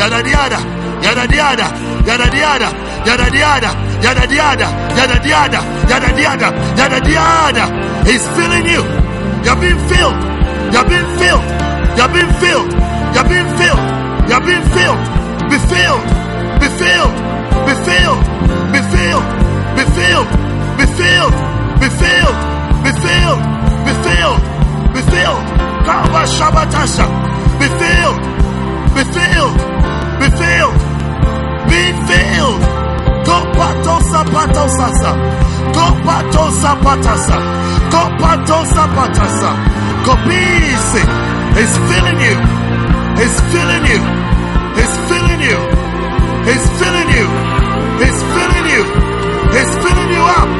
Yadadiada, Yadadiada, Yadadiada, Yadadiada, Yadadiada, Yadadiada, Yadadiada, Yadadiada. He's filling you. You're being filled. You're being filled. You're being filled. You're being filled. You're being filled. Be filled. Be filled. Be filled, be filled, be filled, be filled, be filled, be filled, be filled, be filled. Kaba Shabatasha, be filled, be filled, be filled, be filled. Kopato Sapato Sasa, Kopato Sapatasa, Kopato Sapatasa, Kopisi. He's filling you, he's filling you, he's filling you. He's filling you. He's filling you. He's filling you up.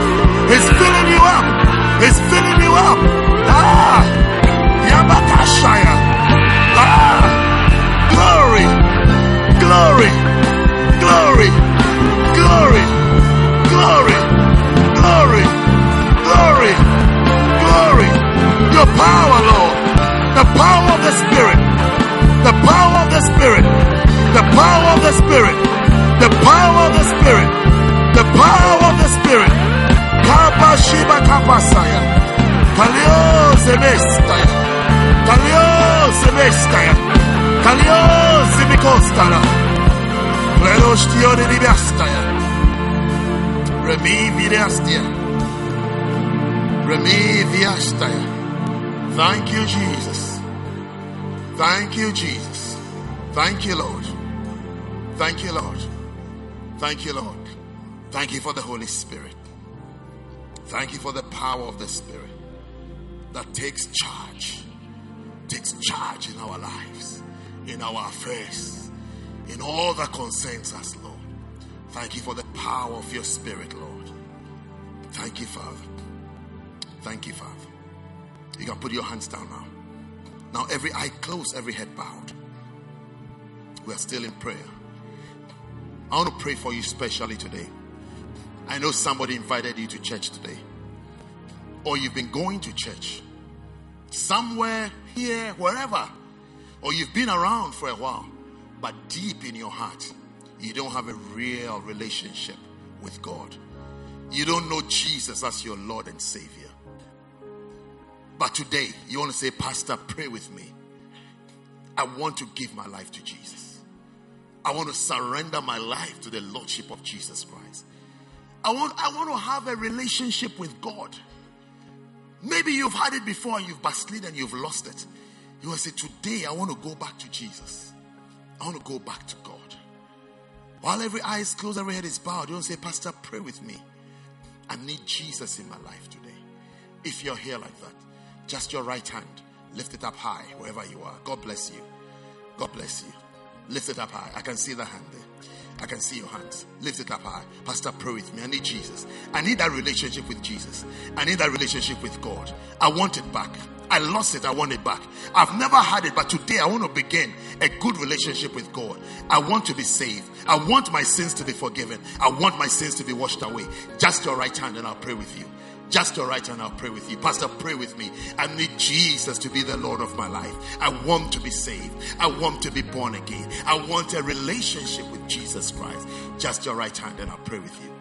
He's filling you up. He's filling you up. Yabakashaya. Glory. Glory. Glory. Glory. Glory. Glory. Shiba Kapasaya, Talio Zemestaya, Talio Zemestaya, Talio Zemikostara, Leroshio de Libastaya, Remi Vidastia, Remi Viastaya. Thank you, Jesus. Thank you, Jesus. Thank you, Lord. Thank you, Lord. Thank you, Lord. Thank you for the Holy Spirit. Thank you for the power of the Spirit that takes charge in our lives, in our affairs, in all that concerns us, Lord. Thank you for the power of your Spirit, Lord. Thank you, Father. Thank you, Father. You can put your hands down now. Now every eye closed, every head bowed. We are still in prayer. I want to pray for you specially today. I know somebody invited you to church today, or you've been going to church somewhere, here, wherever, or you've been around for a while, but deep in your heart, you don't have a real relationship with God. You don't know Jesus as your Lord and Savior. But today, you want to say, Pastor, pray with me. I want to give my life to Jesus. I want to surrender my life to the Lordship of Jesus Christ. I want to have a relationship with God. Maybe you've had it before and you've backslid and you've lost it. You will say, today I want to go back to Jesus. I want to go back to God. While every eye is closed, every head is bowed, you want to say, Pastor, pray with me. I need Jesus in my life today. If you're here like that, just your right hand, lift it up high, wherever you are. God bless you. God bless you. Lift it up high. I can see the hand there. I can see your hands. Lift it up high. Pastor, pray with me. I need Jesus. I need that relationship with Jesus. I need that relationship with God. I want it back. I lost it. I want it back. I've never had it, but today I want to begin a good relationship with God. I want to be saved. I want my sins to be forgiven. I want my sins to be washed away. Just your right hand and I'll pray with you. Just your right hand, I'll pray with you. Pastor, pray with me. I need Jesus to be the Lord of my life. I want to be saved. I want to be born again. I want a relationship with Jesus Christ. Just your right hand and I'll pray with you.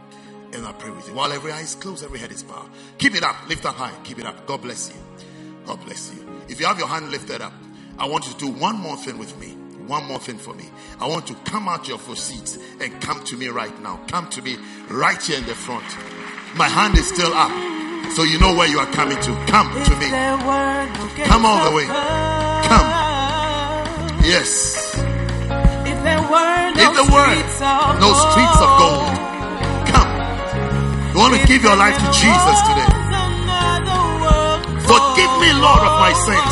And I'll pray with you. While every eye is closed, every head is bowed. Keep it up. Lift up high. Keep it up. God bless you. God bless you. If you have your hand lifted up, I want you to do one more thing with me. One more thing for me. I want to come out your four seats and come to me right now. Come to me right here in the front. My hand is still up. So you know where you are coming to. Come to me. Come all the way. Come. Yes. If there were no streets of gold. Come. You want to give your life to Jesus today. Forgive me, Lord, of my sins.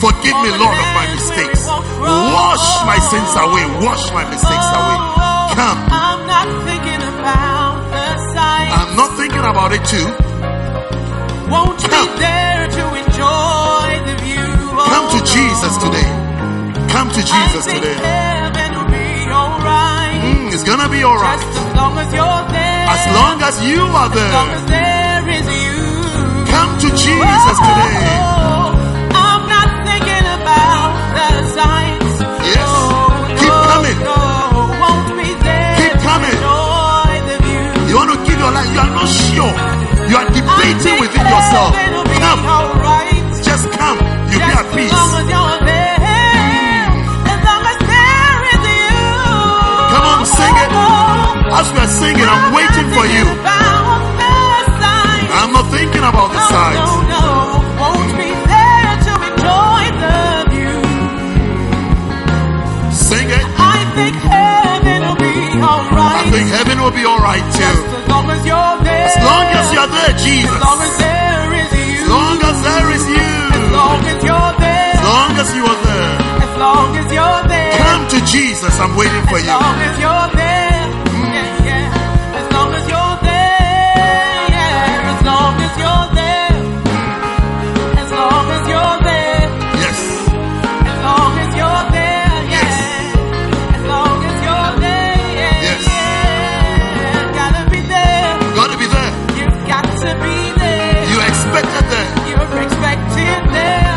Forgive me, Lord, of my mistakes. Wash my sins away. Wash my mistakes away. Come. I'm not thinking about it too. Won't you be there to enjoy the view? Come to Jesus today. Come to Jesus today. It's gonna be alright. As long as you're there. As long as you are there. As long as there is you. Come to Jesus today. I'm not thinking about the signs. Yes. Keep coming. Won't be there. Keep coming. You want to give your life. You are not sure. You are debating within yourself. Come. Just come. You'll be at peace. Come on, sing it. As we are singing, I'm waiting for you. I'm not thinking about the signs. Sing it. I think heaven will be alright too. As long as you're there, Jesus. As long as there is you. As long as there is you. As long as you're there. As long as you are there. As long as you're there. Come to Jesus. I'm waiting for you. As long as you're there. Yeah, yeah. As long as you're there. Yeah. As long as you're there. As long as you're there. Yes. As long as you're there. Yeah. Yes. As long as you're there. Yeah. Yes. Yeah. Gotta be there. Gotta be there. To be there. You expected that. You're expected there.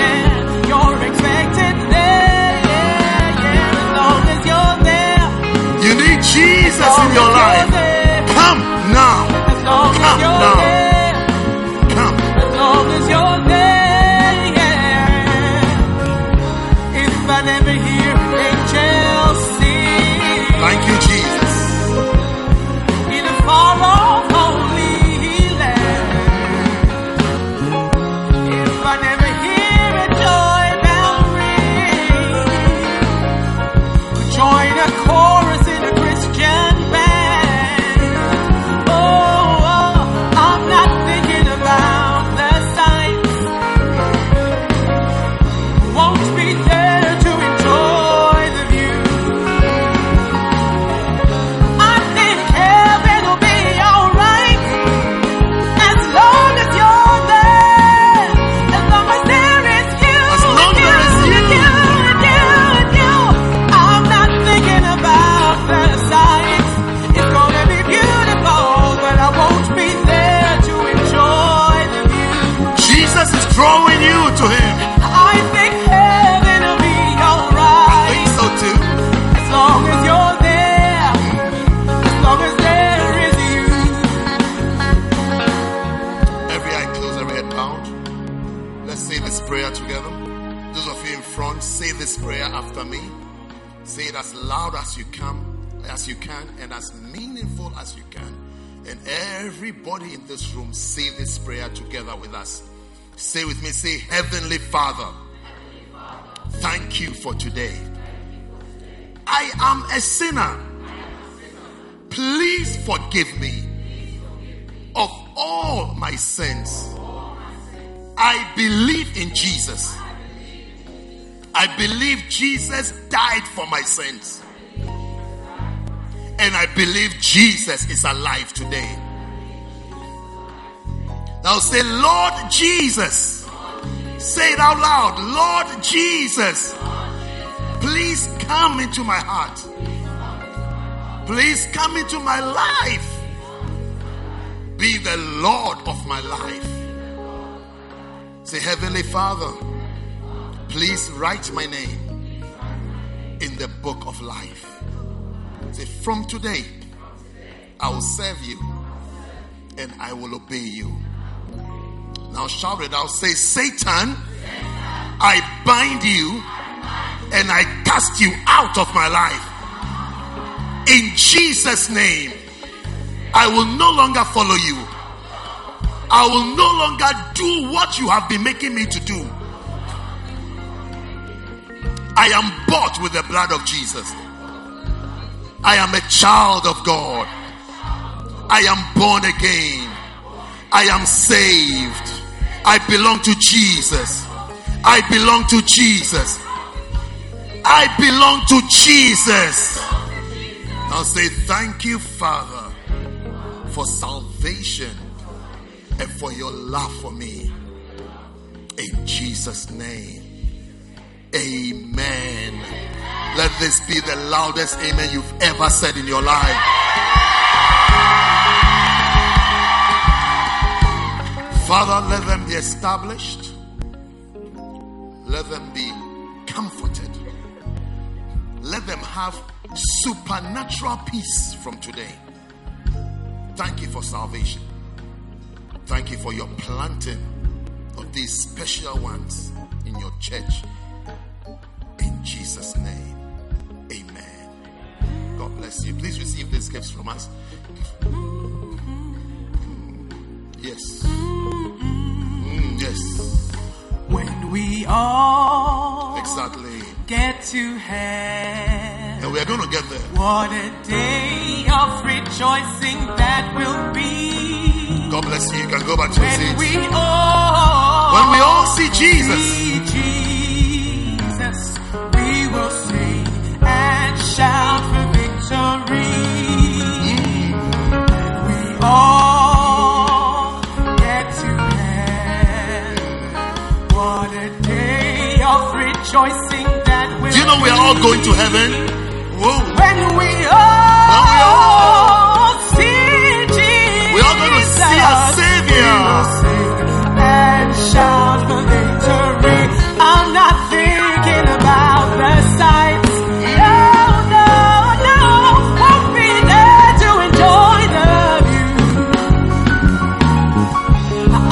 Yeah, you're expected there. Yeah, yeah. As long as you're there. You need you to him. I think heaven will be alright. I think so too. As long as you're there, as long as there is you. Every eye closed, every head bowed. Let's say this prayer together. Those of you in front, say this prayer after me. Say it as loud as you can, and as meaningful as you can. And everybody in this room, say this prayer together with us. Say with me, say, Heavenly Father, thank you for today. I am a sinner. Please forgive me of all my sins. I believe in Jesus. I believe Jesus died for my sins. And I believe Jesus is alive today. Now say, Lord Jesus. Say it out loud. Lord Jesus, please come into my heart. Please come into my life. Be the Lord of my life. Say, Heavenly Father, please write my name in the book of life. Say, from today, I will serve you and I will obey you. Now shout it out. Say, Satan, I bind you and I cast you out of my life. In Jesus' name, I will no longer follow you. I will no longer do what you have been making me to do. I am bought with the blood of Jesus. I am a child of God. I am born again. I am saved. I belong to Jesus. I belong to Jesus. I belong to Jesus. Now say, thank you, Father, for salvation and for your love for me. In Jesus' name. Amen. Let this be the loudest amen you've ever said in your life. Father, let them be established. Let them be comforted. Let them have supernatural peace from today. Thank you for salvation. Thank you for your planting of these special ones in your church. In Jesus' name, amen. God bless you. Please receive these gifts from us. Yes. Yes. When we all get to heaven, and we are going to get there. What a day of rejoicing that will be. God bless you. You can go back to your seats. When we all see Jesus. We will sing and shout for victory. We all get to heaven. What a day of rejoicing that will be. Do you know we are all going to heaven? Whoa. When we all see Jesus, we are going to see our Savior. We will sing and shout for victory. I'm not thinking about the sights. No, won't be there to enjoy the view.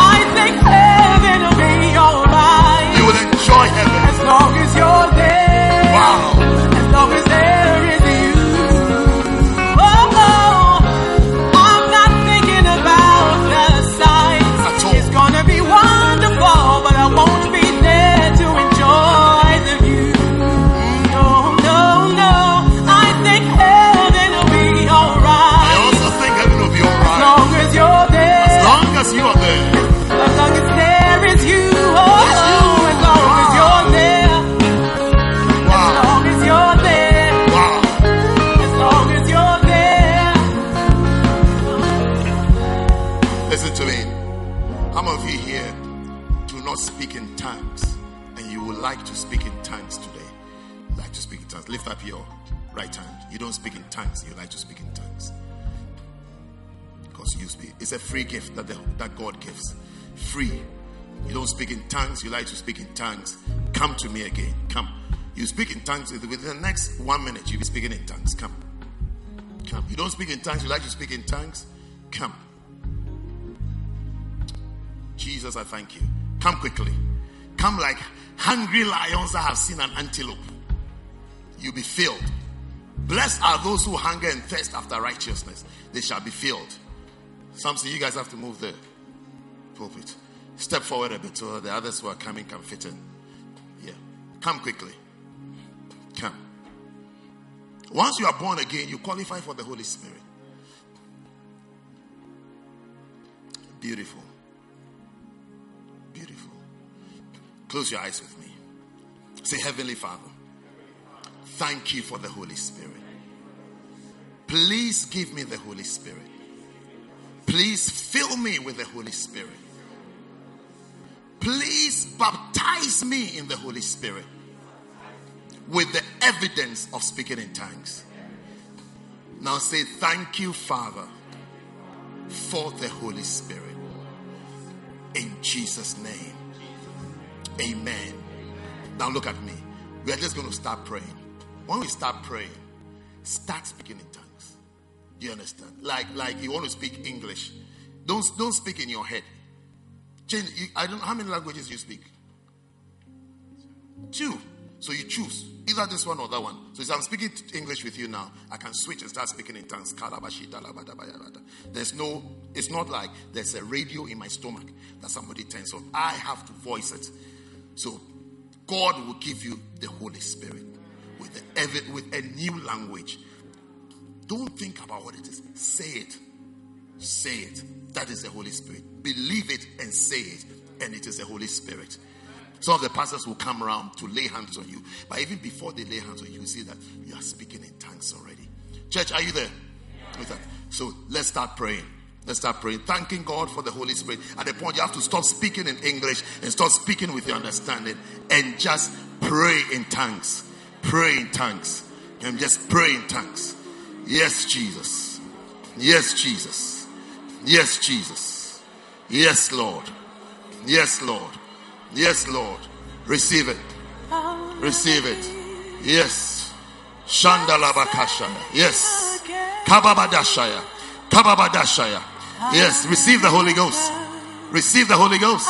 I think heaven will be alright. You will enjoy heaven as long as you're there. Wow. As long as there is you. I'm not thinking about the sights. It's gonna be wonderful, but I won't be. Lift up your right hand. You don't speak in tongues. You like to speak in tongues. Because you speak. It's a free gift that God gives. Free. You don't speak in tongues. You like to speak in tongues. Come to me again. Come. You speak in tongues. Within the next 1 minute, you'll be speaking in tongues. Come. Come. You don't speak in tongues. You like to speak in tongues. Come. Jesus, I thank you. Come quickly. Come like hungry lions that have seen an antelope. You'll be filled. Blessed are those who hunger and thirst after righteousness. They shall be filled. Samson, you guys have to move the pulpit. Step forward a bit so the others who are coming can fit in. Yeah. Come quickly. Come. Once you are born again, you qualify for the Holy Spirit. Beautiful. Beautiful. Close your eyes with me. Say, Heavenly Father, thank you for the Holy Spirit. Please give me the Holy Spirit. Please fill me with the Holy Spirit. Please baptize me in the Holy Spirit with the evidence of speaking in tongues. Now say, thank you, Father, for the Holy Spirit. In Jesus' name. Amen. Now look at me. We are just going to start praying. When we start praying, start speaking in tongues. Do you understand? Like you want to speak English. Don't speak in your head. I don't know how many languages you speak. 2. So you choose either this one or that one. So if I'm speaking English with you now, I can switch and start speaking in tongues. It's not like there's a radio in my stomach that somebody turns on. I have to voice it. So God will give you the Holy Spirit with a new language. Don't think about what it is. Say it. Say it. That is the Holy Spirit. Believe it and say it, and it is the Holy Spirit. Some of the pastors will come around to lay hands on you, but even before they lay hands on you, you see that you are speaking in tongues already. Church, are you there? Yeah. So let's start praying. Let's start praying, thanking God for the Holy Spirit. At the point you have to stop speaking in English and start speaking with your understanding, and just pray in tongues. Pray in tongues, and just pray in tongues. Yes, Jesus. Yes, Jesus. Yes, Jesus. Yes, Lord. Yes, Lord. Yes, Lord. Receive it. Receive it. Yes. Shandalabakashaya. Yes. Kababadashaya. Kababadashaya. Yes. Receive the Holy Ghost. Receive the Holy Ghost.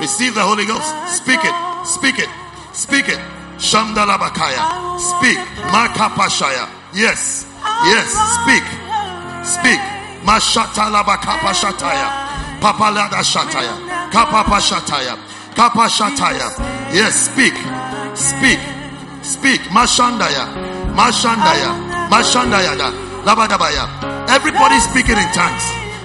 Receive the Holy Ghost. Speak it. Speak it. Speak it. Shandalabakaya. Speak. Makapashaya. Yes. Yes. Speak. Speak. Mashatala bakapa shataya, papalada shataya, kapapa shataya, kapa shataya. Yes, speak, speak, speak. Mashandaya, mashandaya, mashandaya da, labadabaya. Everybody speaking in tongues.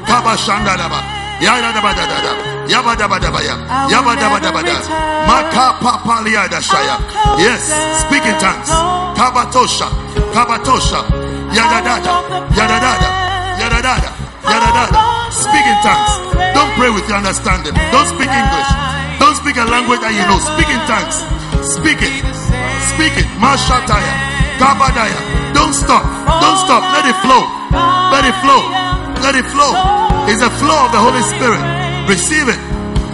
Kaba shandalaba, yadabadabada, yabadabadabaya, yabadabadabada, makapa paliada shaya. Yes, speak in tongues. Kabatosha, kabatosha, yadadada, yadadada. Yadadada, yadadada. Speak in tongues. Don't pray with your understanding. Don't speak English. Don't speak a language that you know. Speak in tongues. Speak it. Speak it. Mashataya, kabadaya. Don't stop. Don't stop. Let it flow. Let it flow. Let it flow. It's the flow of the Holy Spirit. Receive it.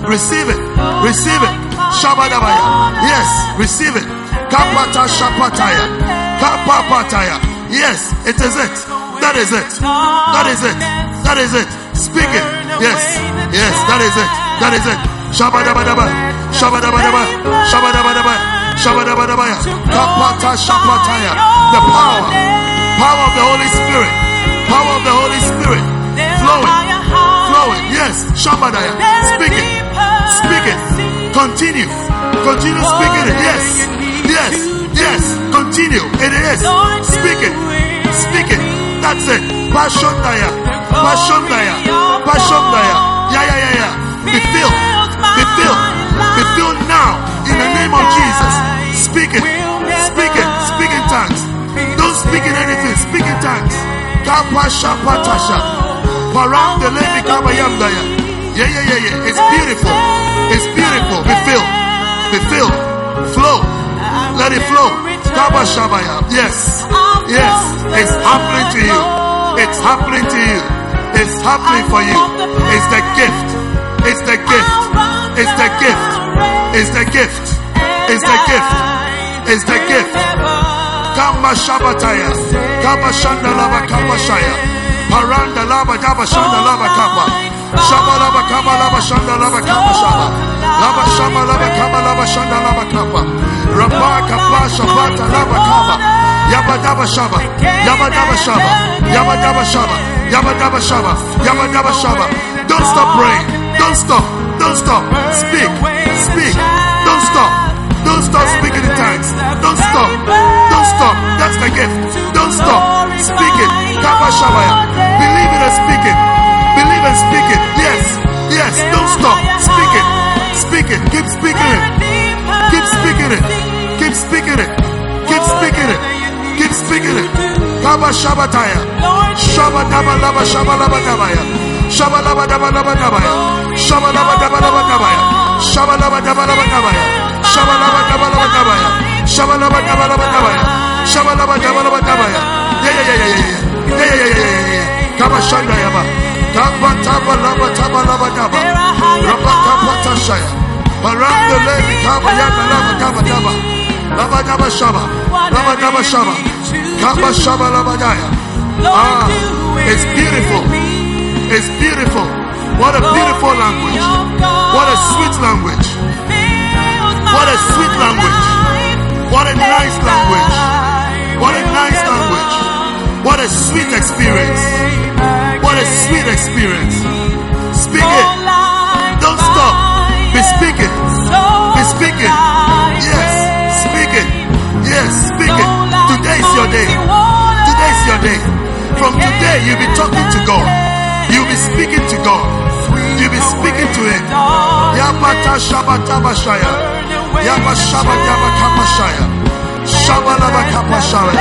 Receive it. Receive it. Shabadabaya. Yes. Receive it. Kapata shapataya. Kapapataya. Yes. It is it. That is it. That is it. That is it. Speak it. Yes. Yes. That is it. That is it. Shabadabadaba. Shabadabadaba. Shabadabadaba. Shabadabadaba. Kapata shapataya. The power. Power of the Holy Spirit. Power of the Holy Spirit. Flowing. Flowing. Yes. Shabadaya. Speak it. Speak it. Continue. Continue speaking it. Yes. Yes. Yes. Continue. It is. Speak it. Speak it. That's it. Pashandaya. Pashandaya. Pashandaya. Yeah, yeah, yeah, yeah. Be filled. Be filled. Be filled now. In the name of Jesus. Speak it. Speak it. Speak in tongues. Don't speak in anything. Speak in tongues. Kapasha patasha. Param the lady kabayamdaya. Yeah, yeah, yeah, yeah. It's beautiful. It's beautiful. Be filled. Be filled. Flow. Let it flow. Kabashabaya. Yes. Yes, it's happening to you. It's happening to you. It's happening for you. It's the gift. It's the gift. It's the is the gift. Kama Shabataya, Kama Shandalaba Kama Shaya, Paranda Laba Daba Shandalaba Kama, Shabalaba Kama Laba Shandalaba Kama Shaba, Laba Shama Laba Kama Laba Shandalaba Kama, Rabaka Plasha Bata Laba Kama, Yabadaba Shaba, Yabadaba Shaba, Yabadaba Shaba, Yabadaba Shaba, Yabadaba Shaba. Don't stop praying, don't stop, speak, speak, don't stop speaking in tongues, don't stop, that's the gift, don't stop, speak it, believe it and speak it, believe and speak it, yes, yes, don't stop, speak it, keep speaking it, keep speaking it, keep speaking it, keep speaking it, keep speaking it, Kaba Shabataya, Shabadaba Laba Shabalaba Dabaya. Shabalaba dabalaba dabaya, shabalaba dabalaba dabaya, shabalaba dabalaba dabaya, shabalaba dabalaba dabaya, shabalaba dabalaba dabaya, shabalaba dabalaba dabaya. Yeah yeah yeah yeah yeah yeah yeah yeah. Kaba shanda yaba, kaba taba laba taba laba daba, raba kaba tashaya, baranda levi kaba yaba laba kaba daba, laba daba shaba, kaba shaba laba daya. Ah, it's beautiful. It's beautiful. What a beautiful language. What a sweet language. What a sweet language. What a nice language. What a nice language. What a sweet experience. What a sweet experience. Speak it. Don't stop. Be speaking. Be speaking. Yes. Speak it. Yes. Speak it. Today is your day. Today is your day. From today, you'll be talking to God. You'll be speaking to God. You'll be speaking to Him. Yabata Shabatabashaya. Yabashabatabakapashaya. Shabalabakapashaya.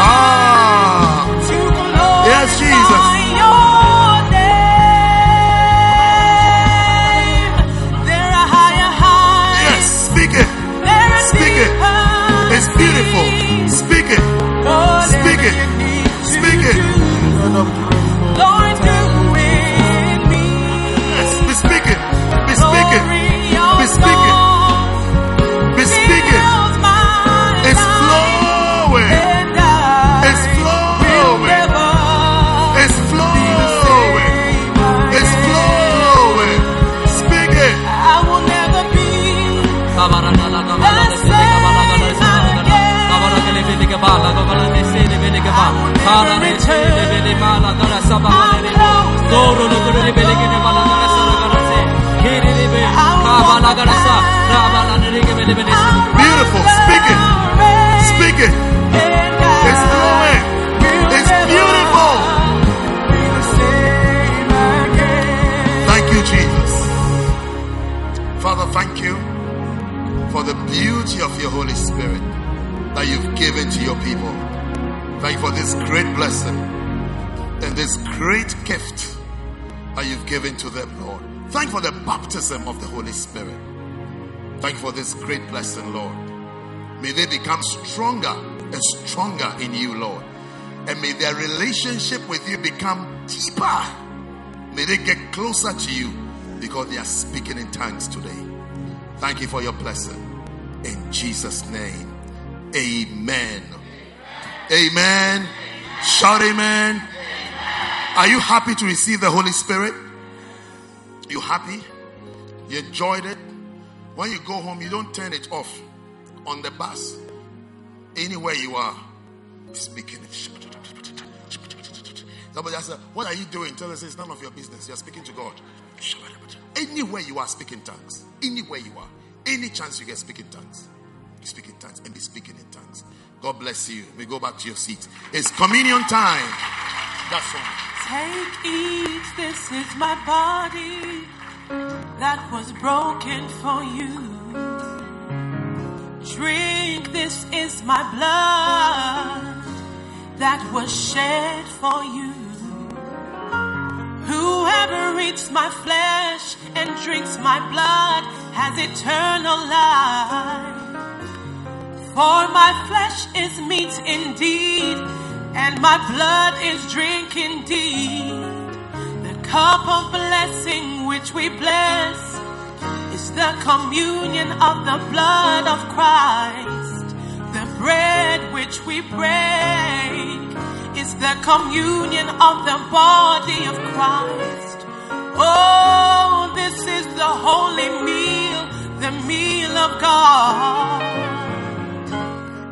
Ah. Yes, Jesus. Yes, speak it. Speak it. It's beautiful. Speak it. Speak it. Speak it. Lord, be speaking. It's flowing. It's flowing. It's flowing. It's flowing. Speak it. I will never be the same again. I will return. Beautiful, speaking, speaking. It's flowing. It's beautiful. Thank you, Jesus. Father, thank you for the beauty of your Holy Spirit that you've given to your people. Thank you for this great blessing and this great gift that you've given to them, Lord. Thank you for the baptism of the Holy Spirit. Thank you for this great blessing, Lord. May they become stronger and stronger in you, Lord. And may their relationship with you become deeper. May they get closer to you because they are speaking in tongues today. Thank you for your blessing. In Jesus' name, amen. Amen. Amen. Shout amen. Amen. Are you happy to receive the Holy Spirit? You happy? You enjoyed it? When you go home, you don't turn it off. On the bus, anywhere you are, speaking it. Somebody said, "What are you doing?" Tell us, it's none of your business. You are speaking to God. Anywhere you are, speaking tongues. Anywhere you are, any chance you get, speaking tongues. You speak in tongues and be speaking in tongues. God bless you. We go back to your seat. It's communion time. That's all. Take, eat, this is my body that was broken for you. Drink, this is my blood that was shed for you. Whoever eats my flesh and drinks my blood has eternal life. For my flesh is meat indeed, and my blood is drink indeed. The cup of blessing which we bless is the communion of the blood of Christ. bread which we break is the communion of the body of Christ. Oh, this is the holy meal, the meal of God.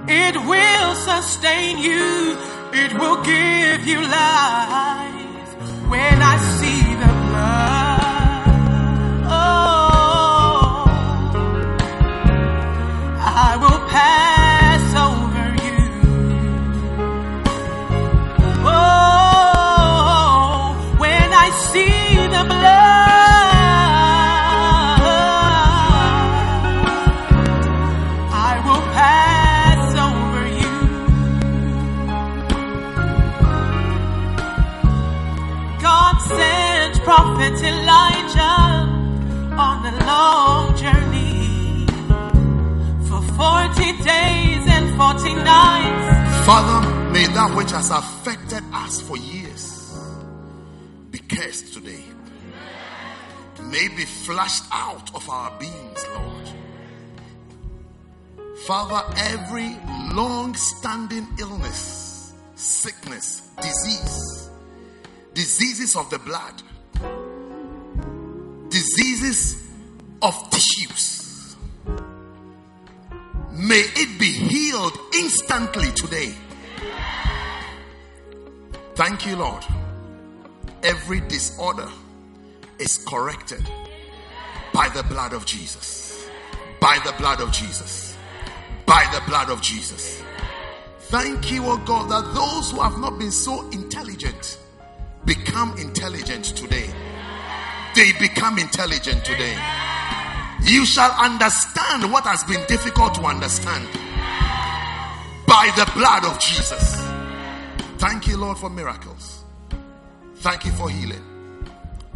It will sustain you, it will give you life. When I see the blood, oh, I will pass. Prophet Elijah on a long journey for 40 days and 40 nights. Father, may that which has affected us for years be cursed today. May it be flushed out of our beings, Lord. Father, every long-standing illness, sickness, diseases of the blood, diseases of tissues, may it be healed instantly today. Thank you, Lord. Every disorder is corrected by the blood of Jesus. By the blood of Jesus. By the blood of Jesus. Thank you, O God, that those who have not been so intelligent become intelligent today. They become intelligent today. You shall understand what has been difficult to understand by the blood of Jesus. Thank you, Lord, for miracles. Thank you for healing.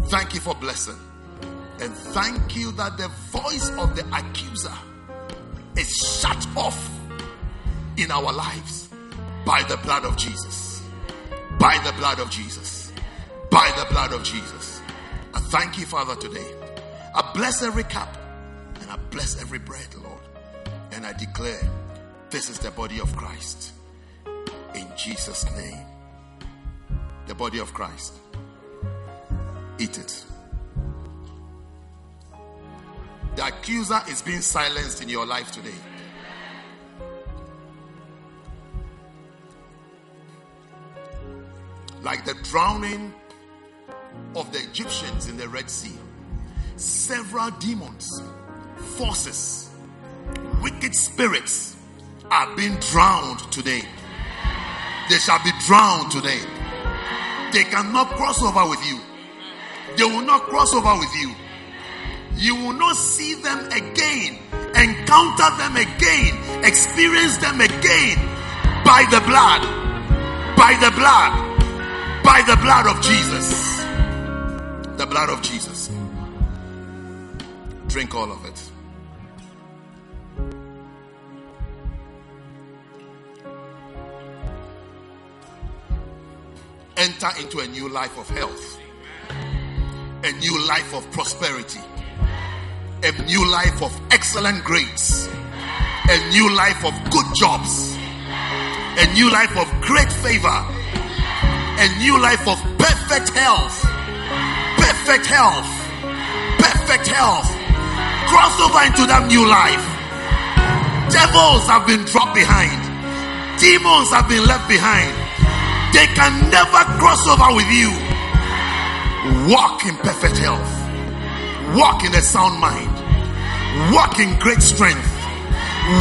Thank you for blessing. And thank you that the voice of the accuser is shut off in our lives by the blood of Jesus. By the blood of Jesus. By the blood of Jesus. I thank you, Father, today. I bless every cup and I bless every bread, Lord. And I declare, this is the body of Christ. In Jesus' name. The body of Christ. Eat it. The accuser is being silenced in your life today. Like the drowning of the Egyptians in the Red Sea, several demons, forces, wicked spirits are being drowned today. They shall be drowned today. They cannot cross over with you. They will not cross over with you. You will not see them again, encounter them again, experience them again by the blood, by the blood, by the blood of Jesus. The blood of Jesus. Drink all of it. Enter into a new life of health, a new life of prosperity, a new life of excellent grades, a new life of good jobs, a new life of great favor, a new life of perfect health. Perfect health. Perfect health. Cross over into that new life. Devils have been dropped behind. Demons have been left behind. They can never cross over with you. Walk in perfect health. Walk in a sound mind. Walk in great strength.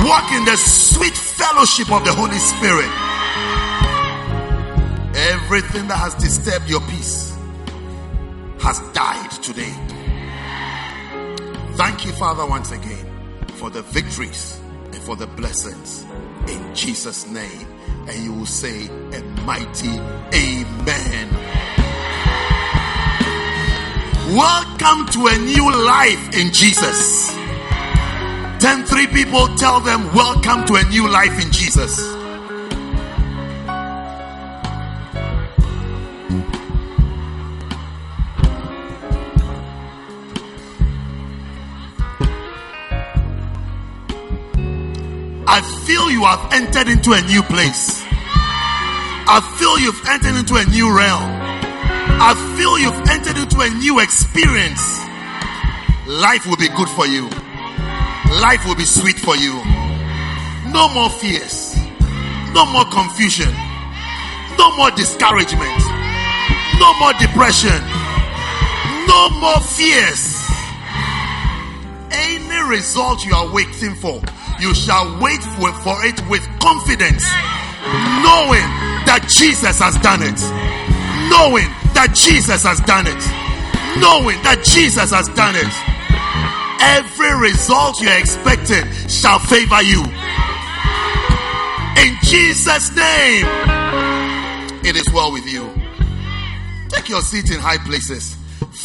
Walk in the sweet fellowship of the Holy Spirit. Everything that has disturbed your peace has died today. Thank you, Father, once again for the victories and for the blessings in Jesus' name. And you will say a mighty amen. Welcome to a new life in Jesus. 10-3 people, tell them, welcome to a new life in Jesus. I feel you have entered into a new place. I feel you've entered into a new realm. I feel you've entered into a new experience. Life will be good for you. Life will be sweet for you. No more fears. No more confusion. No more discouragement. No more depression. No more fears. Any result you are waiting for, you shall wait for it with confidence, knowing that Jesus has done it. Knowing that Jesus has done it. Knowing that Jesus has done it. Every result you are expecting shall favor you. In Jesus' name, it is well with you. Take your seat in high places,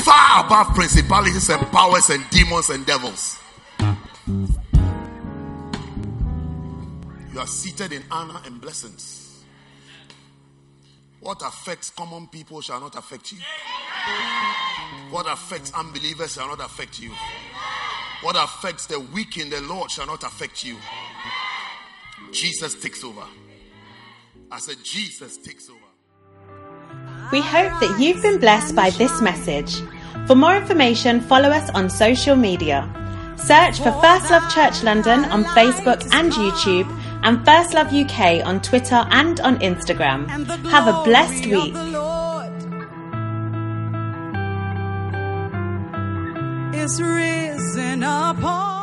far above principalities and powers and demons and devils. You are seated in honor and blessings. What affects common people shall not affect you. What affects unbelievers shall not affect you. What affects the weak in the Lord shall not affect you. Jesus takes over. I said, Jesus takes over. We hope that you've been blessed by this message. For more information, follow us on social media. Search for First Love Church London on Facebook and YouTube, and First Love UK on Twitter and on Instagram. Have a blessed week. Is risen upon